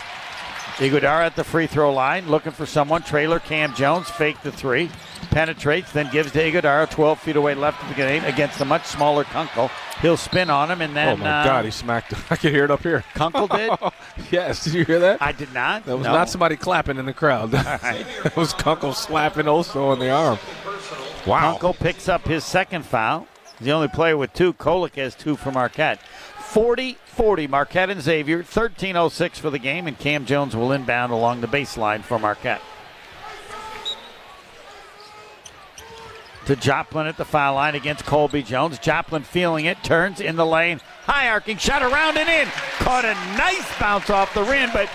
Ighodaro at the free throw line, looking for someone. Trailer Cam Jones, fake the three. penetrates, then gives to Ighodaro, 12 feet away left of the game against a much smaller Kunkel. He'll spin on him, and then... Oh, my God, he smacked him. I can hear it up here. Kunkel did? Yes, did you hear that? I did not. That was not somebody clapping in the crowd. It was Kunkel slapping Oso on the arm. Wow. Kunkel picks up his second foul. He's the only player with two. Kolek has two for Marquette. 40-40, Marquette and Xavier, 13:06 for the game, and Cam Jones will inbound along the baseline for Marquette. To Joplin at the foul line against Colby Jones. Joplin feeling it, turns in the lane. High arcing shot around and in. Caught a nice bounce off the rim, but...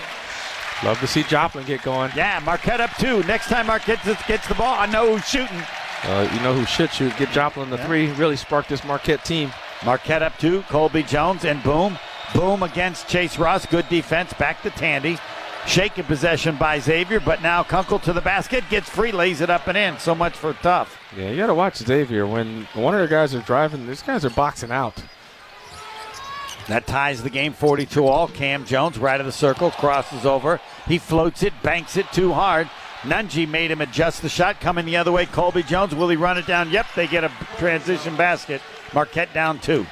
Love to see Joplin get going. Yeah, Marquette up two. Next time Marquette gets the ball, I know who's shooting. You know who should shoot. Get Joplin the three. Really sparked this Marquette team. Marquette up two, Colby Jones and Boum. Boum against Chase Ross, good defense, back to Tandy. Shaken possession by Xavier, but now Kunkel to the basket, gets free, lays it up and in. So much for tough. Yeah, you got to watch Xavier. When one of their guys are driving, these guys are boxing out. That ties the game, 42-all. Cam Jones, right of the circle, crosses over. He floats it, banks it too hard. Nunge made him adjust the shot, coming the other way. Colby Jones, will he run it down? Yep, they get a transition basket. Marquette down two.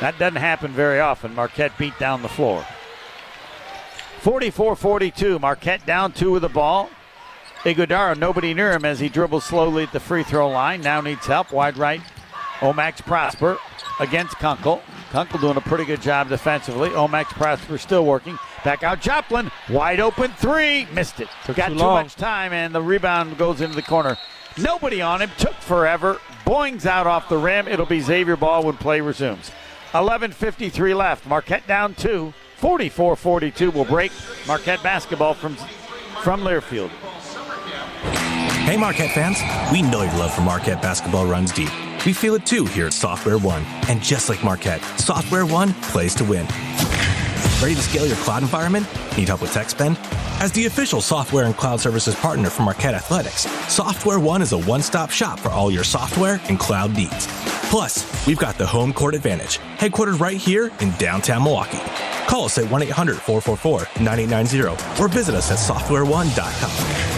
That doesn't happen very often. Marquette beat down the floor. 44-42. Marquette down two with the ball. Ighodaro, nobody near him as he dribbles slowly at the free throw line. Now needs help. Wide right, Omax Prosper against Kunkel. Kunkel doing a pretty good job defensively. Omax Prosper still working. Back out Joplin. Wide open three. Missed it. Got too much time, and the rebound goes into the corner. Nobody on him. Took forever. Boings out off the rim. It'll be Xavier ball when play resumes. 11:53 left. Marquette down two. 44-42 will break Marquette basketball from Learfield. Hey, Marquette fans. We know your love for Marquette basketball runs deep. We feel it, too, here at Software One. And just like Marquette, Software One plays to win. Ready to scale your cloud environment? Need help with tech spend? As the official software and cloud services partner for Marquette Athletics, Software One is a one-stop shop for all your software and cloud needs. Plus, we've got the home court advantage, headquartered right here in downtown Milwaukee. Call us at 1-800-444-9890 or visit us at softwareone.com.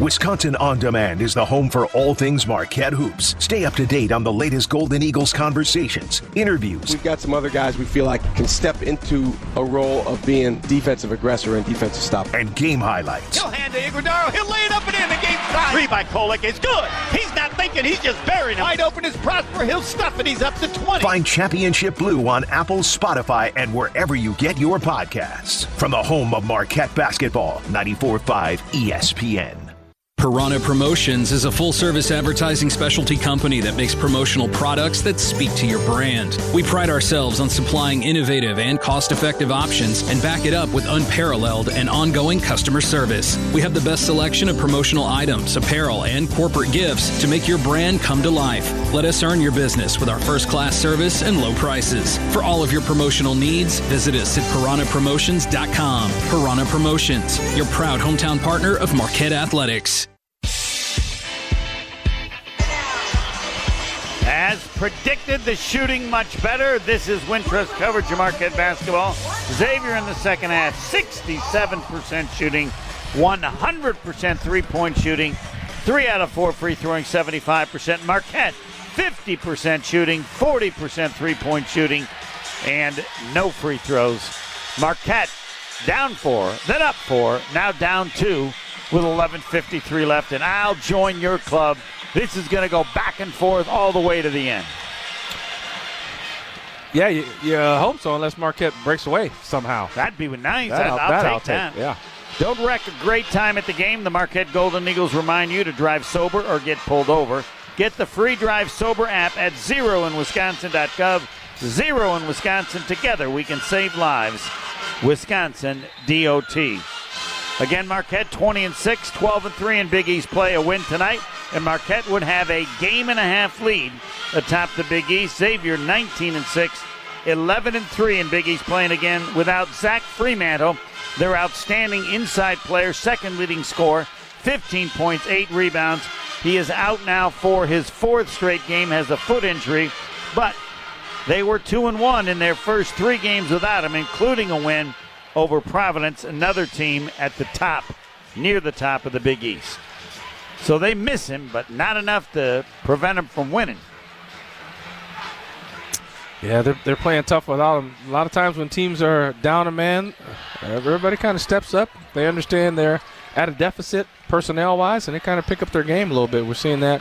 Wisconsin On Demand is the home for all things Marquette hoops. Stay up to date on the latest Golden Eagles conversations, interviews. We've got some other guys we feel like can step into a role of being defensive aggressor and defensive stopper. And game highlights. He'll hand to Ighodaro. He'll lay it up and in. The game's tied. Three by Kolek is good. He's not thinking. He's just burying him. Wide open is Prosper. He'll stuff it. He's up to 20. Find Championship Blue on Apple, Spotify, and wherever you get your podcasts. From the home of Marquette basketball, 94.5 ESPN. Piranha Promotions is a full-service advertising specialty company that makes promotional products that speak to your brand. We pride ourselves on supplying innovative and cost-effective options and back it up with unparalleled and ongoing customer service. We have the best selection of promotional items, apparel, and corporate gifts to make your brand come to life. Let us earn your business with our first-class service and low prices. For all of your promotional needs, visit us at piranhapromotions.com. Piranha Promotions, your proud hometown partner of Marquette Athletics. As predicted, the shooting much better. This is Wintrust coverage of Marquette basketball. Xavier in the second half, 67% shooting, 100% three-point shooting, 3 out of 4 free throwing, 75%. Marquette, 50% shooting, 40% three-point shooting, and no free throws. Marquette down 4, then up 4, now down 2 with 11:53 left, and I'll join your club. This is going to go back and forth all the way to the end. Yeah, you hope so, unless Marquette breaks away somehow. That'd be nice. I'll take that. Yeah. Don't wreck a great time at the game. The Marquette Golden Eagles remind you to drive sober or get pulled over. Get the free Drive Sober app at zeroinwisconsin.gov. Zero in Wisconsin. Together we can save lives. Wisconsin DOT. Again, Marquette 20-6, 12-3 in Big East play. A win tonight, and Marquette would have a game-and-a-half lead atop the Big East. Xavier 19-6, 11-3 in Big East play. And again, without Zach Fremantle, their outstanding inside player, second leading scorer, 15 points, 8 rebounds. He is out now for his 4th straight game, has a foot injury, but they were 2-1 in their first 3 games without him, including a win over Providence, another team at the top, near the top of the Big East. So they miss him, but not enough to prevent him from winning. Yeah, they're playing tough without him. A lot of times when teams are down a man, everybody kind of steps up. They understand they're at a deficit personnel-wise, and they kind of pick up their game a little bit. We're seeing that,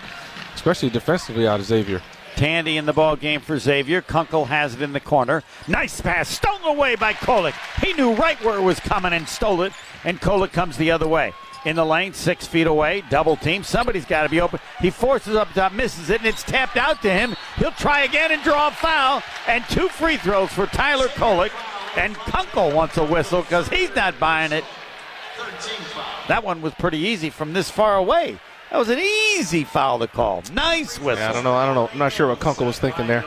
especially defensively, out of Xavier. Tandy in the ball game for Xavier. Kunkel has it in the corner. Nice pass, stolen away by Kolek. He knew right where it was coming and stole it, and Kolek comes the other way. In the lane, 6 feet away, double team. Somebody's got to be open. He forces up top, misses it, and it's tapped out to him. He'll try again and draw a foul, and two free throws for Tyler Kolek. And Kunkel wants a whistle because he's not buying it. That one was pretty easy from this far away. That was an easy foul to call. Nice whistle. Yeah, I don't know. I'm not sure what Kunkel was thinking there.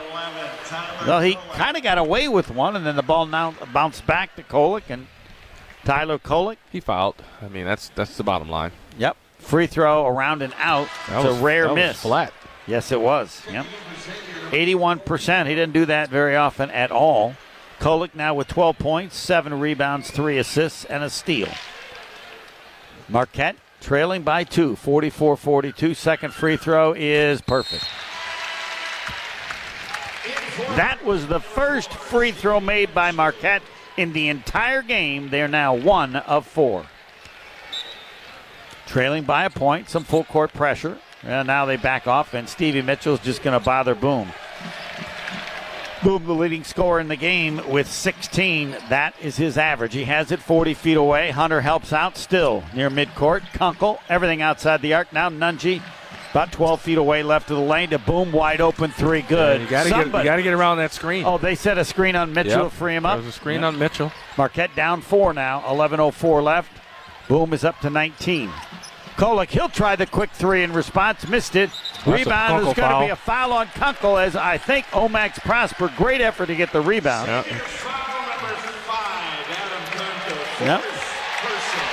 Well, he kind of got away with one, and then the ball now bounced back to Kolek, and Tyler Kolek. He fouled. I mean, that's the bottom line. Yep. Free throw around and out. It's a rare miss. Was flat. Yes, it was. Yep. 81%. He didn't do that very often at all. Kolek now with 12 points, 7 rebounds, 3 assists, and a steal. Marquette trailing by 2, 44-42. Second free throw is perfect. That was the first free throw made by Marquette in the entire game. They're now 1 of 4. Trailing by a point, some full court pressure. And now they back off, and Stevie Mitchell's just going to bother Boum. Boum, the leading scorer in the game with 16. That is his average. He has it 40 feet away. Hunter helps out still near midcourt. Kunkel, everything outside the arc. Now Nunge, about 12 feet away left of the lane to Boum, wide open three, good. Yeah, you got to get around that screen. Oh, they set a screen on Mitchell to free him up. There's a screen on Mitchell. Marquette down 4 now, 11:04 left. Boum is up to 19. Kolek, he'll try the quick three in response, missed it. Rebound is going to be a foul on Kunkel, as I think Omax Prosper, great effort to get the rebound. Yep.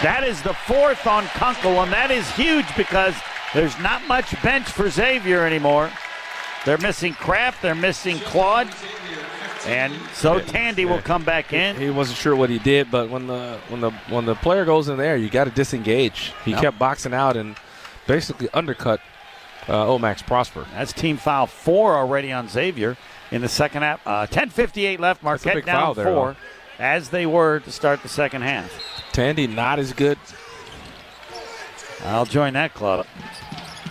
That is the 4th on Kunkel, and that is huge because there's not much bench for Xavier anymore. They're missing Kraft. They're missing Claude. And so Tandy will come back in. He wasn't sure what he did, but when the player goes in there, you got to disengage. He kept boxing out and basically undercut Omax Prosper. That's team foul 4 already on Xavier in the second half. 10:58 left. Marquette down 4 as they were to start the second half. Tandy not as good. I'll join that club.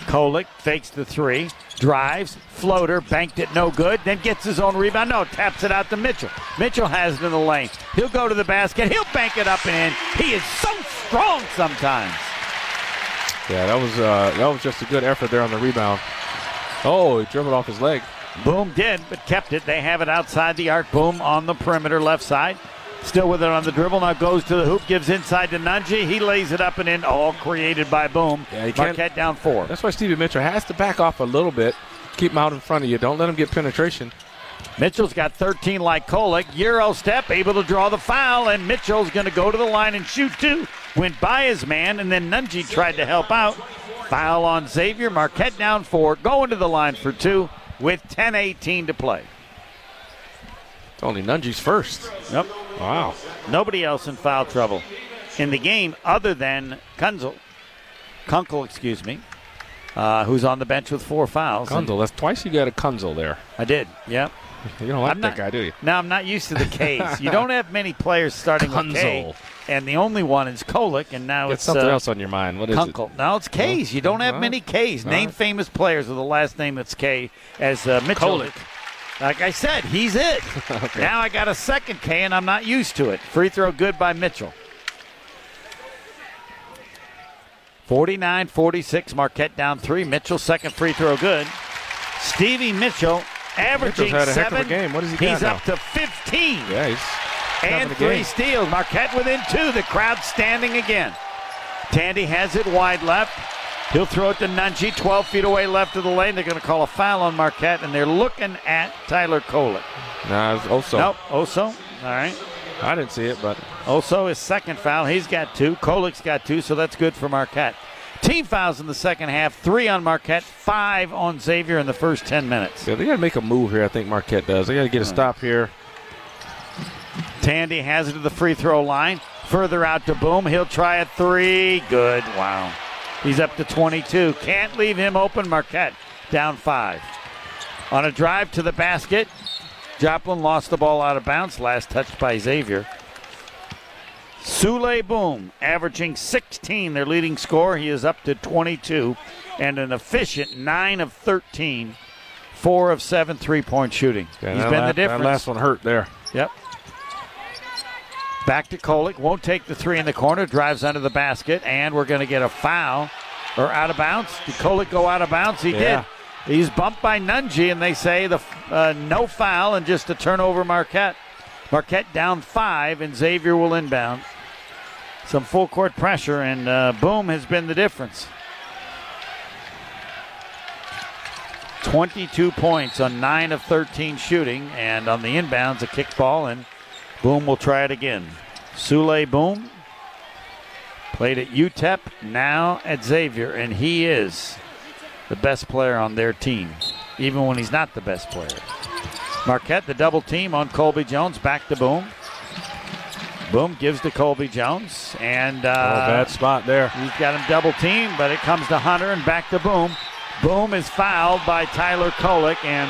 Kolek fakes the three, drives, floater, banked it, no good, then gets his own rebound. No, taps it out to Mitchell. Mitchell has it in the lane. He'll go to the basket. He'll bank it up and in. He is so strong sometimes. Yeah, that was just a good effort there on the rebound. Oh, he dribbled off his leg. Boum did, but kept it. They have it outside the arc. Boum on the perimeter left side. Still with it on the dribble, now goes to the hoop, gives inside to Nunge. He lays it up and in, all created by Boum. Yeah, Marquette down 4. That's why Stevie Mitchell has to back off a little bit. Keep him out in front of you. Don't let him get penetration. Mitchell's got 13 like Kolek. Euro step, able to draw the foul, and Mitchell's going to go to the line and shoot 2. Went by his man, and then Nunge tried to help out. Foul on Xavier. Marquette down 4, going to the line for 2 with 10:18 to play. Only Nunge's first. Yep. Wow. Nobody else in foul trouble in the game other than Kunkel, who's on the bench with 4 fouls. Kunkel, that's twice you got a Kunkel there. I did, yep. You don't like that guy, do you? No, I'm not used to the K's. You don't have many players starting with K, and the only one is Kolek, and now it's something else on your mind. What is Kunkel? It? Now it's K's. Huh? You don't have many K's. Name famous players with the last name that's K, as Mitchell. Kolek. Like I said, he's it. Okay. Now I got a second K, and I'm not used to it. Free throw good by Mitchell. 49-46, Marquette down 3. Mitchell, second free throw good. Stevie Mitchell averaging 7. Game. What is he he's up now? To 15. Yeah, he's and 3 steals. Marquette within 2. The crowd standing again. Tandy has it wide left. He'll throw it to Nunge, 12 feet away left of the lane. They're going to call a foul on Marquette, and they're looking at Tyler Kolek. Nah, it's Oso. Nope, Oso. All right. I didn't see it, but. Oso, his second foul. He's got 2. Kolek's got 2, so that's good for Marquette. Team fouls in the second half. 3 on Marquette, 5 on Xavier in the first 10 minutes. Yeah, they got to make a move here, I think Marquette does. They got to get a stop here. Tandy has it to the free throw line. Further out to Boum. He'll try a 3. Good. Wow. He's up to 22. Can't leave him open. Marquette down 5. On a drive to the basket, Joplin lost the ball out of bounds. Last touched by Xavier. Souley Boum averaging 16, their leading scorer. He is up to 22 and an efficient 9 of 13, 4 of 7 three-point shooting. Yeah, he's been the difference. That last one hurt there. Yep. Back to Kolek. Won't take the three in the corner. Drives under the basket, and we're going to get a foul or out of bounds. Did Kolek go out of bounds? He did. He's bumped by Nunge, and they say the no foul and just a turnover. Marquette down 5, and Xavier will inbound. Some full court pressure, and Boum has been the difference. 22 points on 9 of 13 shooting, and on the inbounds, a kickball, and Boum will try it again. Souley Boum played at UTEP, now at Xavier, and he is the best player on their team, even when he's not the best player. Marquette, the double team on Colby Jones. Back to Boum. Boum gives to Colby Jones. And bad spot there. He's got him double teamed, but it comes to Hunter and back to Boum. Boum is fouled by Tyler Kolek, and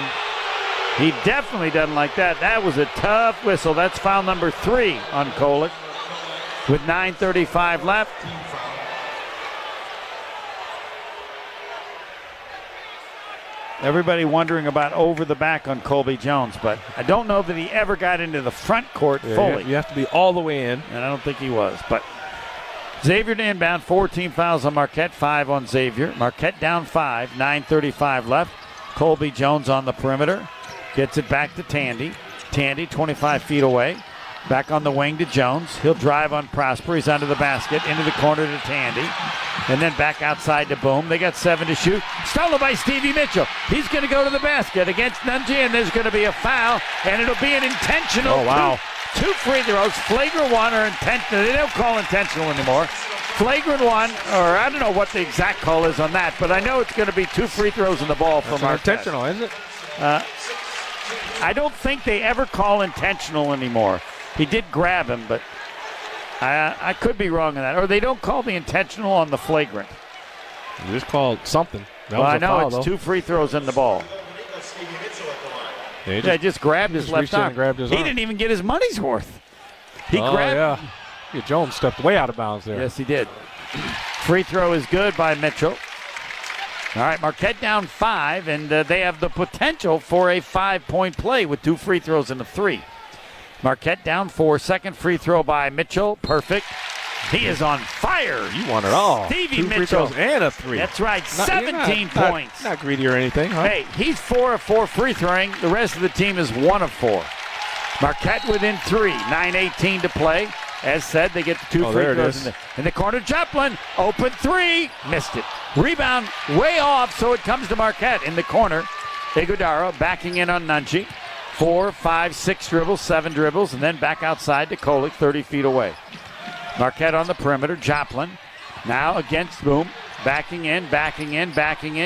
he definitely doesn't like that. That was a tough whistle. That's foul number 3 on Kolek with 9:35 left. Everybody wondering about over the back on Colby Jones, but I don't know that he ever got into the front court fully. You have to be all the way in. And I don't think he was. But Xavier to inbound, 14 fouls on Marquette, 5 on Xavier. Marquette down 5, 9:35 left. Colby Jones on the perimeter. Gets it back to Tandy. Tandy 25 feet away. Back on the wing to Jones. He'll drive on Prosper. He's under the basket, into the corner to Tandy. And then back outside to Boum. They got 7 to shoot. Stolen by Stevie Mitchell. He's going to go to the basket against Nunge, and there's going to be a foul, and it'll be an intentional. Oh, wow. Two free throws. Flagrant one or intentional. They don't call intentional anymore. Flagrant one, or I don't know what the exact call is on that, but I know it's going to be 2 free throws in the ball from our intentional, isn't it? I don't think they ever call intentional anymore. He did grab him, but I could be wrong on that. Or they don't call the intentional on the flagrant. You just called something. That was a foul, though. 2 free throws in the ball. Yeah, just grabbed his left arm. He didn't even get his money's worth. Yeah, Jones stepped way out of bounds there. Yes, he did. Free throw is good by Mitchell. All right, Marquette down 5, and they have the potential for a 5-point play with 2 free throws and a 3. Marquette down 4. Second free throw by Mitchell. Perfect. He is on fire. You want it all. Stevie 2 Mitchell. 3 and a 3. That's right. 17 points. Not greedy or anything, huh? Hey, he's 4 of 4 free throwing. The rest of the team is 1 of 4. Marquette within 3. 9:18 to play. As said, they get the 2 free throws in the corner. Joplin, open 3. Missed it. Rebound way off, so it comes to Marquette in the corner. Ighodaro backing in on Nunge. 4, 5, 6 dribbles, 7 dribbles, and then back outside to Kolek, 30 feet away. Marquette on the perimeter. Joplin now against Boum. Backing in.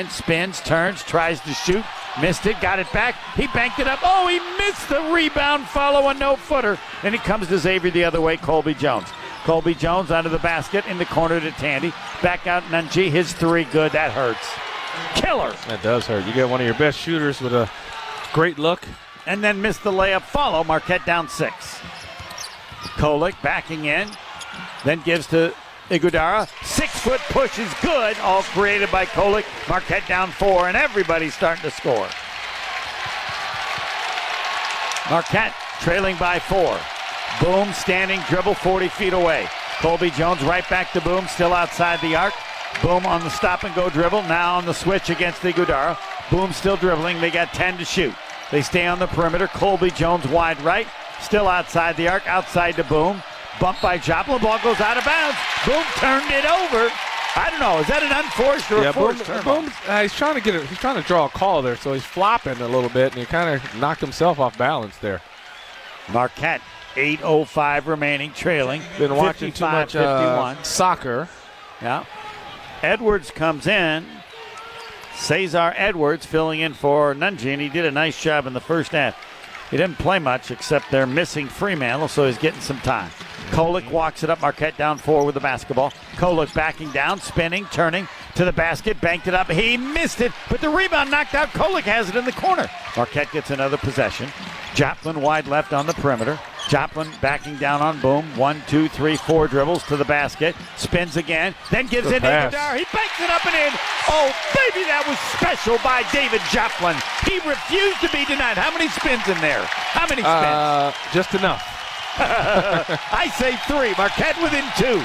Spins, turns, tries to shoot. Missed it, got it back. He banked it up. Oh, he missed the rebound. Follow a no-footer. And it comes to Xavier the other way, Colby Jones. Colby Jones under the basket in the corner to Tandy. Back out Nunge. His 3, good. That hurts. Killer. That does hurt. You get one of your best shooters with a great look. And then missed the layup. Follow. Marquette down 6. Kolek backing in. Then gives to Ighodaro. 6-foot push is good. All created by Kolek. Marquette down 4. And everybody's starting to score. Marquette trailing by 4. Boum standing dribble 40 feet away. Colby Jones right back to Boum. Still outside the arc. Boum on the stop-and-go dribble. Now on the switch against Ighodaro. Boum still dribbling. They got 10 to shoot. They stay on the perimeter. Colby Jones wide right. Still outside the arc. Outside to Boum. Bumped by Joplin. Ball goes out of bounds. Boum turned it over. I don't know. Is that an unforced or a forced turnover? Boum, he's trying to draw a call there, so he's flopping a little bit, and he kind of knocked himself off balance there. Marquette, 8:05 remaining, trailing. Been watching too much soccer. Yeah. Edwards comes in. Cesar Edwards filling in for Nunge, and he did a nice job in the first half. He didn't play much except they're missing Fremantle, so he's getting some time. Kolek walks it up. Marquette down 4 with the basketball. Kolek backing down, spinning, turning, to the basket, banked it up. He missed it, but the rebound knocked out. Kolek has it in the corner. Marquette gets another possession. Joplin wide left on the perimeter. Joplin backing down on Boum. 1, 2, 3, 4 dribbles to the basket. Spins again, then gives it to Ighodaro. He banks it up and in. Oh, baby, that was special by David Joplin. He refused to be denied. How many spins in there? How many spins? Just enough. I say 3. Marquette within 2.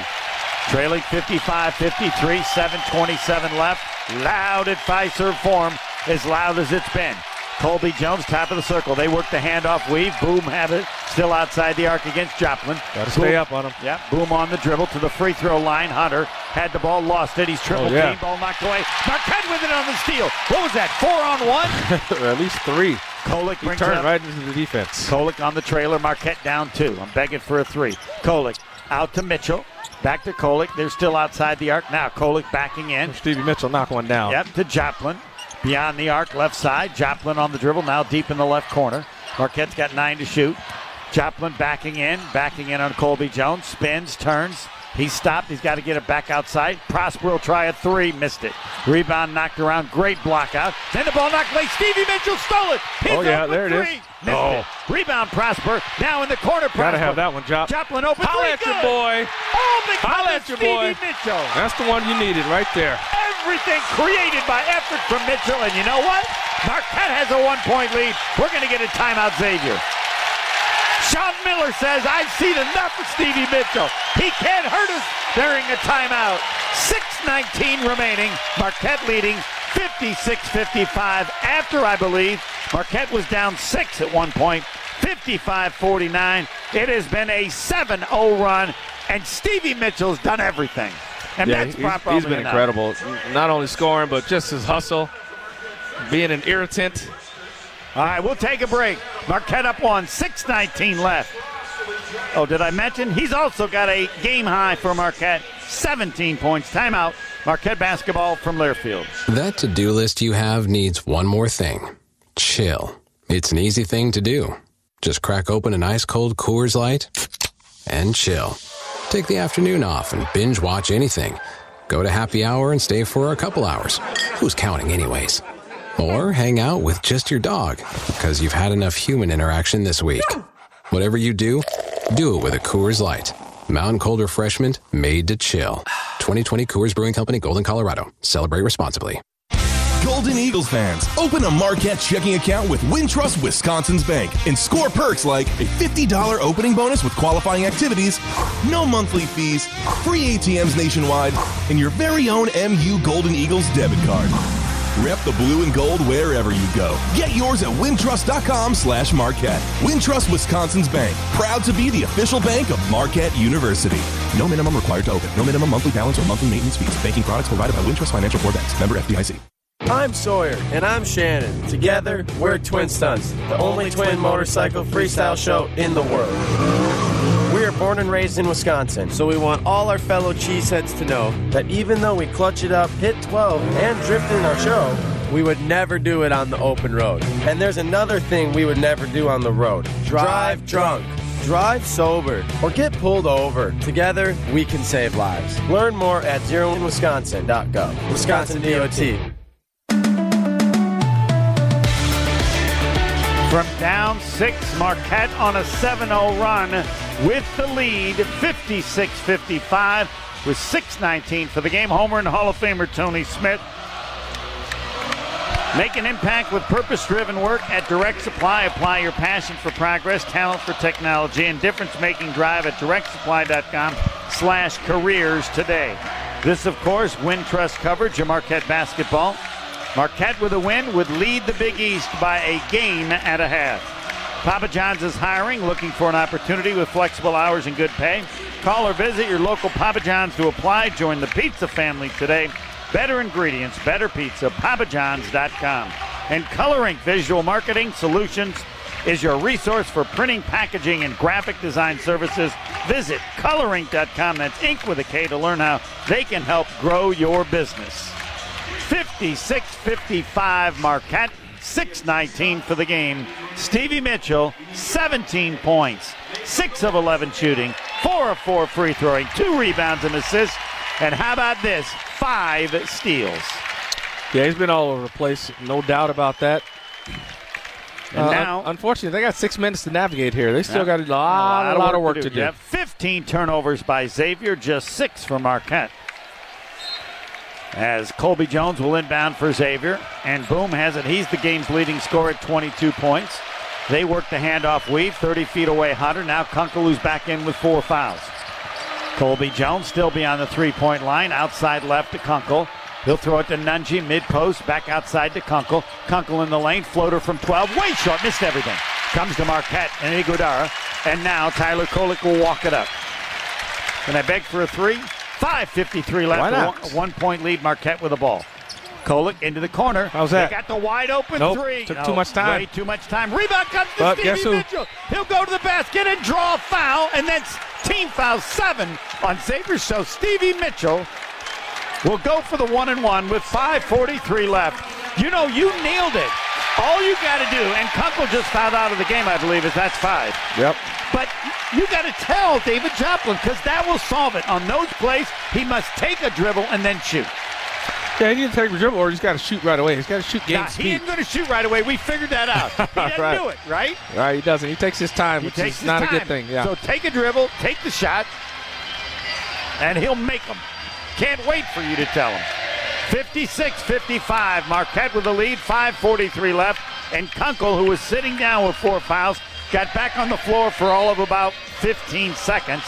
Trailing 55-53, 7:27 left. Loud at Fiserv Forum, as loud as it's been. Colby Jones, top of the circle. They work the handoff weave. Boum have it. Still outside the arc against Joplin. Got to stay up on him. Yep. Boum on the dribble to the free throw line. Hunter had the ball, lost it. He's triple team. Ball knocked away. Marquette with it on the steal. What was that? 4-on-1? Or at least 3. Kolek brings it up. Right into the defense. Kolek on the trailer. Marquette down 2. I'm begging for a 3. Kolek out to Mitchell. Back to Kolek. They're still outside the arc now. Kolek backing in. Stevie Mitchell knock one down. Yep. To Joplin. Beyond the arc, left side. Joplin on the dribble, now deep in the left corner. Marquette's got 9 to shoot. Joplin backing in on Colby Jones. Spins, turns. He's stopped. He's got to get it back outside. Prosper will try a 3. Missed it. Rebound knocked around. Great block out. Then the ball knocked away. Stevie Mitchell stole it. He's there it is. Missed it. Rebound Prosper. Now in the corner. Got to have that one, Joplin. Joplin open. Holla at your boy. Oh, holla at your boy. Mitchell. That's the one you needed right there. Everything created by effort from Mitchell. And you know what? Marquette has a 1-point lead. We're going to get a timeout, Xavier. Sean Miller says, I've seen enough of Stevie Mitchell. He can't hurt us during a timeout. 6:19 remaining. Marquette leading 56-55 after, I believe, Marquette was down 6 at one point, 55-49. It has been a 7-0 run, and Stevie Mitchell's done everything. And that's probably he's been incredible. Not only scoring, but just his hustle, being an irritant. All right, we'll take a break. Marquette up 1, 6:19 left. Oh, did I mention? He's also got a game high for Marquette, 17 points. Timeout, Marquette basketball from Learfield. That to-do list you have needs one more thing, chill. It's an easy thing to do. Just crack open an ice-cold Coors Light and chill. Take the afternoon off and binge watch anything. Go to happy hour and stay for a couple hours. Who's counting anyways? Or hang out with just your dog because you've had enough human interaction this week. Whatever you do, do it with a Coors Light. Mountain Cold Refreshment made to chill. 2020 Coors Brewing Company, Golden, Colorado. Celebrate responsibly. Golden Eagles fans, open a Marquette checking account with Wintrust Wisconsin's Bank and score perks like a $50 opening bonus with qualifying activities, no monthly fees, free ATMs nationwide, and your very own MU Golden Eagles debit card. Rep the blue and gold wherever you go. Get yours at Wintrust.com/Marquette. Wintrust Wisconsin's Bank, proud to be the official bank of Marquette University. No minimum required to open. No minimum monthly balance or monthly maintenance fees. Banking products provided by Wintrust Financial Corp. Banks. Member FDIC. I'm Sawyer. And I'm Shannon. Together, we're Twin Stunts, the only twin motorcycle freestyle show in the world. We are born and raised in Wisconsin, so we want all our fellow cheeseheads to know that even though we clutch it up, hit 12, and drift in our show, we would never do it on the open road. And there's another thing we would never do on the road. Drive drunk. Drive sober or get pulled over. Together, we can save lives. Learn more at zeroinwisconsin.gov. Wisconsin DOT. From down 6, Marquette on a 7-0 run with the lead, 56-55, with 6:19 for the game. Homer and Hall of Famer Tony Smith. Make an impact with purpose-driven work at Direct Supply. Apply your passion for progress, talent for technology, and difference-making drive at directsupply.com/careers today. This, of course, Wintrust coverage of Marquette basketball. Marquette with a win would lead the Big East by a game and a half. Papa John's is hiring, looking for an opportunity with flexible hours and good pay. Call or visit your local Papa John's to apply. Join the pizza family today. Better ingredients, better pizza, papajohns.com. And Color Ink Visual Marketing Solutions is your resource for printing, packaging, and graphic design services. Visit colorink.com, that's ink with a K, to learn how they can help grow your business. 56-55 Marquette, 6:19 for the game. Stevie Mitchell, 17 points, 6 of 11 shooting, 4 of 4 free throwing, 2 rebounds and assists. And how about this? 5 steals. Yeah, he's been all over the place. No doubt about that. And now, unfortunately, they got 6 minutes to navigate here. They still got a lot of work to do. Yeah, 15 turnovers by Xavier, just 6 for Marquette. As Colby Jones will inbound for Xavier, and Boum has it. He's the game's leading scorer at 22 points. They work the handoff weave, 30 feet away Hunter. Now Kunkel, who's back in with 4 fouls. Colby Jones still beyond the three-point line, outside left to Kunkel. He'll throw it to Nunge, mid-post, back outside to Kunkel. Kunkel in the lane, floater from 12, way short, missed everything. Comes to Marquette and Ighodaro, and now Tyler Kolek will walk it up. And I beg for a three. 5:53 left, 1 point lead, Marquette with the ball. Kolek into the corner. How's that? They got the wide open three. Took too much time. Way too much time. Rebound comes to Stevie Mitchell. He'll go to the basket and draw a foul, and then team foul 7 on Xavier. So Stevie Mitchell will go for the 1-and-1 with 5:43 left. You know, you nailed it. All you got to do, and Kunkel just fouled out of the game, I believe, is that's 5. Yep. But you got to tell David Joplin, because that will solve it. On those plays, he must take a dribble and then shoot. Yeah, he didn't take a dribble, or he's got to shoot right away. He's got to shoot game speed. He isn't going to shoot right away. We figured that out. He doesn't do it, right? Right, he doesn't. He takes his time, which is not a good thing. Yeah. So take a dribble, take the shot, and he'll make them. Can't wait for you to tell him. 56-55, Marquette with the lead, 5:43 left, and Kunkel, who was sitting down with 4 fouls, got back on the floor for all of about 15 seconds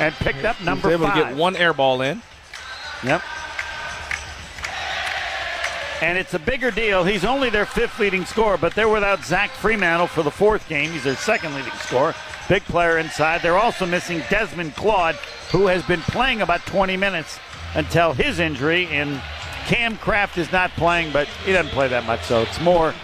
and picked up number 5. He was able to get 1 air ball in. Yep. And it's a bigger deal. He's only their 5th leading scorer, but they're without Zach Fremantle for the 4th game. He's their 2nd leading scorer. Big player inside. They're also missing Desmond Claude, who has been playing about 20 minutes until his injury. And Cam Kraft is not playing, but he doesn't play that much, so it's more.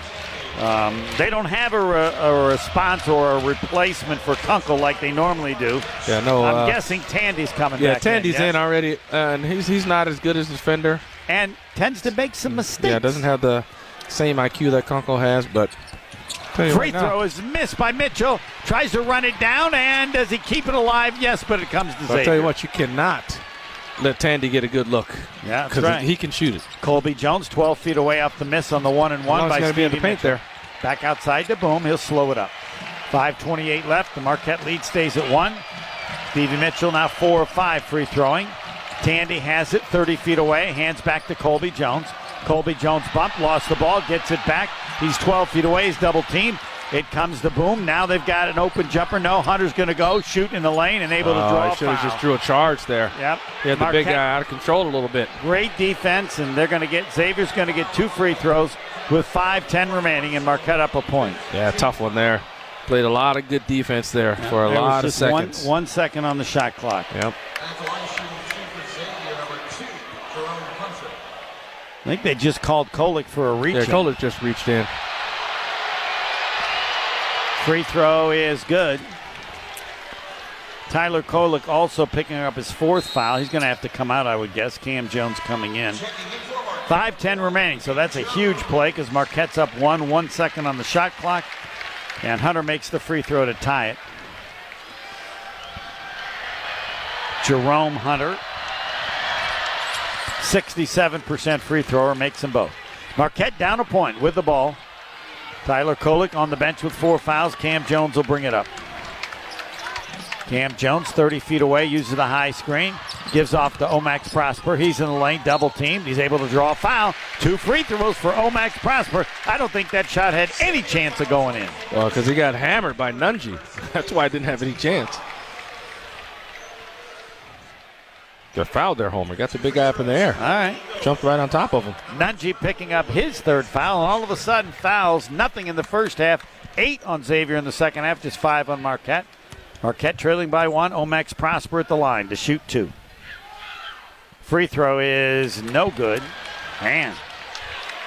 They don't have a response or a replacement for Kunkel like they normally do. Yeah, no. I'm guessing Tandy's coming back. Yeah, Tandy's in already, and he's not as good as a defender. And tends to make some mistakes. Yeah, doesn't have the same IQ that Kunkel has, but. Free throw is missed by Mitchell. Tries to run it down, and does he keep it alive? Yes, but it comes to Xavier. I'll tell you what, you cannot let Tandy get a good look. Yeah, because he can shoot it. Colby Jones, 12 feet away off the miss on the 1-and-1 by Stevie Mitchell. Back outside to Boum. He'll slow it up. 5:28 left. The Marquette lead stays at 1. Stevie Mitchell now 4 of 5 free throwing. Tandy has it 30 feet away. Hands back to Colby Jones. Colby Jones bumped, lost the ball, gets it back. He's 12 feet away. He's double teamed. It comes to Boum. Now they've got an open jumper. No, Hunter's going to go shoot in the lane and able to draw. Should have just drew a charge there. Yep. He had the big guy out of control a little bit. Great defense, and they're going to get Xavier's going to get 2 free throws with 5:10 remaining, and Marquette up a point. Yeah, tough one there. Played a lot of good defense there for a lot of seconds. One second on the shot clock. Yep. I think they just called Kolek for a reach. Yeah, Kolek just reached in. Free throw is good. Tyler Kolek also picking up his 4th foul. He's going to have to come out, I would guess. Cam Jones coming in. 5:10 remaining, so that's a huge play because Marquette's up 1 second on the shot clock. And Hunter makes the free throw to tie it. Jerome Hunter, 67% free thrower, makes them both. Marquette down a point with the ball. Tyler Kolek on the bench with 4 fouls. Cam Jones will bring it up. Cam Jones, 30 feet away, uses the high screen. Gives off to Omax Prosper. He's in the lane, double teamed. He's able to draw a foul. 2 free throws for Omax Prosper. I don't think that shot had any chance of going in. Well, because he got hammered by Nunge. That's why it didn't have any chance. They're fouled there, Homer. Got the big guy up in the air. All right. Jumped right on top of him. Nunge picking up his 3rd foul, and all of a sudden fouls. Nothing in the first half. 8 on Xavier in the second half, just 5 on Marquette. Marquette trailing by 1. Omax Prosper at the line to shoot 2. Free throw is no good. Man,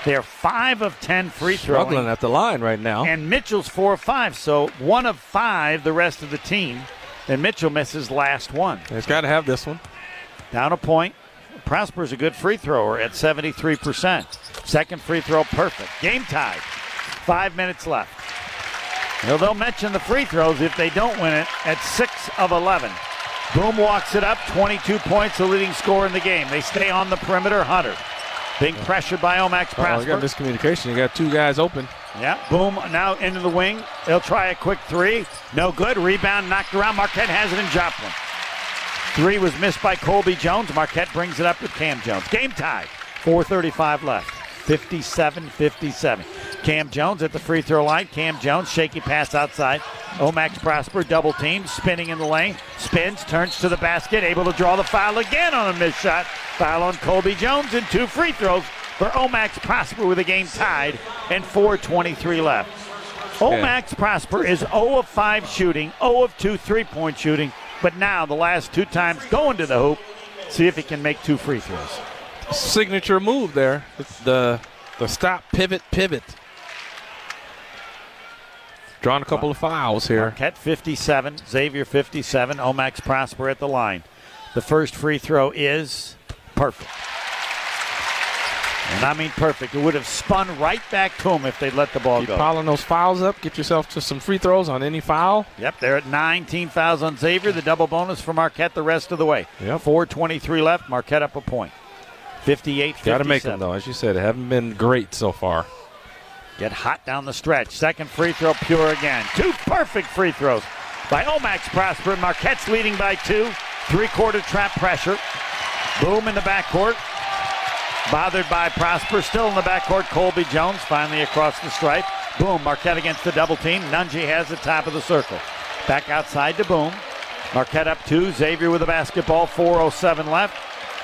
they're 5 of 10 free throws. Struggling at the line right now. And Mitchell's 4 of 5, so 1 of 5 the rest of the team. And Mitchell misses last one. He's got to have this one. Down a point. Prosper's a good free thrower at 73%. 2nd free throw perfect. Game tied. 5 minutes left. Now they'll mention the free throws if they don't win it at 6 of 11. Boum walks it up, 22 points, the leading scorer in the game. They stay on the perimeter, Hunter. Being pressured by Omax Prosper. You got miscommunication. You got two guys open. Yeah, Boum now into the wing. They'll try a quick three. No good. Rebound knocked around. Marquette has it in Joplin. Three was missed by Colby Jones. Marquette brings it up with Cam Jones. Game tie. 4:35 left. 57-57. Cam Jones at the free throw line. Cam Jones, shaky pass outside. Omax Prosper, double team, spinning in the lane. Spins, turns to the basket, able to draw the foul again on a missed shot. Foul on Colby Jones and two free throws for Omax Prosper with the game tied and 4:23 left. Omax Prosper is 0 of 5 shooting, 0 of 2 3-point shooting, but now the last two times going to the hoop, see if he can make two free throws. Signature move there, the stop, pivot. Drawn a couple of fouls here. Marquette 57, Xavier 57, Omax Prosper at the line. The first free throw is perfect. And I mean perfect. It would have spun right back to him if they'd let the ball go. Keep piling those fouls up. Get yourself to some free throws on any foul. Yep, they're at 9 team fouls on Xavier. The double bonus for Marquette the rest of the way. Yep. 4:23 left, Marquette up a point. 58-57. Got to make them, though. As you said, they haven't been great so far. Get hot down the stretch. Second free throw, pure again. Two perfect free throws by Omax Prosper. Marquette's leading by 2. Three-quarter trap pressure. Boum in the backcourt. Bothered by Prosper. Still in the backcourt, Colby Jones finally across the stripe. Boum, Marquette against the double team. Nunge has the top of the circle. Back outside to Boum. Marquette up 2. Xavier with the basketball. 4:07 left.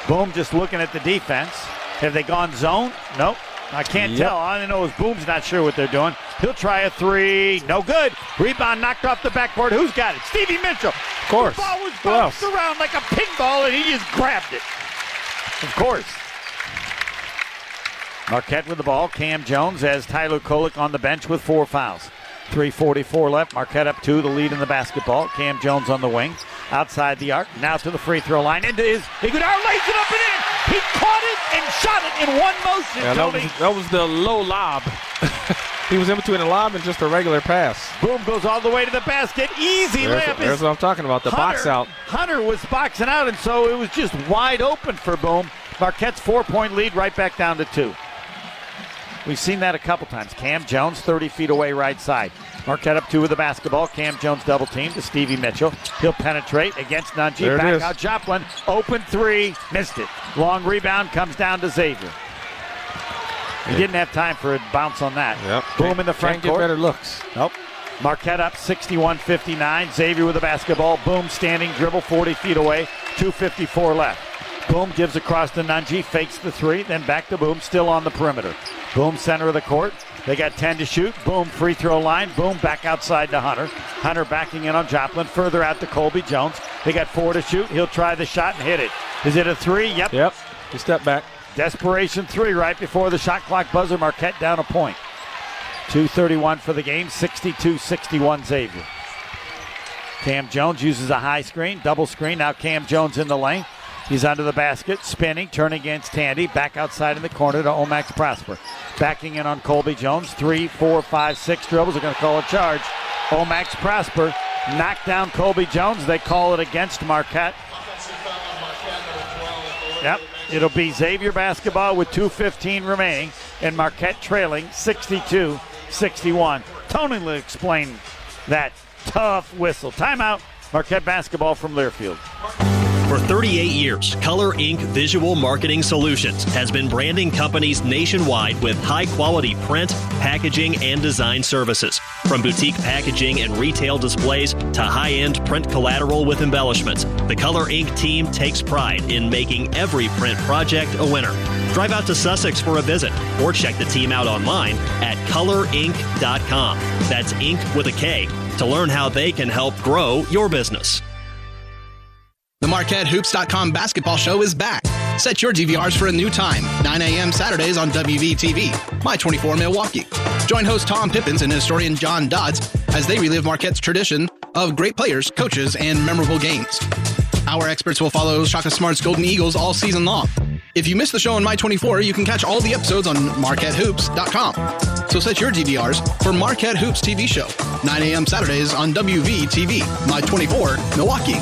Boum just looking at the defense. Have they gone zone? Nope. I can't tell. I don't know if Boom's not sure what they're doing. He'll try a three. No good. Rebound knocked off the backboard. Who's got it? Stevie Mitchell. Of course. The ball was bounced around like a pinball, and he just grabbed it. Of course. Marquette with the ball. Cam Jones has Tyler Kolek on the bench with 4 fouls. 3:44 left. Marquette up 2, the lead in the basketball. Cam Jones on the wing. Outside the arc, now to the free throw line. Into his, Ighodaro lays it up and in. He caught it and shot it in one motion, Tony. That was the low lob. He was in between a lob and just a regular pass. Boum goes all the way to the basket. Easy layup. There's what I'm talking about, the box out. Hunter was boxing out, and so it was just wide open for Boum. Marquette's 4-point lead right back down to 2. We've seen that a couple times. Cam Jones 30 feet away right side. Marquette up 2 with the basketball. Cam Jones double team to Stevie Mitchell. He'll penetrate against Nunge. Back out Joplin. Open three. Missed it. Long rebound comes down to Xavier. He didn't have time for a bounce on that. Yep. Boum in the front court. Get better looks. Nope. Marquette up 61-59. Xavier with the basketball. Boum standing dribble 40 feet away. 2:54 left. Boum gives across to Nunge, fakes the three, then back to Boum, still on the perimeter. Boum center of the court. They got 10 to shoot. Boum free throw line. Boum back outside to Hunter. Hunter backing in on Joplin. Further out to Colby Jones. They got 4 to shoot. He'll try the shot and hit it. Is it a three? Yep. Yep. He stepped back. Desperation three right before the shot clock buzzer. Marquette down a point. 2:31 for the game. 62-61 Xavier. Cam Jones uses a high screen. Double screen. Now Cam Jones in the lane. He's under the basket, spinning, turning against Tandy. Back outside in the corner to Omax Prosper. Backing in on Colby Jones. 3, 4, 5, 6 dribbles. They're going to call a charge. Omax Prosper knocked down Colby Jones. They call it against Marquette. Yep, it'll be Xavier basketball with 2:15 remaining, and Marquette trailing 62-61. Tony will explain that tough whistle. Timeout, Marquette basketball from Learfield. For 38 years, Color Ink Visual Marketing Solutions has been branding companies nationwide with high-quality print, packaging, and design services. From boutique packaging and retail displays to high-end print collateral with embellishments, the Color Ink team takes pride in making every print project a winner. Drive out to Sussex for a visit or check the team out online at colorink.com. That's ink with a K to learn how they can help grow your business. The MarquetteHoops.com basketball show is back. Set your DVRs for a new time, 9 a.m. Saturdays on WVTV, My24 Milwaukee. Join host Tom Pippins and historian John Dodds as they relive Marquette's tradition of great players, coaches, and memorable games. Our experts will follow Shaka Smart's Golden Eagles all season long. If you miss the show on My24, you can catch all the episodes on MarquetteHoops.com. So set your DVRs for Marquette Hoops TV show, 9 a.m. Saturdays on WVTV, My24 Milwaukee.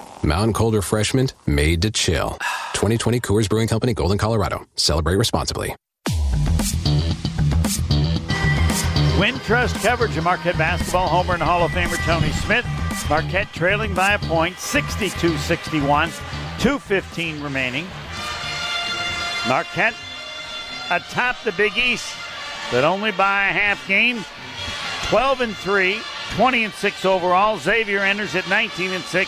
Mountain cold refreshment made to chill. 2020 Coors Brewing Company, Golden, Colorado. Celebrate responsibly. Wintrust coverage of Marquette basketball. Homer and Hall of Famer Tony Smith. Marquette trailing by a point, 62-61, 2:15 remaining. Marquette atop the Big East, but only by a half game. 12-3, 20-6 overall. Xavier enters at 19-6,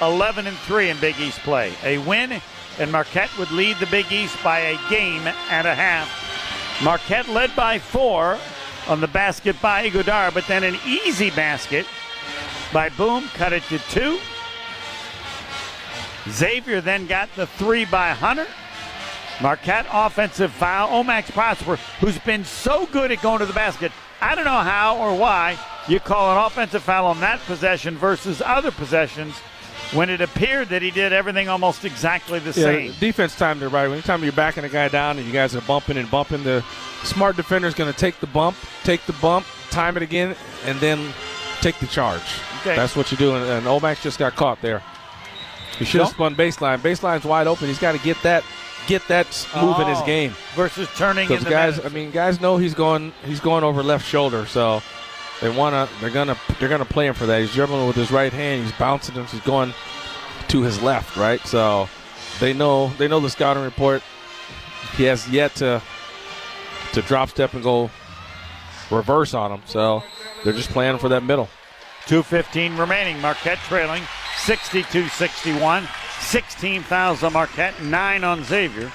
11-3 in Big East play. A win, and Marquette would lead the Big East by a game and a half. Marquette led by 4 on the basket by Ighodaro, but then an easy basket by Boum, cut it to 2. Xavier then got the 3 by Hunter. Marquette offensive foul. Omax Prosper, who's been so good at going to the basket. I don't know how or why you call an offensive foul on that possession versus other possessions when it appeared that he did everything almost exactly the same. Defense timed it right. Anytime you're backing a guy down and you guys are bumping and bumping, the smart defender is going to take the bump, time it again, and then take the charge. Okay. That's what you do, and Omax just got caught there. He should have spun baseline. Baseline's wide open. He's got to get that move in his game versus turning. Because guys know he's going over left shoulder, so they're gonna play him for that. He's dribbling with his right hand. He's bouncing him. He's going to his left, right. So they know the scouting report. He has yet to drop step and go reverse on him. So they're just playing for that middle. 2:15 remaining. Marquette trailing 62-61. 16 fouls on Marquette, 9 on Xavier.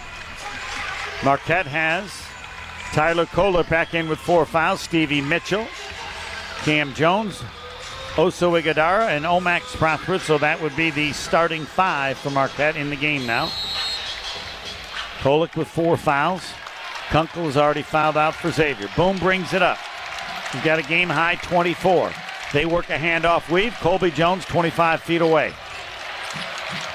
Marquette has Tyler Kolek back in with 4 fouls. Stevie Mitchell, Cam Jones, Oso Ighodaro, and Omax Prosper. So that would be the starting 5 for Marquette in the game now. Kolek with 4 fouls. Kunkel has already fouled out for Xavier. Boum brings it up. He's got a game high 24. They work a handoff weave. Colby Jones 25 feet away.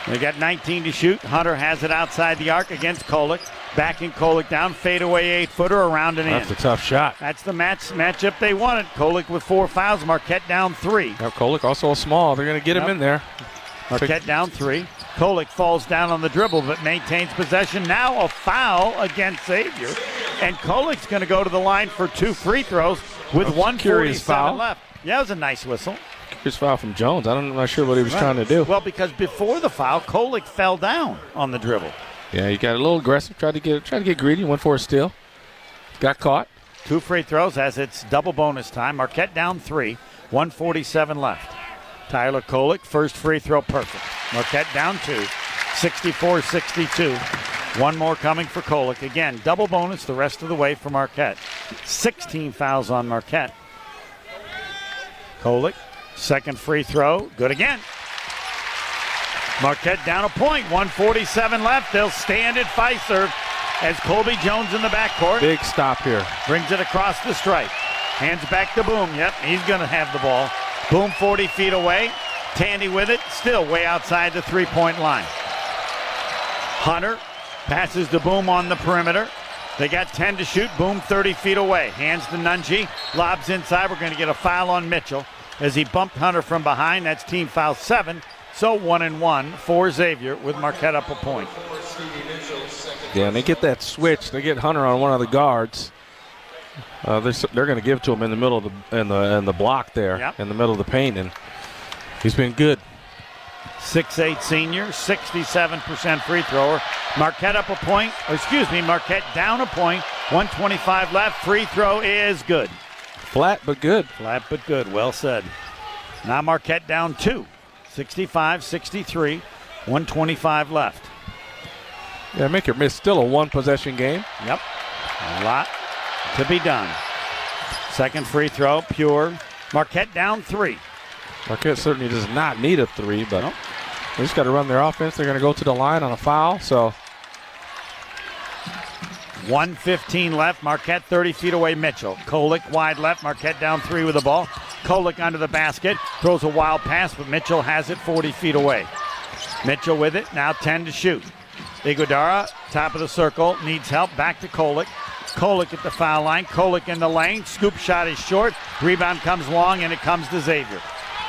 They got 19 to shoot. Hunter has it outside the arc against Kolek. Backing Kolek down. Fadeaway 8-footer around and in. That's a tough shot. That's the matchup they wanted. Kolek with 4 fouls. Marquette down 3. Now Kolek also a small. They're going to get him in there. Marquette down 3. Kolek falls down on the dribble but maintains possession. Now a foul against Xavier. And Kolek's going to go to the line for 2 free throws with 1:47 left. Yeah, it was a nice whistle. Here's foul from Jones. I'm not sure what he was trying to do. Well, because before the foul, Kolek fell down on the dribble. Yeah, he got a little aggressive, tried to get greedy, went for a steal. Got caught. 2 free throws as it's double bonus time. Marquette down 3, 1:47 left. Tyler Kolek, first free throw perfect. Marquette down 2, 64-62. 1 more coming for Kolek. Again, double bonus the rest of the way for Marquette. 16 fouls on Marquette. Kolek. Second free throw, good again. Marquette down a point, 1:47 left. They'll stand at Fiserv as Colby Jones in the backcourt. Big stop here. Brings it across the stripe. Hands back to Boum. Yep, he's going to have the ball. Boum 40 feet away. Tandy with it, still way outside the three-point line. Hunter passes to Boum on the perimeter. They got 10 to shoot. Boum 30 feet away. Hands to Nunge. Lobs inside. We're going to get a foul on Mitchell as he bumped Hunter from behind. That's team foul 7. So 1-1 for Xavier with Marquette up a point. Yeah, and they get that switch. They get Hunter on one of the guards. They're going to give to him in the middle of the block there, yep, in the middle of the paint, and he's been good. 6'8 senior, 67% free thrower. Marquette up a point. Marquette down a point. 1:25 left. Free throw is good. Flat but good. Flat but good. Well said. Now Marquette down 2. 65-63. 1:25 left. Yeah, make or miss. Still a one-possession game. Yep. A lot to be done. Second free throw, pure. Marquette down 3. Marquette certainly does not need a 3, but they just got to run their offense. They're going to go to the line on a foul, so 1:15 left, Marquette 30 feet away, Mitchell. Kolek wide left, Marquette down three with the ball. Kolek under the basket, throws a wild pass, but Mitchell has it 40 feet away. Mitchell with it, now 10 to shoot. Ighodaro, top of the circle, needs help, back to Kolek. Kolek at the foul line, Kolek in the lane, scoop shot is short, rebound comes long, and it comes to Xavier.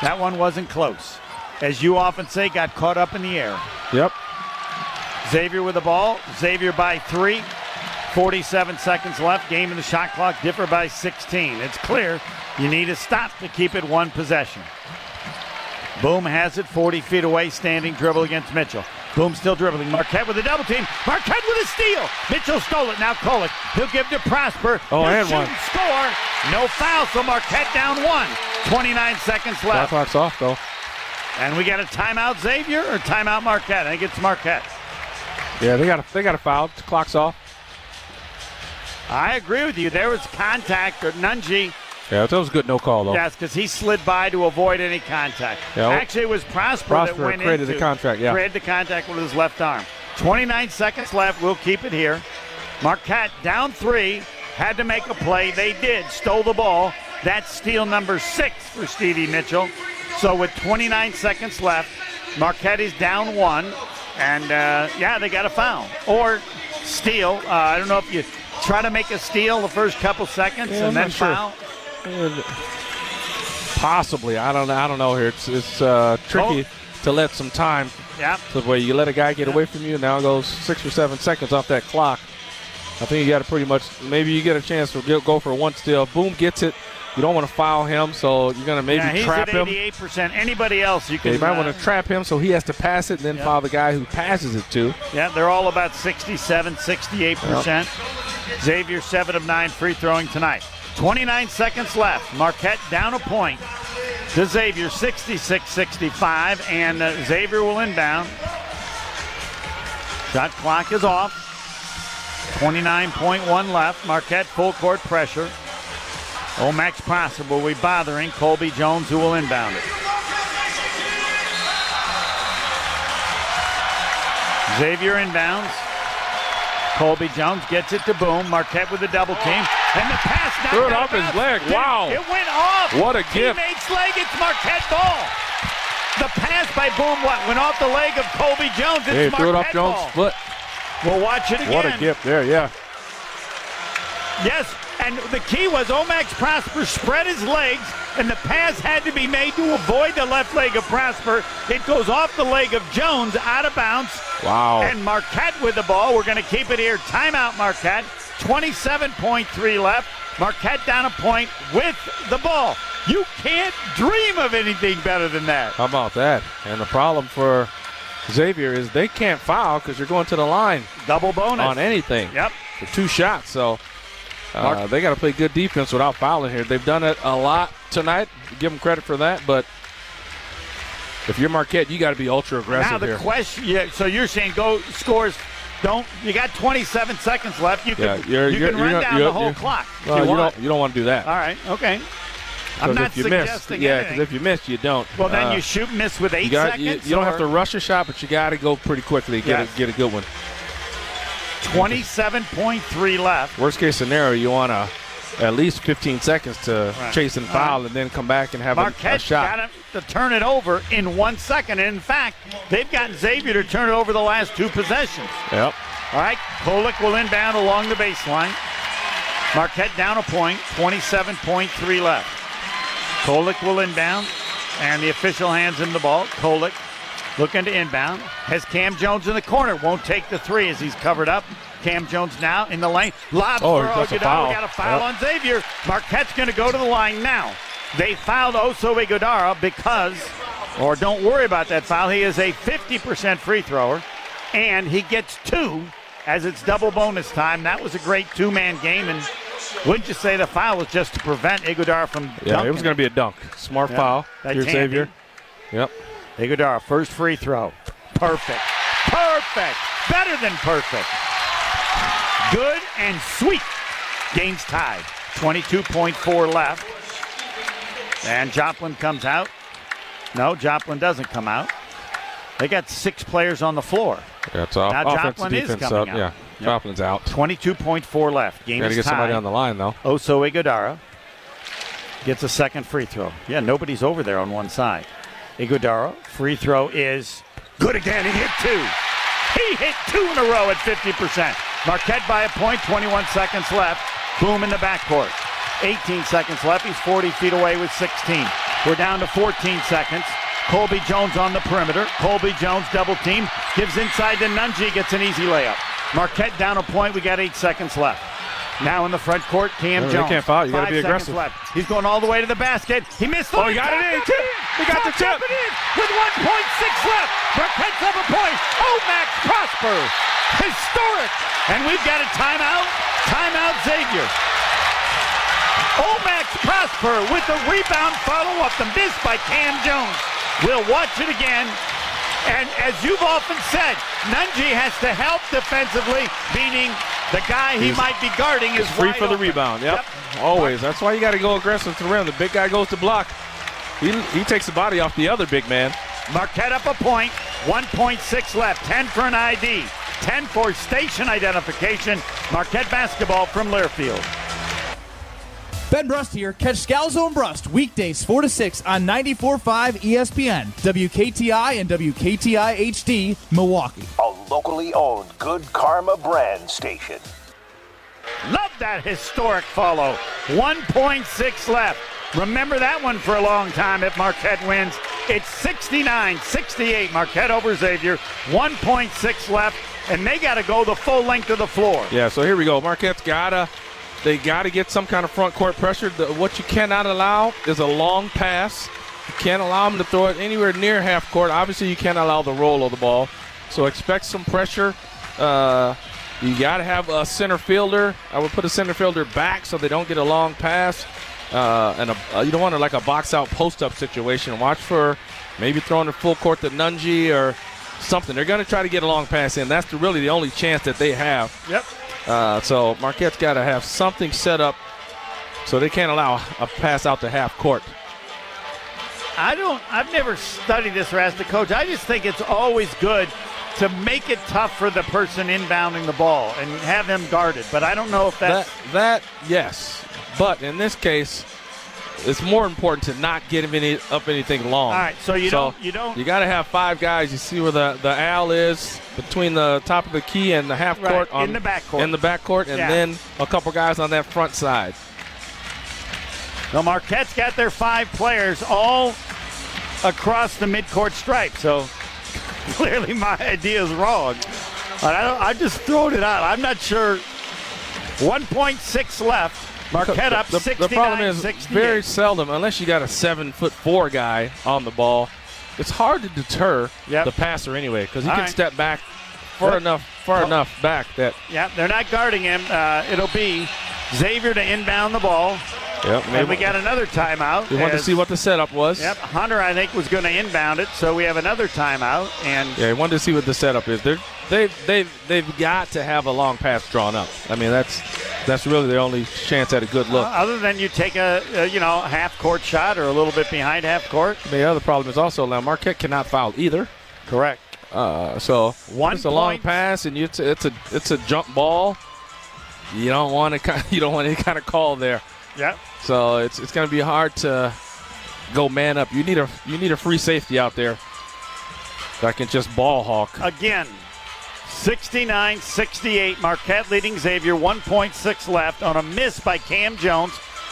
That one wasn't close. As you often say, got caught up in the air. Yep. Xavier with the ball, Xavier by three. 47 seconds left, game and the shot clock differ by 16. It's clear you need a stop to keep it one possession. Boum has it 40 feet away, standing dribble against Mitchell. Boum still dribbling. Marquette with a double team. Marquette with a steal. Mitchell stole it. Now Kolek. He'll give to Prosper. Oh, and one. Score. No foul, so Marquette down one. 29 seconds left. Shot clock's off, though. And we got a timeout, Xavier, or timeout, Marquette? I think it's Marquette. Yeah, they got a foul. The clock's off. I agree with you. There was contact, or Nunge. Yeah, that was a good no call, though. Yes, because he slid by to avoid any contact. Yeah, actually, it was Prosper that went in. Created the contact, yeah. Created the contact with his left arm. 29 seconds left. We'll keep it here. Marquette down three. Had to make a play. They did. Stole the ball. That's steal number 6 for Stevie Mitchell. So with 29 seconds left, Marquette is down one. And, yeah, they got a foul. Or steal. I don't know if you try to make a steal the first couple seconds and then foul. Possibly, I don't know here. It's tricky to let some time. Yeah. So where you let a guy get away from you, now it goes 6 or 7 seconds off that clock. I think you got to pretty much. Maybe you get a chance to go for one steal. Boum gets it. You don't want to foul him, so you're gonna maybe trap him. He's at 88%. Anybody else you can? Yeah, you might want to trap him, so he has to pass it and then foul the guy who passes it to. Yeah, they're all about 67, 68%. Xavier 7 of 9 free throwing tonight. 29 seconds left. Marquette down a point to Xavier, 66-65, and Xavier will inbound. Shot clock is off. 29.1 left. Marquette full court pressure. Omax Prosper will be bothering Colby Jones, who will inbound it. Xavier inbounds. Colby Jones gets it to Boum. Marquette with a double team. And the pass knocked threw it off his leg. Wow. It went off. What a gift. Teammate's leg. It's Marquette ball. The pass by Boum went off the leg of Colby Jones. It's Marquette threw it off Jones' ball. Foot. We'll watch it again. What a gift there, yeah. Yes, and the key was Omax Prosper spread his legs, and the pass had to be made to avoid the left leg of Prosper. It goes off the leg of Jones, out of bounds. Wow. And Marquette with the ball. We're going to keep it here. Timeout, Marquette. 27.3 left. Marquette down a point with the ball. You can't dream of anything better than that. How about that? And the problem for Xavier is they can't foul because you're going to the line. Double bonus. On anything. Yep. For 2 shots. So they got to play good defense without fouling here. They've done it a lot tonight. Give them credit for that, but if you're Marquette, you got to be ultra aggressive here. Now the question, yeah, so you're saying go scores. Don't you got 27 seconds left? You can run down the whole clock. You don't want to do that. All right, okay. I'm not suggesting anything. Yeah, because if you miss, you don't. Well, then you shoot and miss with 8 seconds. You don't have to rush a shot, but you got to go pretty quickly to get a good one. 27.3 left. Worst case scenario, you want to at least 15 seconds to chase and foul and then come back and have a shot. Marquette got to turn it over in 1 second. And in fact, they've gotten Xavier to turn it over the last 2 possessions. Yep. All right, Kolek will inbound along the baseline. Marquette down a point, 27.3 left. Kolek will inbound, and the official hands him the ball. Kolek looking to inbound. Has Cam Jones in the corner. Won't take the three as he's covered up. Cam Jones now in the lane. Lob for Ighodaro. Got a foul on Xavier. Marquette's going to go to the line now. They fouled Oso Ighodaro because don't worry about that foul. He is a 50% free thrower, and he gets 2 as it's double bonus time. That was a great 2-man game, and wouldn't you say the foul was just to prevent Ighodaro from dunking? Yeah, it was going to be a dunk. Smart foul. Here's Xavier. Yep. Ighodaro, first free throw. Perfect. Perfect. Better than perfect. Good and sweet. Game's tied. 22.4 left. And Joplin comes out. No, Joplin doesn't come out. They got 6 players on the floor. That's off. Now Joplin is coming out. Yeah. Yep. Joplin's out. 22.4 left. Game is tied. Got to get somebody on the line, though. Oso Ighodaro gets a second free throw. Yeah, nobody's over there on one side. Ighodaro, free throw is good again. He hit two. He hit two in a row at 50%. Marquette by a point, 21 seconds left. Boum in the backcourt. 18 seconds left. He's 40 feet away with 16. We're down to 14 seconds. Colby Jones on the perimeter. Colby Jones double team. Gives inside to Nunge. Gets an easy layup. Marquette down a point. We got 8 seconds left. Now in the front court, Cam Jones. You can't foul. You got to be aggressive. Left. He's going all the way to the basket. He missed the he got it in. He got the tip. With 1.6 left. Marquette's up a point. Omax Prosper. Historic. And we've got a timeout. Timeout Xavier. Omax Prosper with the rebound follow-up. The miss by Cam Jones. We'll watch it again. And as you've often said, Nunge has to help defensively, meaning the guy he might be guarding is free for the rebound. Yep. Always. That's why you got to go aggressive to the rim. The big guy goes to block. He takes the body off the other big man. Marquette up a point. 1.6 left. 10 for an ID. 10 for station identification. Marquette basketball from Learfield. Ben Brust here. Catch Scalzo and Brust weekdays 4 to 6 on 94.5 ESPN, WKTI and WKTI HD, Milwaukee. A locally owned Good Karma brand station. Love that historic follow. 1.6 left. Remember that one for a long time if Marquette wins. It's 69-68. Marquette over Xavier. 1.6 left, and they got to go the full length of the floor. Yeah, so here we go. Marquette's got to... They got to get some kind of front court pressure. What you cannot allow is a long pass. You can't allow them to throw it anywhere near half court. Obviously, you can't allow the roll of the ball. So expect some pressure. You got to have a center fielder. I would put a center fielder back so they don't get a long pass. You don't want to like a box-out post-up situation. Watch for maybe throwing the full court to Nunge or something. They're going to try to get a long pass in. That's really the only chance that they have. Yep. So Marquette's got to have something set up so they can't allow a pass out to half court. I've never studied this or asked the coach. I just think it's always good to make it tough for the person inbounding the ball and have him guarded. But I don't know if that's... Yes. But in this case, it's more important to not get him up anything long. All right, so you don't... You got to have five guys. You see where the owl is. Between the top of the key and the half court. Right, in the backcourt. And then a couple guys on that front side. Now Marquette's got their five players all across the midcourt stripe, so clearly my idea is wrong. I just thrown it out. I'm not sure. 1.6 left. Marquette up 69-68. The problem is very seldom, unless you got a 7'4" guy on the ball, it's hard to deter the passer anyway because he can step back far enough back that. Yeah, they're not guarding him. It'll be Xavier to inbound the ball. Yep. And we got another timeout. We wanted to see what the setup was. Yep. Hunter, I think, was going to inbound it, so we have another timeout. And yeah, he wanted to see what the setup is. They've got to have a long pass drawn up. I mean, that's really their only chance at a good look. Other than you take a half court shot or a little bit behind half court. The other problem is also now Marquette cannot foul either. Correct. So it's a long pass and it's a jump ball. You don't want any kind of call there. Yeah. So it's going to be hard to go man up. You need a free safety out there that can just ball hawk. Again, 69-68. Marquette leading Xavier. 1.6 left on a miss by Cam Jones.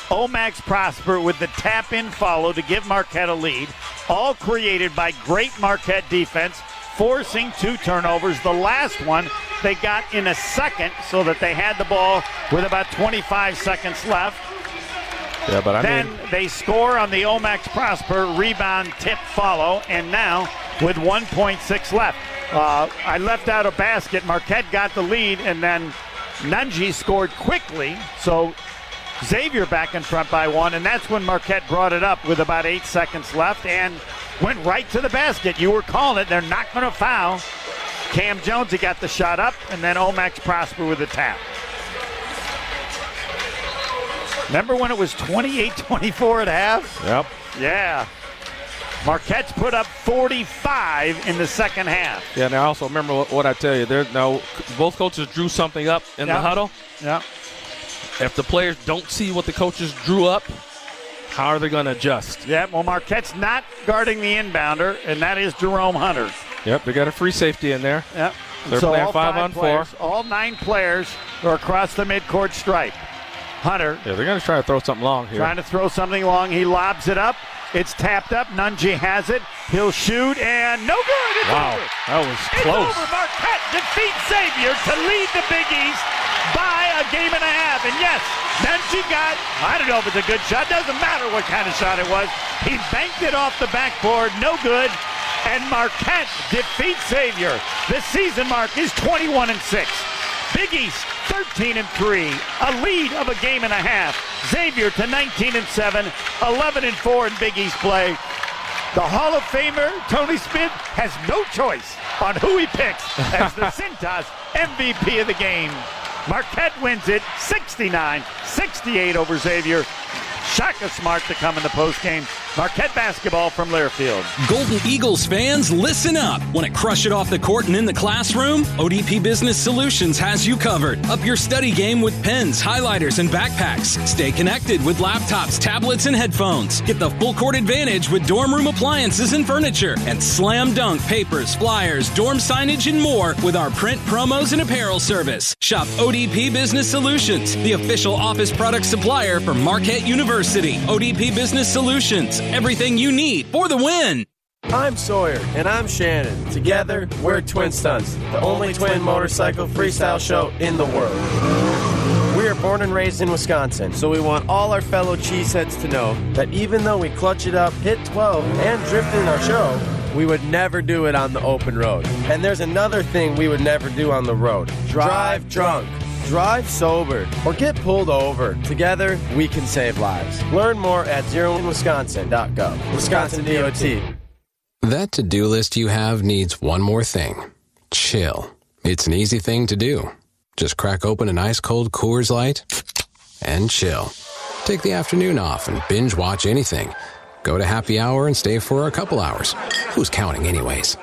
Omax Prosper with the tap-in follow to give Marquette a lead. All created by great Marquette defense, forcing two turnovers. The last one they got in a second so that they had the ball with about 25 seconds left. Yeah, but then they score on the Omax Prosper rebound tip follow, and now with 1.6 left. I left out a basket. Marquette got the lead, and then Nunge scored quickly. So Xavier back in front by one, and that's when Marquette brought it up with about 8 seconds left and went right to the basket. You were calling it. They're not going to foul. Cam Jones, he got the shot up, and then Omax Prosper with the tap. Remember when it was 28-24 at half? Yep. Yeah. Marquette's put up 45 in the second half. Yeah, and I also remember what I tell you. Both coaches drew something up in the huddle. Yeah. If the players don't see what the coaches drew up, how are they going to adjust? Yeah, well, Marquette's not guarding the inbounder, and that is Jerome Hunter. Yep, they got a free safety in there. Yep. They're playing 5 on 4. All 9 players are across the midcourt stripe. Hunter. Yeah, they're going to try to throw something long here. Trying to throw something long. He lobs it up. It's tapped up. Nunge has it. He'll shoot, and no good. It's over. That was close. It's over. Marquette defeats Xavier to lead the Big East by a game and a half. And yes, Nunge got, I don't know if it's a good shot. Doesn't matter what kind of shot it was. He banked it off the backboard. No good. And Marquette defeats Xavier. The season mark is 21-6. Big East 13-3, a lead of a game and a half. Xavier to 19-7, 11-4 in Big East play. The Hall of Famer, Tony Smith, has no choice on who he picks as the Cintas MVP of the game. Marquette wins it 69-68 over Xavier. Shaka Smart to come in the postgame. Marquette basketball from Learfield. Golden Eagles fans, listen up. Want to crush it off the court and in the classroom? ODP Business Solutions has you covered. Up your study game with pens, highlighters, and backpacks. Stay connected with laptops, tablets, and headphones. Get the full court advantage with dorm room appliances and furniture. And slam dunk papers, flyers, dorm signage, and more with our print promos and apparel service. Shop ODP Business Solutions, the official office product supplier for Marquette University. ODP Business Solutions. Everything you need for the win. I'm Sawyer. And I'm Shannon. Together, we're Twin Stunts, the only twin motorcycle freestyle show in the world. We are born and raised in Wisconsin, so we want all our fellow cheeseheads to know that even though we clutch it up, hit 12, and drift in our show, we would never do it on the open road. And there's another thing we would never do on the road. Drive drunk. Drive sober or get pulled over. Together, we can save lives. Learn more at zeroinwisconsin.gov. Wisconsin DOT. That to-do list you have needs one more thing. Chill. It's an easy thing to do. Just crack open an ice-cold Coors Light and chill. Take the afternoon off and binge-watch anything. Go to happy hour and stay for a couple hours. Who's counting anyways?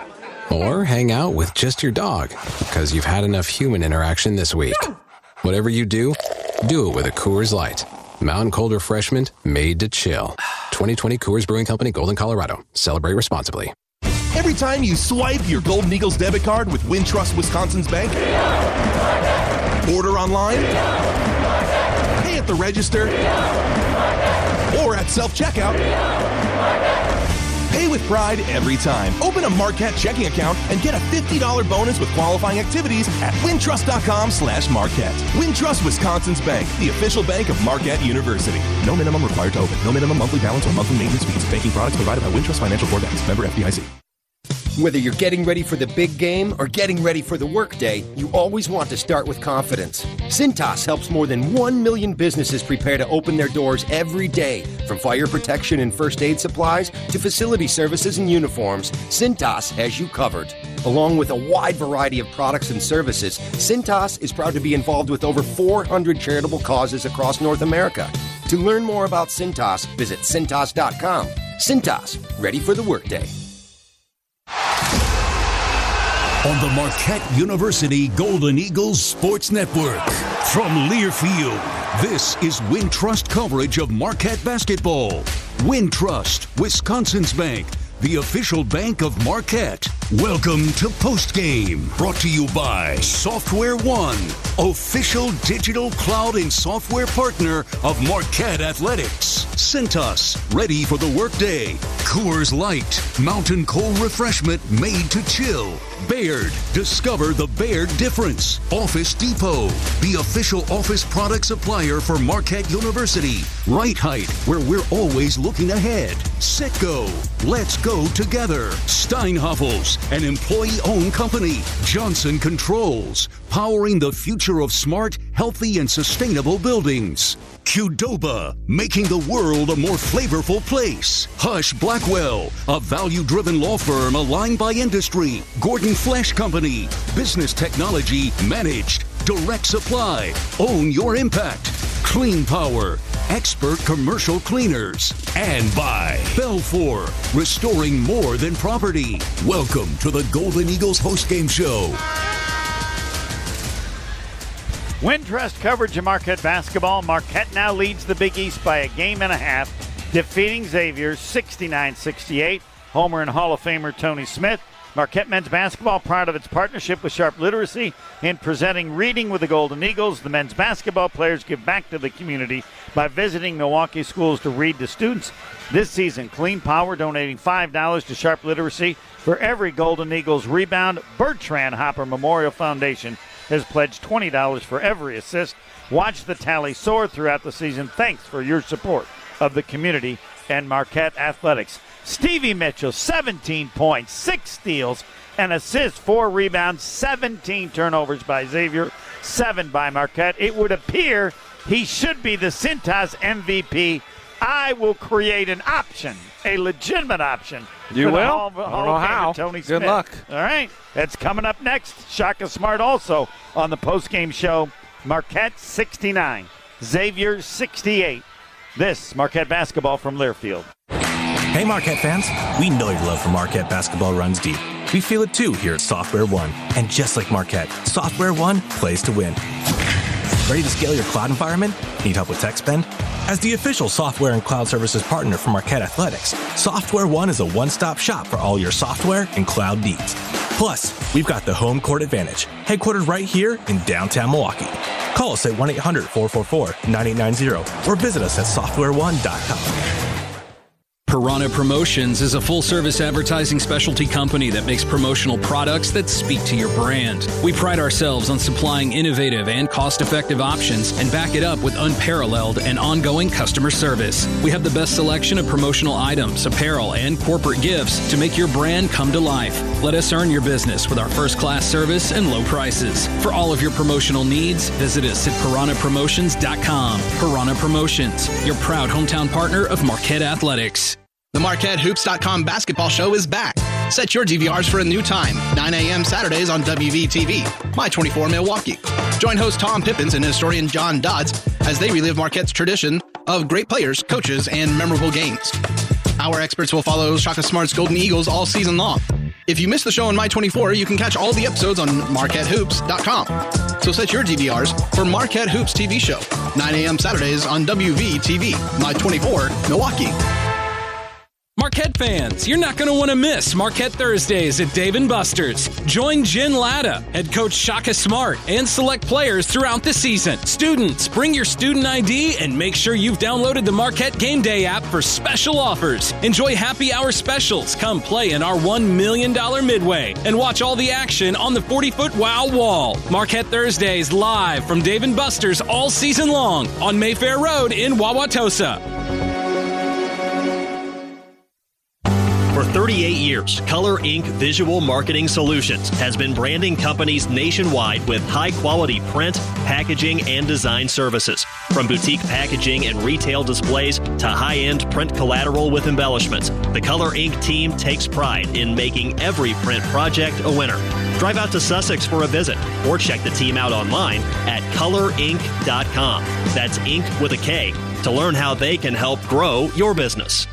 Or hang out with just your dog because you've had enough human interaction this week. Whatever you do, do it with a Coors Light. Mountain Cold Refreshment made to chill. 2020 Coors Brewing Company, Golden, Colorado. Celebrate responsibly. Every time you swipe your Golden Eagles debit card with Wintrust Wisconsin's Bank, order online, pay at the register, or at self-checkout, pay with pride every time. Open a Marquette checking account and get a $50 bonus with qualifying activities at wintrust.com/Marquette. Wintrust Wisconsin's Bank, the official bank of Marquette University. No minimum required to open. No minimum monthly balance or monthly maintenance fees. Banking products provided by Wintrust Financial Corp. Member FDIC. Whether you're getting ready for the big game or getting ready for the workday, you always want to start with confidence. Cintas helps more than 1 million businesses prepare to open their doors every day. From fire protection and first aid supplies to facility services and uniforms, Cintas has you covered. Along with a wide variety of products and services, Cintas is proud to be involved with over 400 charitable causes across North America. To learn more about Cintas, visit Cintas.com. Cintas, ready for the workday. On the Marquette University Golden Eagles Sports Network, from Learfield, this is Wintrust coverage of Marquette basketball. Wintrust, Wisconsin's Bank, the official bank of Marquette. Welcome to Postgame, brought to you by Software One, official digital cloud and software partner of Marquette Athletics. Cintas, ready for the workday. Coors Light, mountain cold refreshment made to chill. Baird, discover the Baird difference. Office Depot, the official office product supplier for Marquette University. Right Height, where we're always looking ahead. Sitco, let's go together. Steinhoffels, an employee-owned company. Johnson Controls, powering the future of smart, healthy, and sustainable buildings. Qdoba, making the world a more flavorful place. Hush Blackwell, a value-driven law firm aligned by industry. Gordon Flesch Company, business technology managed. Direct supply, own your impact. Clean Power, expert commercial cleaners. And by Belfour, restoring more than property. Welcome to the Golden Eagles Postgame Show. Wintrust coverage of Marquette basketball. Marquette now leads the Big East by a game and a half, defeating Xavier 69-68. Homer and Hall of Famer Tony Smith. Marquette men's basketball, proud of its partnership with Sharp Literacy in presenting reading with the Golden Eagles. The men's basketball players give back to the community by visiting Milwaukee schools to read to students. This season, Clean Power donating $5 to Sharp Literacy for every Golden Eagles rebound. Bertrand Hopper Memorial Foundation has pledged $20 for every assist. Watch the tally soar throughout the season. Thanks for your support of the community and Marquette athletics. Stevie Mitchell, 17 points, 6 steals, an assist, 4 rebounds, 17 turnovers by Xavier, 7 by Marquette. It would appear he should be the Cintas MVP. I will create an option, a legitimate option. You will? I don't know how. Tony Smith. Good luck. All right. That's coming up next. Shaka Smart also on the postgame show. Marquette 69, Xavier 68. This Marquette basketball from Learfield. Hey, Marquette fans. We know your love for Marquette basketball runs deep. We feel it, too, here at Software One. And just like Marquette, Software One plays to win. Ready to scale your cloud environment? Need help with tech spend? As the official software and cloud services partner for Marquette Athletics, Software One is a one-stop shop for all your software and cloud needs. Plus, we've got the home court advantage, headquartered right here in downtown Milwaukee. Call us at 1-800-444-9890 or visit us at softwareone.com. Piranha Promotions is a full-service advertising specialty company that makes promotional products that speak to your brand. We pride ourselves on supplying innovative and cost-effective options and back it up with unparalleled and ongoing customer service. We have the best selection of promotional items, apparel, and corporate gifts to make your brand come to life. Let us earn your business with our first-class service and low prices. For all of your promotional needs, visit us at piranhapromotions.com. Piranha Promotions, your proud hometown partner of Marquette Athletics. The MarquetteHoops.com basketball show is back. Set your DVRs for a new time, 9 a.m. Saturdays on WVTV, My24 Milwaukee. Join host Tom Pippins and historian John Dodds as they relive Marquette's tradition of great players, coaches, and memorable games. Our experts will follow Shaka Smart's Golden Eagles all season long. If you miss the show on My24, you can catch all the episodes on MarquetteHoops.com. So set your DVRs for Marquette Hoops TV show, 9 a.m. Saturdays on WVTV, My24 Milwaukee. Marquette fans, you're not going to want to miss Marquette Thursdays at Dave & Buster's. Join Jen Latta, head coach Shaka Smart, and select players throughout the season. Students, bring your student ID and make sure you've downloaded the Marquette Game Day app for special offers. Enjoy happy hour specials. Come play in our $1 million midway and watch all the action on the 40-foot wow wall. Marquette Thursdays live from Dave & Buster's all season long on Mayfair Road in Wauwatosa. For 38 years, Color Ink Visual Marketing Solutions has been branding companies nationwide with high-quality print, packaging, and design services. From boutique packaging and retail displays to high-end print collateral with embellishments, the Color Ink team takes pride in making every print project a winner. Drive out to Sussex for a visit or check the team out online at colorink.com. That's ink with a K to learn how they can help grow your business.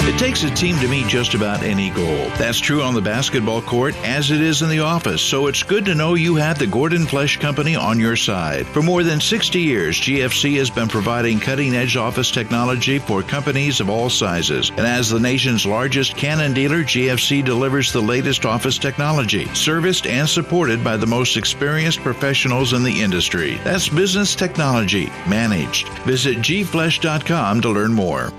It takes a team to meet just about any goal. That's true on the basketball court as it is in the office, so it's good to know you have the Gordon Flesch Company on your side. For more than 60 years, GFC has been providing cutting-edge office technology for companies of all sizes. And as the nation's largest Canon dealer, GFC delivers the latest office technology, serviced and supported by the most experienced professionals in the industry. That's business technology managed. Visit gflesch.com to learn more.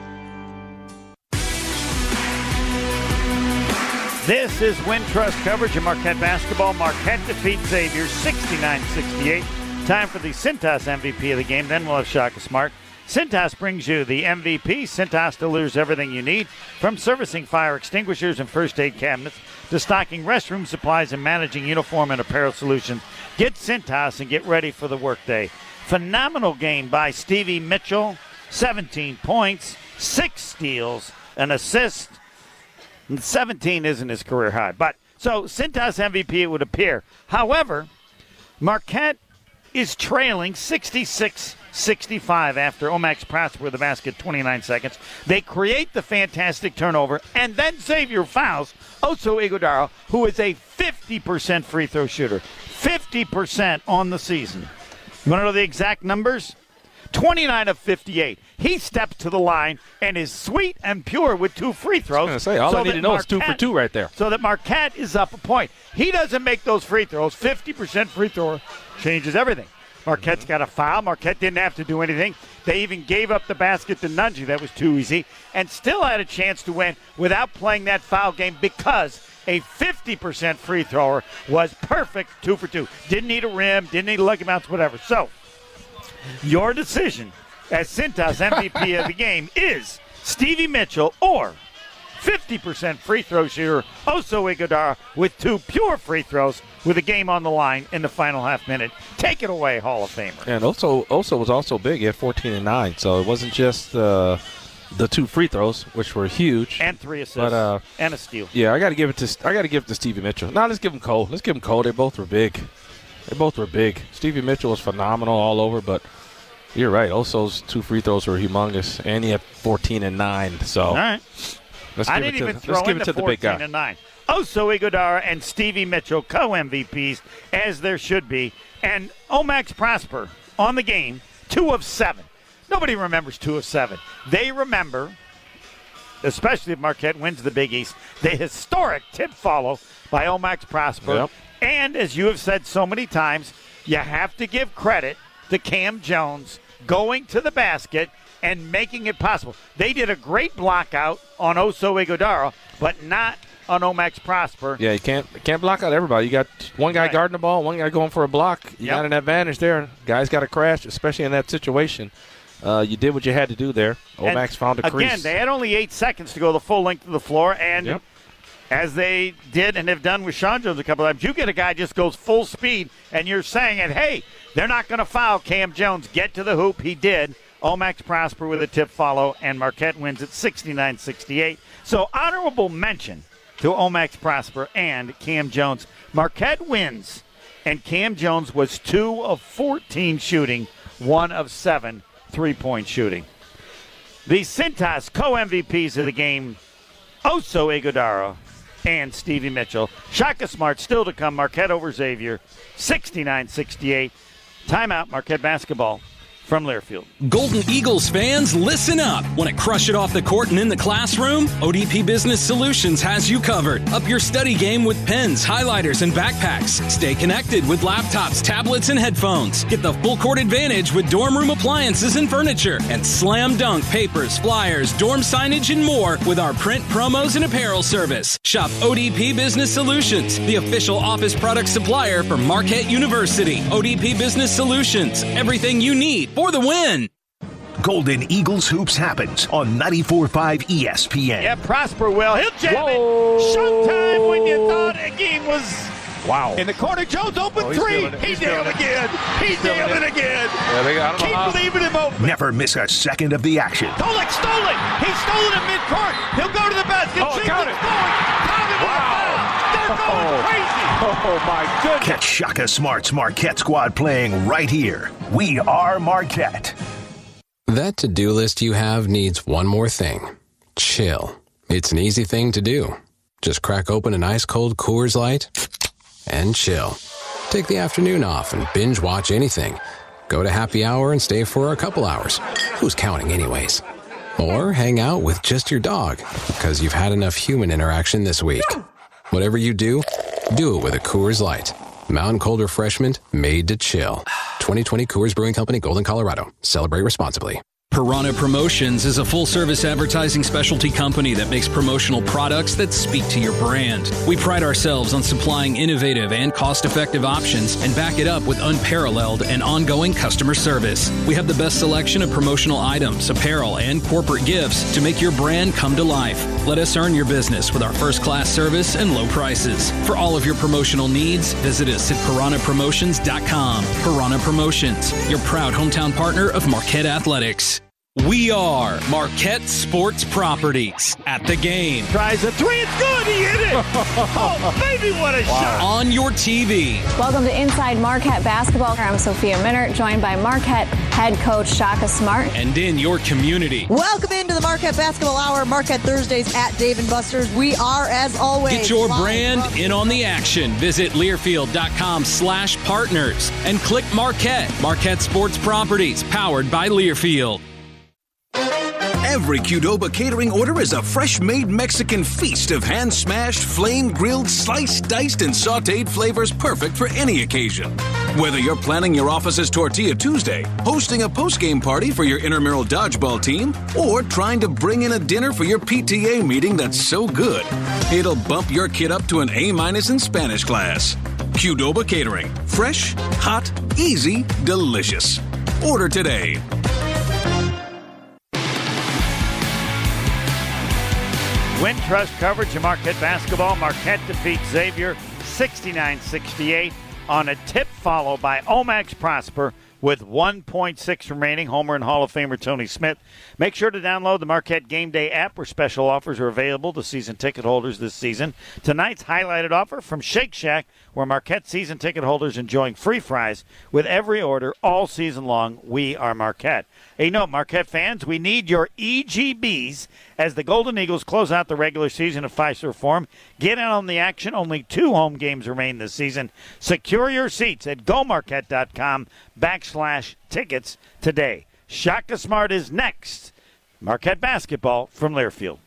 This is Wintrust coverage of Marquette basketball. Marquette defeats Xavier 69-68. Time for the Cintas MVP of the game. Then we'll have Shaka Smart. Cintas brings you the MVP. Cintas delivers everything you need, from servicing fire extinguishers and first aid cabinets to stocking restroom supplies and managing uniform and apparel solutions. Get Cintas and get ready for the workday. Phenomenal game by Stevie Mitchell. 17 points, 6 steals, an assist. 17 isn't his career high. So Cintas MVP, it would appear. However, Marquette is trailing 66-65 after Omax Prosper with the basket, 29 seconds. They create the fantastic turnover and then Xavier fouls Oso Ighodaro, who is a 50% free throw shooter, 50% on the season. You want to know the exact numbers? 29 of 58. He steps to the line and is sweet and pure with two free throws. I was going to say, all I need to know is 2 for 2 right there. So that Marquette is up a point. He doesn't make those free throws. 50% free throw changes everything. Marquette's got a foul. Marquette didn't have to do anything. They even gave up the basket to Nunge. That was too easy. And still had a chance to win without playing that foul game because a 50% free thrower was perfect 2 for 2. Didn't need a rim, didn't need a lucky bounce, whatever. So your decision as Cintas MVP of the game is Stevie Mitchell or 50% free throw shooter Oso Ighodaro with two pure free throws with a game on the line in the final half minute. Take it away, Hall of Famer. And Oso was also big. He had 14 and 9, so it wasn't just the two free throws, which were huge, and 3 assists, but, and a steal. Yeah, I got to give it to Stevie Mitchell. No, let's give him Cole. They both were big. Stevie Mitchell was phenomenal all over, but you're right. Oso's two free throws were humongous, and he had 14 and 9. So all right. Let's give it to the big guy. Oso Ighodaro and Stevie Mitchell, co-MVPs, as there should be. And Omax Prosper on the game, 2 of 7. Nobody remembers 2 of 7. They remember, especially if Marquette wins the Big East, the historic tip follow by Omax Prosper. Yep. And as you have said so many times, you have to give credit to Cam Jones going to the basket and making it possible. They did a great block out on Oso Ighodaro, but not on Omax Prosper. Yeah, you can't block out everybody. You got one guy guarding the ball, one guy going for a block. You got an advantage there. Guys got to crash, especially in that situation. You did what you had to do there. Omax found a crease. Again, they had only 8 seconds to go the full length of the floor, and as they did and have done with Sean Jones a couple of times, you get a guy just goes full speed, and you're saying, hey, they're not going to foul Cam Jones. Get to the hoop. He did. Omax Prosper with a tip follow, and Marquette wins at 69-68. So honorable mention to Omax Prosper and Cam Jones. Marquette wins, and Cam Jones was 2 of 14 shooting, 1 of 7 three-point shooting. The Cintas co-MVPs of the game, Oso Ighodaro and Stevie Mitchell. Shaka Smart still to come. Marquette over Xavier, 69-68. Timeout, Marquette basketball from Learfield. Golden Eagles fans, listen up. Want to crush it off the court and in the classroom? ODP Business Solutions has you covered. Up your study game with pens, highlighters, and backpacks. Stay connected with laptops, tablets, and headphones. Get the full court advantage with dorm room appliances and furniture. And slam dunk papers, flyers, dorm signage, and more with our print promos and apparel service. Shop ODP Business Solutions, the official office product supplier for Marquette University. ODP Business Solutions, everything you need for the win. Golden Eagles Hoops happens on 94.5 ESPN. Yeah, Prosper will. He'll jam it. Showtime when you thought a game was... Wow. In the corner, Jones open three. He nailed it again. Yeah, I keep leaving him open. Never miss a second of the action. Kolek stole it. He stole it in midcourt. He'll go to the basket. They're going crazy. Oh, my goodness. Catch Shaka Smart's Marquette squad playing right here. We are Marquette. That to-do list you have needs one more thing. Chill. It's an easy thing to do. Just crack open an ice-cold Coors Light and chill. Take the afternoon off and binge-watch anything. Go to happy hour and stay for a couple hours. Who's counting anyways? Or hang out with just your dog because you've had enough human interaction this week. Whatever you do, do it with a Coors Light. Mountain Cold Refreshment made to chill. 2020 Coors Brewing Company, Golden, Colorado. Celebrate responsibly. Piranha Promotions is a full-service advertising specialty company that makes promotional products that speak to your brand. We pride ourselves on supplying innovative and cost-effective options and back it up with unparalleled and ongoing customer service. We have the best selection of promotional items, apparel, and corporate gifts to make your brand come to life. Let us earn your business with our first-class service and low prices. For all of your promotional needs, visit us at piranhapromotions.com. Piranha Promotions, your proud hometown partner of Marquette Athletics. We are Marquette Sports Properties at the game. Tries a three, it's good, he hit it! Oh, baby, what a shot! On your TV. Welcome to Inside Marquette Basketball. I'm Sophia Minert, joined by Marquette head coach Shaka Smart. And in your community. Welcome into the Marquette Basketball Hour, Marquette Thursdays at Dave & Buster's. We are, as always, get your brand in on the action. Visit Learfield.com/partners and click Marquette. Marquette Sports Properties, powered by Learfield. Every Qdoba catering order is a fresh-made Mexican feast of hand-smashed, flame-grilled, sliced, diced, and sautéed flavors perfect for any occasion. Whether you're planning your office's Tortilla Tuesday, hosting a post-game party for your intramural dodgeball team, or trying to bring in a dinner for your PTA meeting that's so good, it'll bump your kid up to an A- in Spanish class. Qdoba Catering. Fresh, hot, easy, delicious. Order today. Wintrust coverage of Marquette basketball. Marquette defeats Xavier 69-68 on a tip followed by Omax Prosper with 1.6 remaining. Homer and Hall of Famer Tony Smith. Make sure to download the Marquette Game Day app where special offers are available to season ticket holders this season. Tonight's highlighted offer from Shake Shack, where Marquette season ticket holders enjoying free fries with every order all season long. We are Marquette. Hey, no, Marquette fans, we need your EGBs as the Golden Eagles close out the regular season at Fiserv Forum. Get in on the action. Only 2 home games remain this season. Secure your seats at GoMarquette.com/tickets today. Shaka Smart is next. Marquette basketball from Learfield.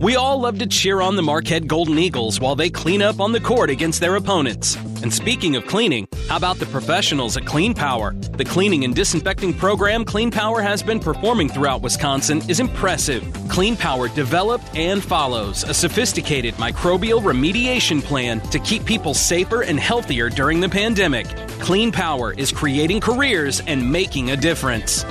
We all love to cheer on the Marquette Golden Eagles while they clean up on the court against their opponents. And speaking of cleaning, how about the professionals at Clean Power? The cleaning and disinfecting program Clean Power has been performing throughout Wisconsin is impressive. Clean Power developed and follows a sophisticated microbial remediation plan to keep people safer and healthier during the pandemic. Clean Power is creating careers and making a difference.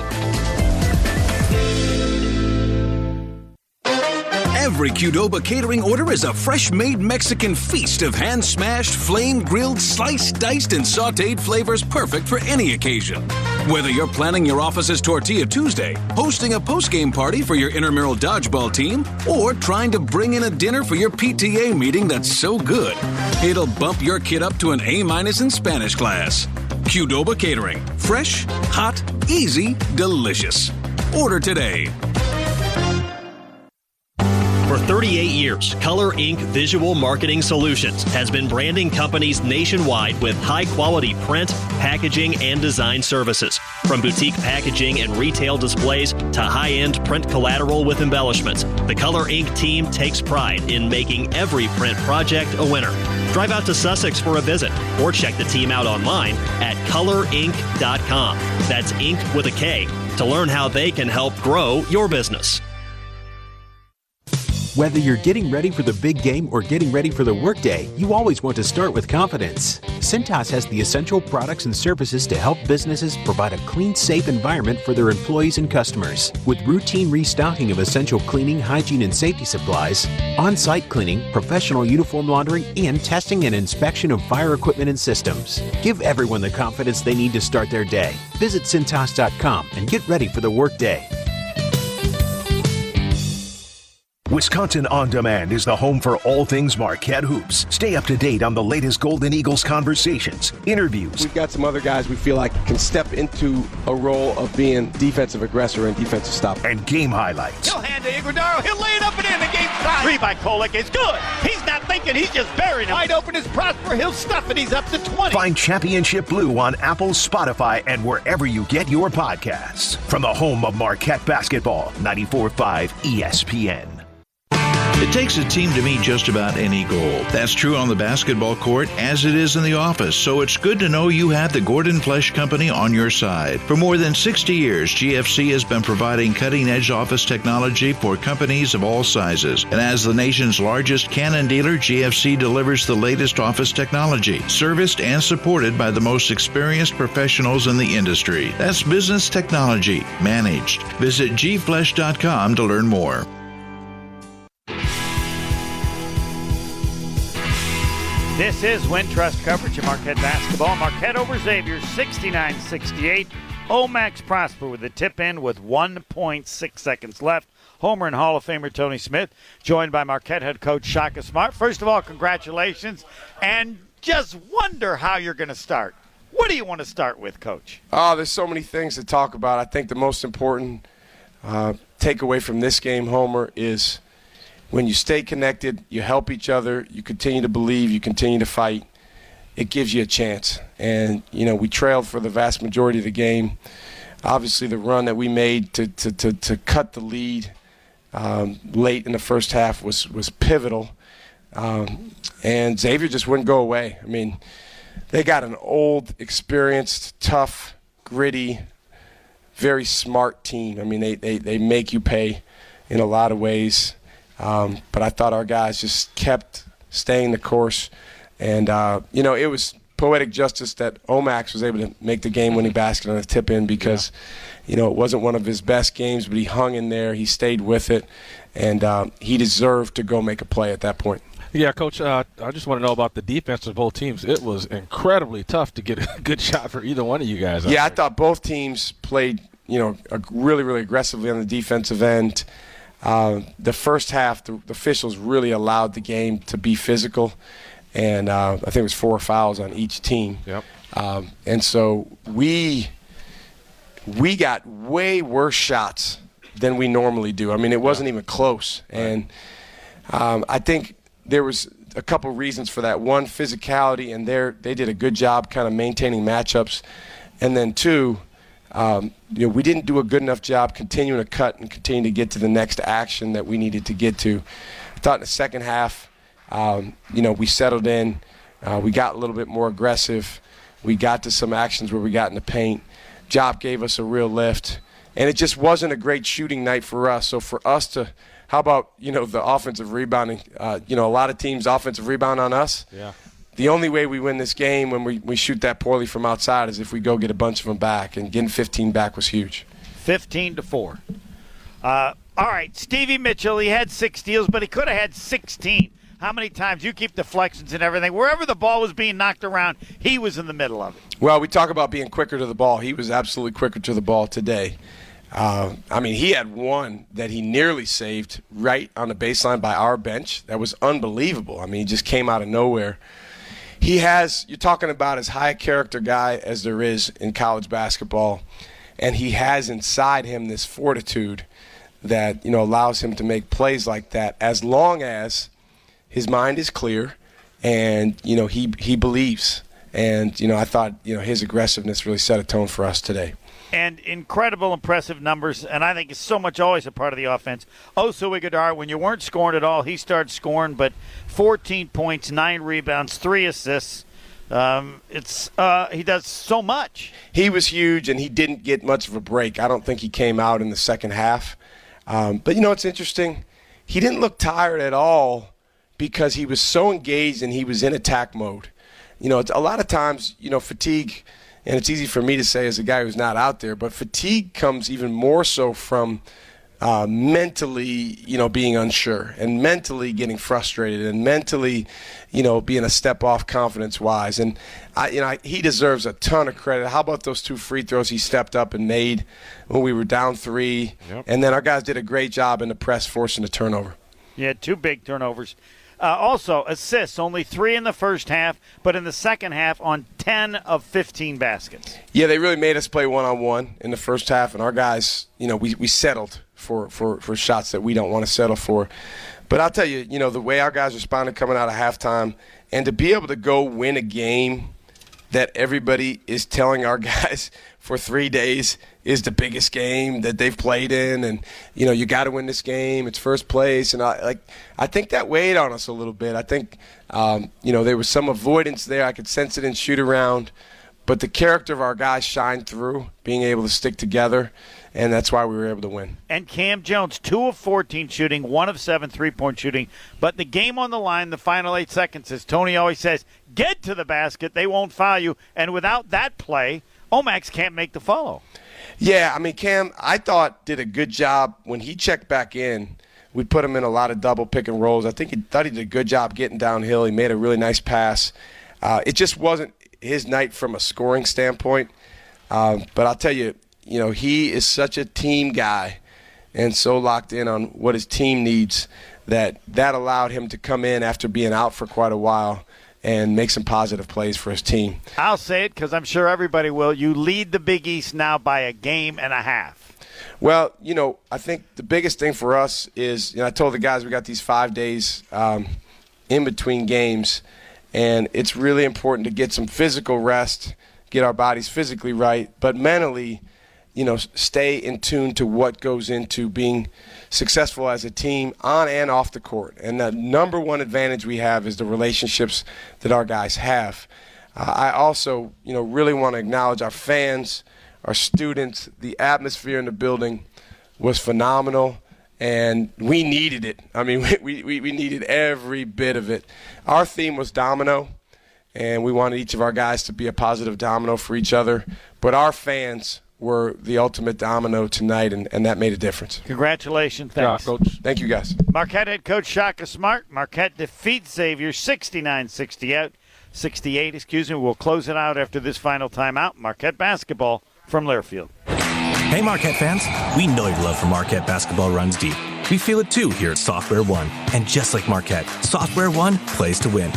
Every Qdoba catering order is a fresh-made Mexican feast of hand-smashed, flame-grilled, sliced, diced, and sautéed flavors perfect for any occasion. Whether you're planning your office's Tortilla Tuesday, hosting a post-game party for your intramural dodgeball team, or trying to bring in a dinner for your PTA meeting that's so good, it'll bump your kid up to an A- in Spanish class. Qdoba Catering. Fresh, hot, easy, delicious. Order today. For 38 years, Color Ink Visual Marketing Solutions has been branding companies nationwide with high-quality print, packaging, and design services. From boutique packaging and retail displays to high-end print collateral with embellishments, the Color Ink team takes pride in making every print project a winner. Drive out to Sussex for a visit or check the team out online at colorink.com. That's ink with a K to learn how they can help grow your business. Whether you're getting ready for the big game or getting ready for the workday, you always want to start with confidence. Cintas has the essential products and services to help businesses provide a clean, safe environment for their employees and customers. With routine restocking of essential cleaning, hygiene, and safety supplies, on-site cleaning, professional uniform laundering, and testing and inspection of fire equipment and systems. Give everyone the confidence they need to start their day. Visit Cintas.com and get ready for the workday. Wisconsin On Demand is the home for all things Marquette hoops. Stay up to date on the latest Golden Eagles conversations, interviews. We've got some other guys we feel like can step into a role of being defensive aggressor and defensive stopper. And game highlights. He'll hand to Ighodaro. He'll lay it up and in. The game's tied. 3 by Kolek is good. He's not thinking. He's just burying him. Wide open is Prosper. He'll stuff it. He's up to 20. Find Championship Blue on Apple, Spotify, and wherever you get your podcasts. From the home of Marquette basketball, 94.5 ESPN. It takes a team to meet just about any goal. That's true on the basketball court as it is in the office, so it's good to know you have the Gordon Flesch Company on your side. For more than 60 years, GFC has been providing cutting-edge office technology for companies of all sizes. And as the nation's largest Canon dealer, GFC delivers the latest office technology, serviced and supported by the most experienced professionals in the industry. That's business technology, managed. Visit gflesch.com to learn more. This is Wintrust coverage of Marquette basketball. Marquette over Xavier, 69-68. Omax Prosper with the tip in with 1.6 seconds left. Homer and Hall of Famer Tony Smith, joined by Marquette head coach Shaka Smart. First of all, congratulations, and just wonder how you're going to start. What do you want to start with, Coach? There's so many things to talk about. I think the most important takeaway from this game, Homer, is when you stay connected, you help each other, you continue to believe, you continue to fight, it gives you a chance. And, you know, we trailed for the vast majority of the game. Obviously, the run that we made to cut the lead late in the first half was pivotal. And Xavier just wouldn't go away. I mean, they got an old, experienced, tough, gritty, very smart team. I mean, they make you pay in a lot of ways. But I thought our guys just kept staying the course. And, you know, it was poetic justice that Omax was able to make the game-winning basket on a tip-in because, you know, it wasn't one of his best games, but he hung in there. He stayed with it. And he deserved to go make a play at that point. Yeah, Coach, I just want to know about the defense of both teams. It was incredibly tough to get a good shot for either one of you guys. Yeah, I thought both teams played, you know, really, really aggressively on the defensive end. The first half, the officials really allowed the game to be physical, and I think it was 4 fouls on each team. Yep. And so we got way worse shots than we normally do. I mean, it wasn't even close. Right. And I think there was a couple reasons for that. One, physicality, and they did a good job kind of maintaining matchups. And then two, you know, we didn't do a good enough job continuing to cut and continue to get to the next action that we needed to get to. I thought in the second half, you know, we settled in. We got a little bit more aggressive. We got to some actions where we got in the paint. Job gave us a real lift. And it just wasn't a great shooting night for us. So for us to – how about, you know, the offensive rebounding? You know, a lot of teams offensive rebound on us. Yeah. The only way we win this game when we shoot that poorly from outside is if we go get a bunch of them back, and getting 15 back was huge. 15-4. All right, Stevie Mitchell, he had 6 steals, but he could have had 16. How many times? You keep deflections and everything. Wherever the ball was being knocked around, he was in the middle of it. Well, we talk about being quicker to the ball. He was absolutely quicker to the ball today. I mean, he had one that he nearly saved right on the baseline by our bench. That was unbelievable. I mean, he just came out of nowhere. He has, you're talking about as high a character guy as there is in college basketball, and he has inside him this fortitude that, you know, allows him to make plays like that as long as his mind is clear and, you know, he believes. And, you know, I thought, you know, his aggressiveness really set a tone for us today. And incredible, impressive numbers, and I think it's so much always a part of the offense. Oso Ighodaro, when you weren't scoring at all, he started scoring, but 14 points, 9 rebounds, 3 assists. He does so much. He was huge, and he didn't get much of a break. I don't think he came out in the second half. But, you know, it's interesting. He didn't look tired at all because he was so engaged and he was in attack mode. You know, it's, a lot of times, you know, fatigue – and it's easy for me to say as a guy who's not out there, but fatigue comes even more so from mentally, you know, being unsure and mentally getting frustrated and mentally, you know, being a step off confidence-wise. And, he deserves a ton of credit. How about those 2 free throws he stepped up and made when we were down 3? Yep. And then our guys did a great job in the press forcing the turnover. Yeah, 2 big turnovers. Also, assists, only 3 in the first half, but in the second half on 10 of 15 baskets. Yeah, they really made us play one-on-one in the first half, and our guys, you know, we settled for shots that we don't want to settle for. But I'll tell you, you know, the way our guys responded coming out of halftime, and to be able to go win a game that everybody is telling our guys for 3 days is the biggest game that they've played in, and, you know, you got to win this game. It's first place, and I think that weighed on us a little bit. I think, you know, there was some avoidance there. I could sense it in shoot around, but the character of our guys shined through, being able to stick together, and that's why we were able to win. And Cam Jones, 2 of 14 shooting, 1 of 7 3-point shooting, but the game on the line, the final 8 seconds, as Tony always says, get to the basket, they won't foul you, and without that play, Omax can't make the follow. Yeah, I mean, Cam, I thought, did a good job. When he checked back in, we put him in a lot of double pick and rolls. I think he did a good job getting downhill. He made a really nice pass. It just wasn't his night from a scoring standpoint. But I'll tell you, you know, he is such a team guy and so locked in on what his team needs that that allowed him to come in after being out for quite a while and make some positive plays for his team. I'll say it because I'm sure everybody will. You lead the Big East now by a game and a half. Well, you know, I think the biggest thing for us is, you know, I told the guys we got these 5 days in between games, and it's really important to get some physical rest, get our bodies physically right, but mentally, you know, stay in tune to what goes into being successful as a team on and off the court. And the number one advantage we have is the relationships that our guys have. I also, you know, really want to acknowledge our fans, our students. The atmosphere in the building was phenomenal, and we needed it. I mean, we needed every bit of it. Our theme was domino, and we wanted each of our guys to be a positive domino for each other. But our fans were the ultimate domino tonight, and that made a difference. Congratulations. Thanks. Yeah, Coach. Thank you, guys. Marquette head coach Shaka Smart. Marquette defeats Xavier 69-68. 68, excuse me. We'll close it out after this final timeout. Marquette basketball from Learfield. Hey, Marquette fans. We know your love for Marquette basketball runs deep. We feel it, too, here at Software One. And just like Marquette, Software One plays to win.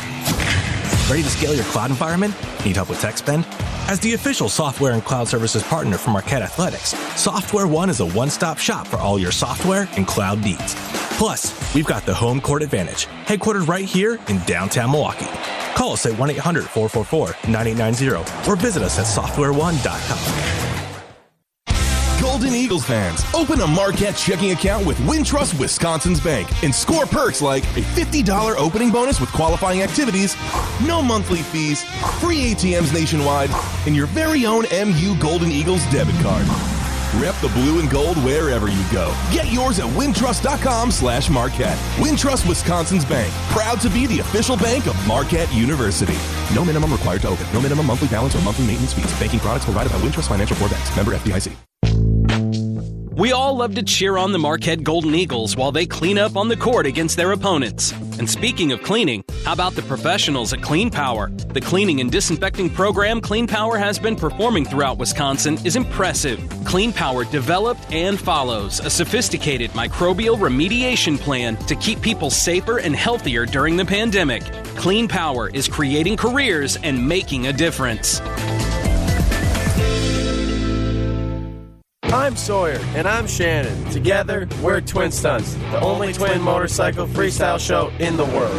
Ready to scale your cloud environment? Need help with tech spend? As the official software and cloud services partner for Marquette Athletics, Software One is a one-stop shop for all your software and cloud needs. Plus, we've got the home court advantage, headquartered right here in downtown Milwaukee. Call us at 1-800-444-9890 or visit us at softwareone.com. Golden Eagles fans, open a Marquette checking account with Wintrust Wisconsin's Bank and score perks like a $50 opening bonus with qualifying activities, no monthly fees, free ATMs nationwide, and your very own MU Golden Eagles debit card. Rep the blue and gold wherever you go. Get yours at Wintrust.com/Marquette. Wintrust Wisconsin's Bank, proud to be the official bank of Marquette University. No minimum required to open. No minimum monthly balance or monthly maintenance fees. Banking products provided by Wintrust Financial Corp. Member FDIC. We all love to cheer on the Marquette Golden Eagles while they clean up on the court against their opponents. And speaking of cleaning, how about the professionals at Clean Power? The cleaning and disinfecting program Clean Power has been performing throughout Wisconsin is impressive. Clean Power developed and follows a sophisticated microbial remediation plan to keep people safer and healthier during the pandemic. Clean Power is creating careers and making a difference. I'm Sawyer. And I'm Shannon. Together, we're Twin Stunts, the only twin motorcycle freestyle show in the world.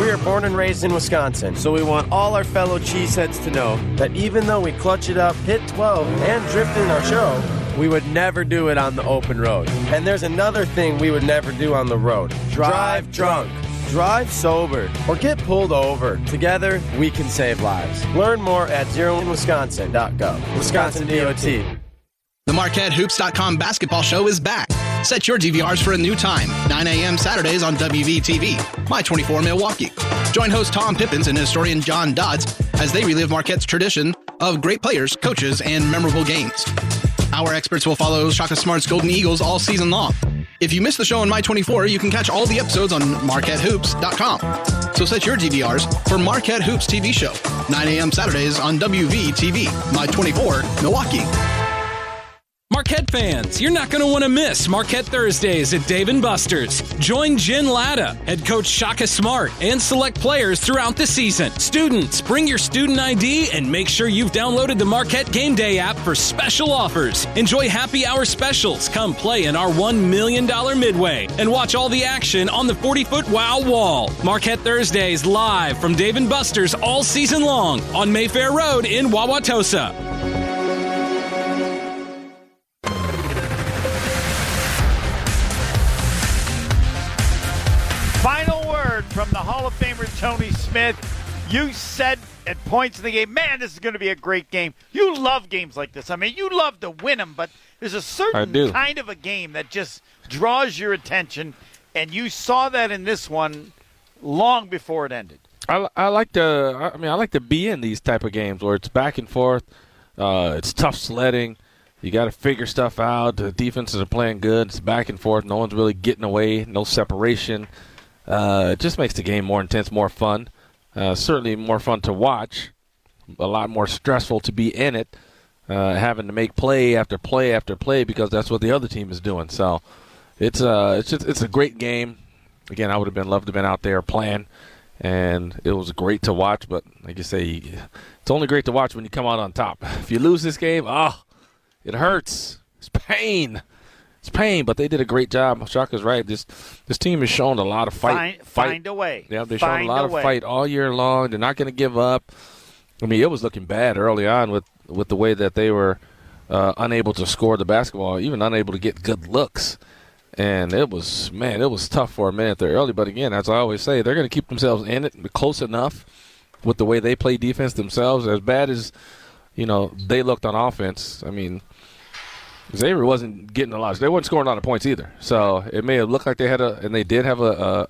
We are born and raised in Wisconsin, so we want all our fellow cheeseheads to know that even though we clutch it up, hit 12, and drift in our show, we would never do it on the open road. And there's another thing we would never do on the road. Drive drunk. Drive sober or get pulled over. Together, we can save lives. Learn more at zeroinwisconsin.gov. Wisconsin DOT. The MarquetteHoops.com basketball show is back. Set your DVRs for a new time, 9 a.m. Saturdays on WVTV, My24 Milwaukee. Join host Tom Pippins and historian John Dodds as they relive Marquette's tradition of great players, coaches, and memorable games. Our experts will follow Shaka Smart's Golden Eagles all season long. If you miss the show on My24, you can catch all the episodes on MarquetteHoops.com. So set your DVRs for Marquette Hoops TV show, 9 a.m. Saturdays on WVTV, My24 Milwaukee. Marquette fans, you're not going to want to miss Marquette Thursdays at Dave & Buster's. Join Jen Latta, head coach Shaka Smart, and select players throughout the season. Students, bring your student ID and make sure you've downloaded the Marquette Game Day app for special offers. Enjoy happy hour specials. Come play in our $1 million midway and watch all the action on the 40-foot wow wall. Marquette Thursdays live from Dave & Buster's all season long on Mayfair Road in Wauwatosa. From the Hall of Famer Tony Smith, you said at points in the game, man, this is going to be a great game. You love games like this. I mean, you love to win them, but there's a certain kind of a game that just draws your attention, and you saw that in this one long before it ended. I like to be in these type of games where it's back and forth. It's tough sledding. You got to figure stuff out. The defenses are playing good. It's back and forth. No one's really getting away. No separation. It just makes the game more intense, more fun. Certainly more fun to watch. A lot more stressful to be in it. having to make play after play after play because that's what the other team is doing. So it's a great game. Again, I would have loved to have been out there playing, and it was great to watch. But like you say, it's only great to watch when you come out on top. If you lose this game, it hurts. It's pain. It's pain, but they did a great job. Shaka's right. This team has shown a lot of fight. Find a way. Yeah, they've shown a lot of fight all year long. They're not going to give up. I mean, it was looking bad early on with the way that they were unable to score the basketball, even unable to get good looks. And it was tough for a minute there early. But again, as I always say, they're going to keep themselves in it close enough with the way they play defense themselves. As bad as, they looked on offense, I mean, Xavier wasn't getting a lot. They weren't scoring a lot of points either. So it may have looked like they had a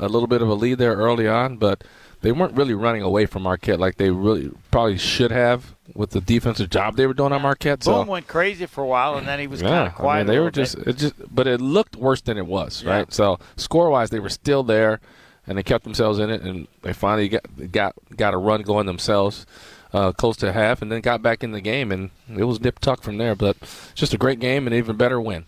little bit of a lead there early on, but they weren't really running away from Marquette like they really probably should have with the defensive job they were doing on Marquette. Boum went crazy for a while, and then he was kind of quiet. I mean, they were but it looked worse than it was, right? So score-wise, they were still there, and they kept themselves in it, and they finally got a run going themselves. Close to half, and then got back in the game, and it was nip-tuck from there. But just a great game and an even better win.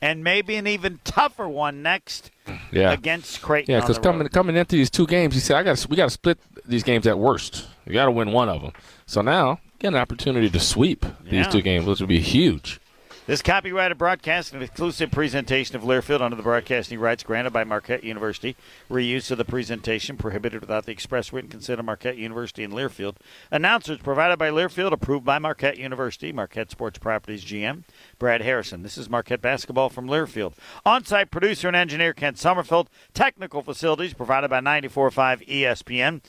And maybe an even tougher one next against Creighton. Yeah, because coming into these two games, he said, we got to split these games at worst. You got to win one of them. So now get an opportunity to sweep these two games, which would be huge. This copyrighted broadcast and exclusive presentation of Learfield under the broadcasting rights granted by Marquette University. Reuse of the presentation prohibited without the express written consent of Marquette University and Learfield. Announcers provided by Learfield, approved by Marquette University. Marquette Sports Properties GM, Brad Harrison. This is Marquette basketball from Learfield. On-site producer and engineer Kent Sommerfeld. Technical facilities provided by 94.5 ESPN.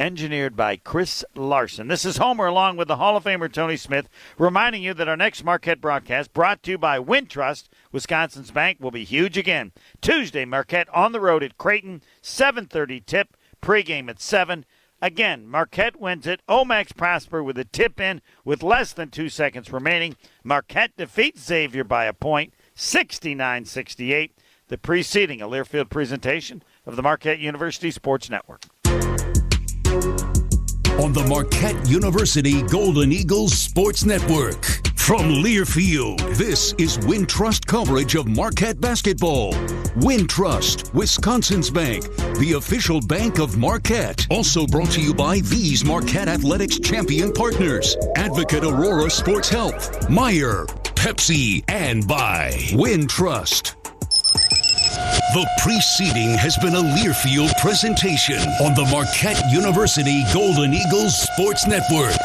Engineered by Chris Larson. This is Homer along with the Hall of Famer Tony Smith, reminding you that our next Marquette broadcast, brought to you by Wintrust, Wisconsin's bank, will be huge again. Tuesday, Marquette on the road at Creighton, 7:30 tip, pregame at 7. Again, Marquette wins it. Omax Prosper with a tip in with less than 2 seconds remaining. Marquette defeats Xavier by a point, 69-68. The preceding a Learfield presentation of the Marquette University Sports Network. On the Marquette University Golden Eagles Sports Network. From Learfield, this is Wintrust coverage of Marquette basketball. Wintrust, Wisconsin's bank, the official bank of Marquette. Also brought to you by these Marquette Athletics champion partners. Advocate Aurora Sports Health, Meyer, Pepsi, and by Wintrust. The preceding has been a Learfield presentation on the Marquette University Golden Eagles Sports Network.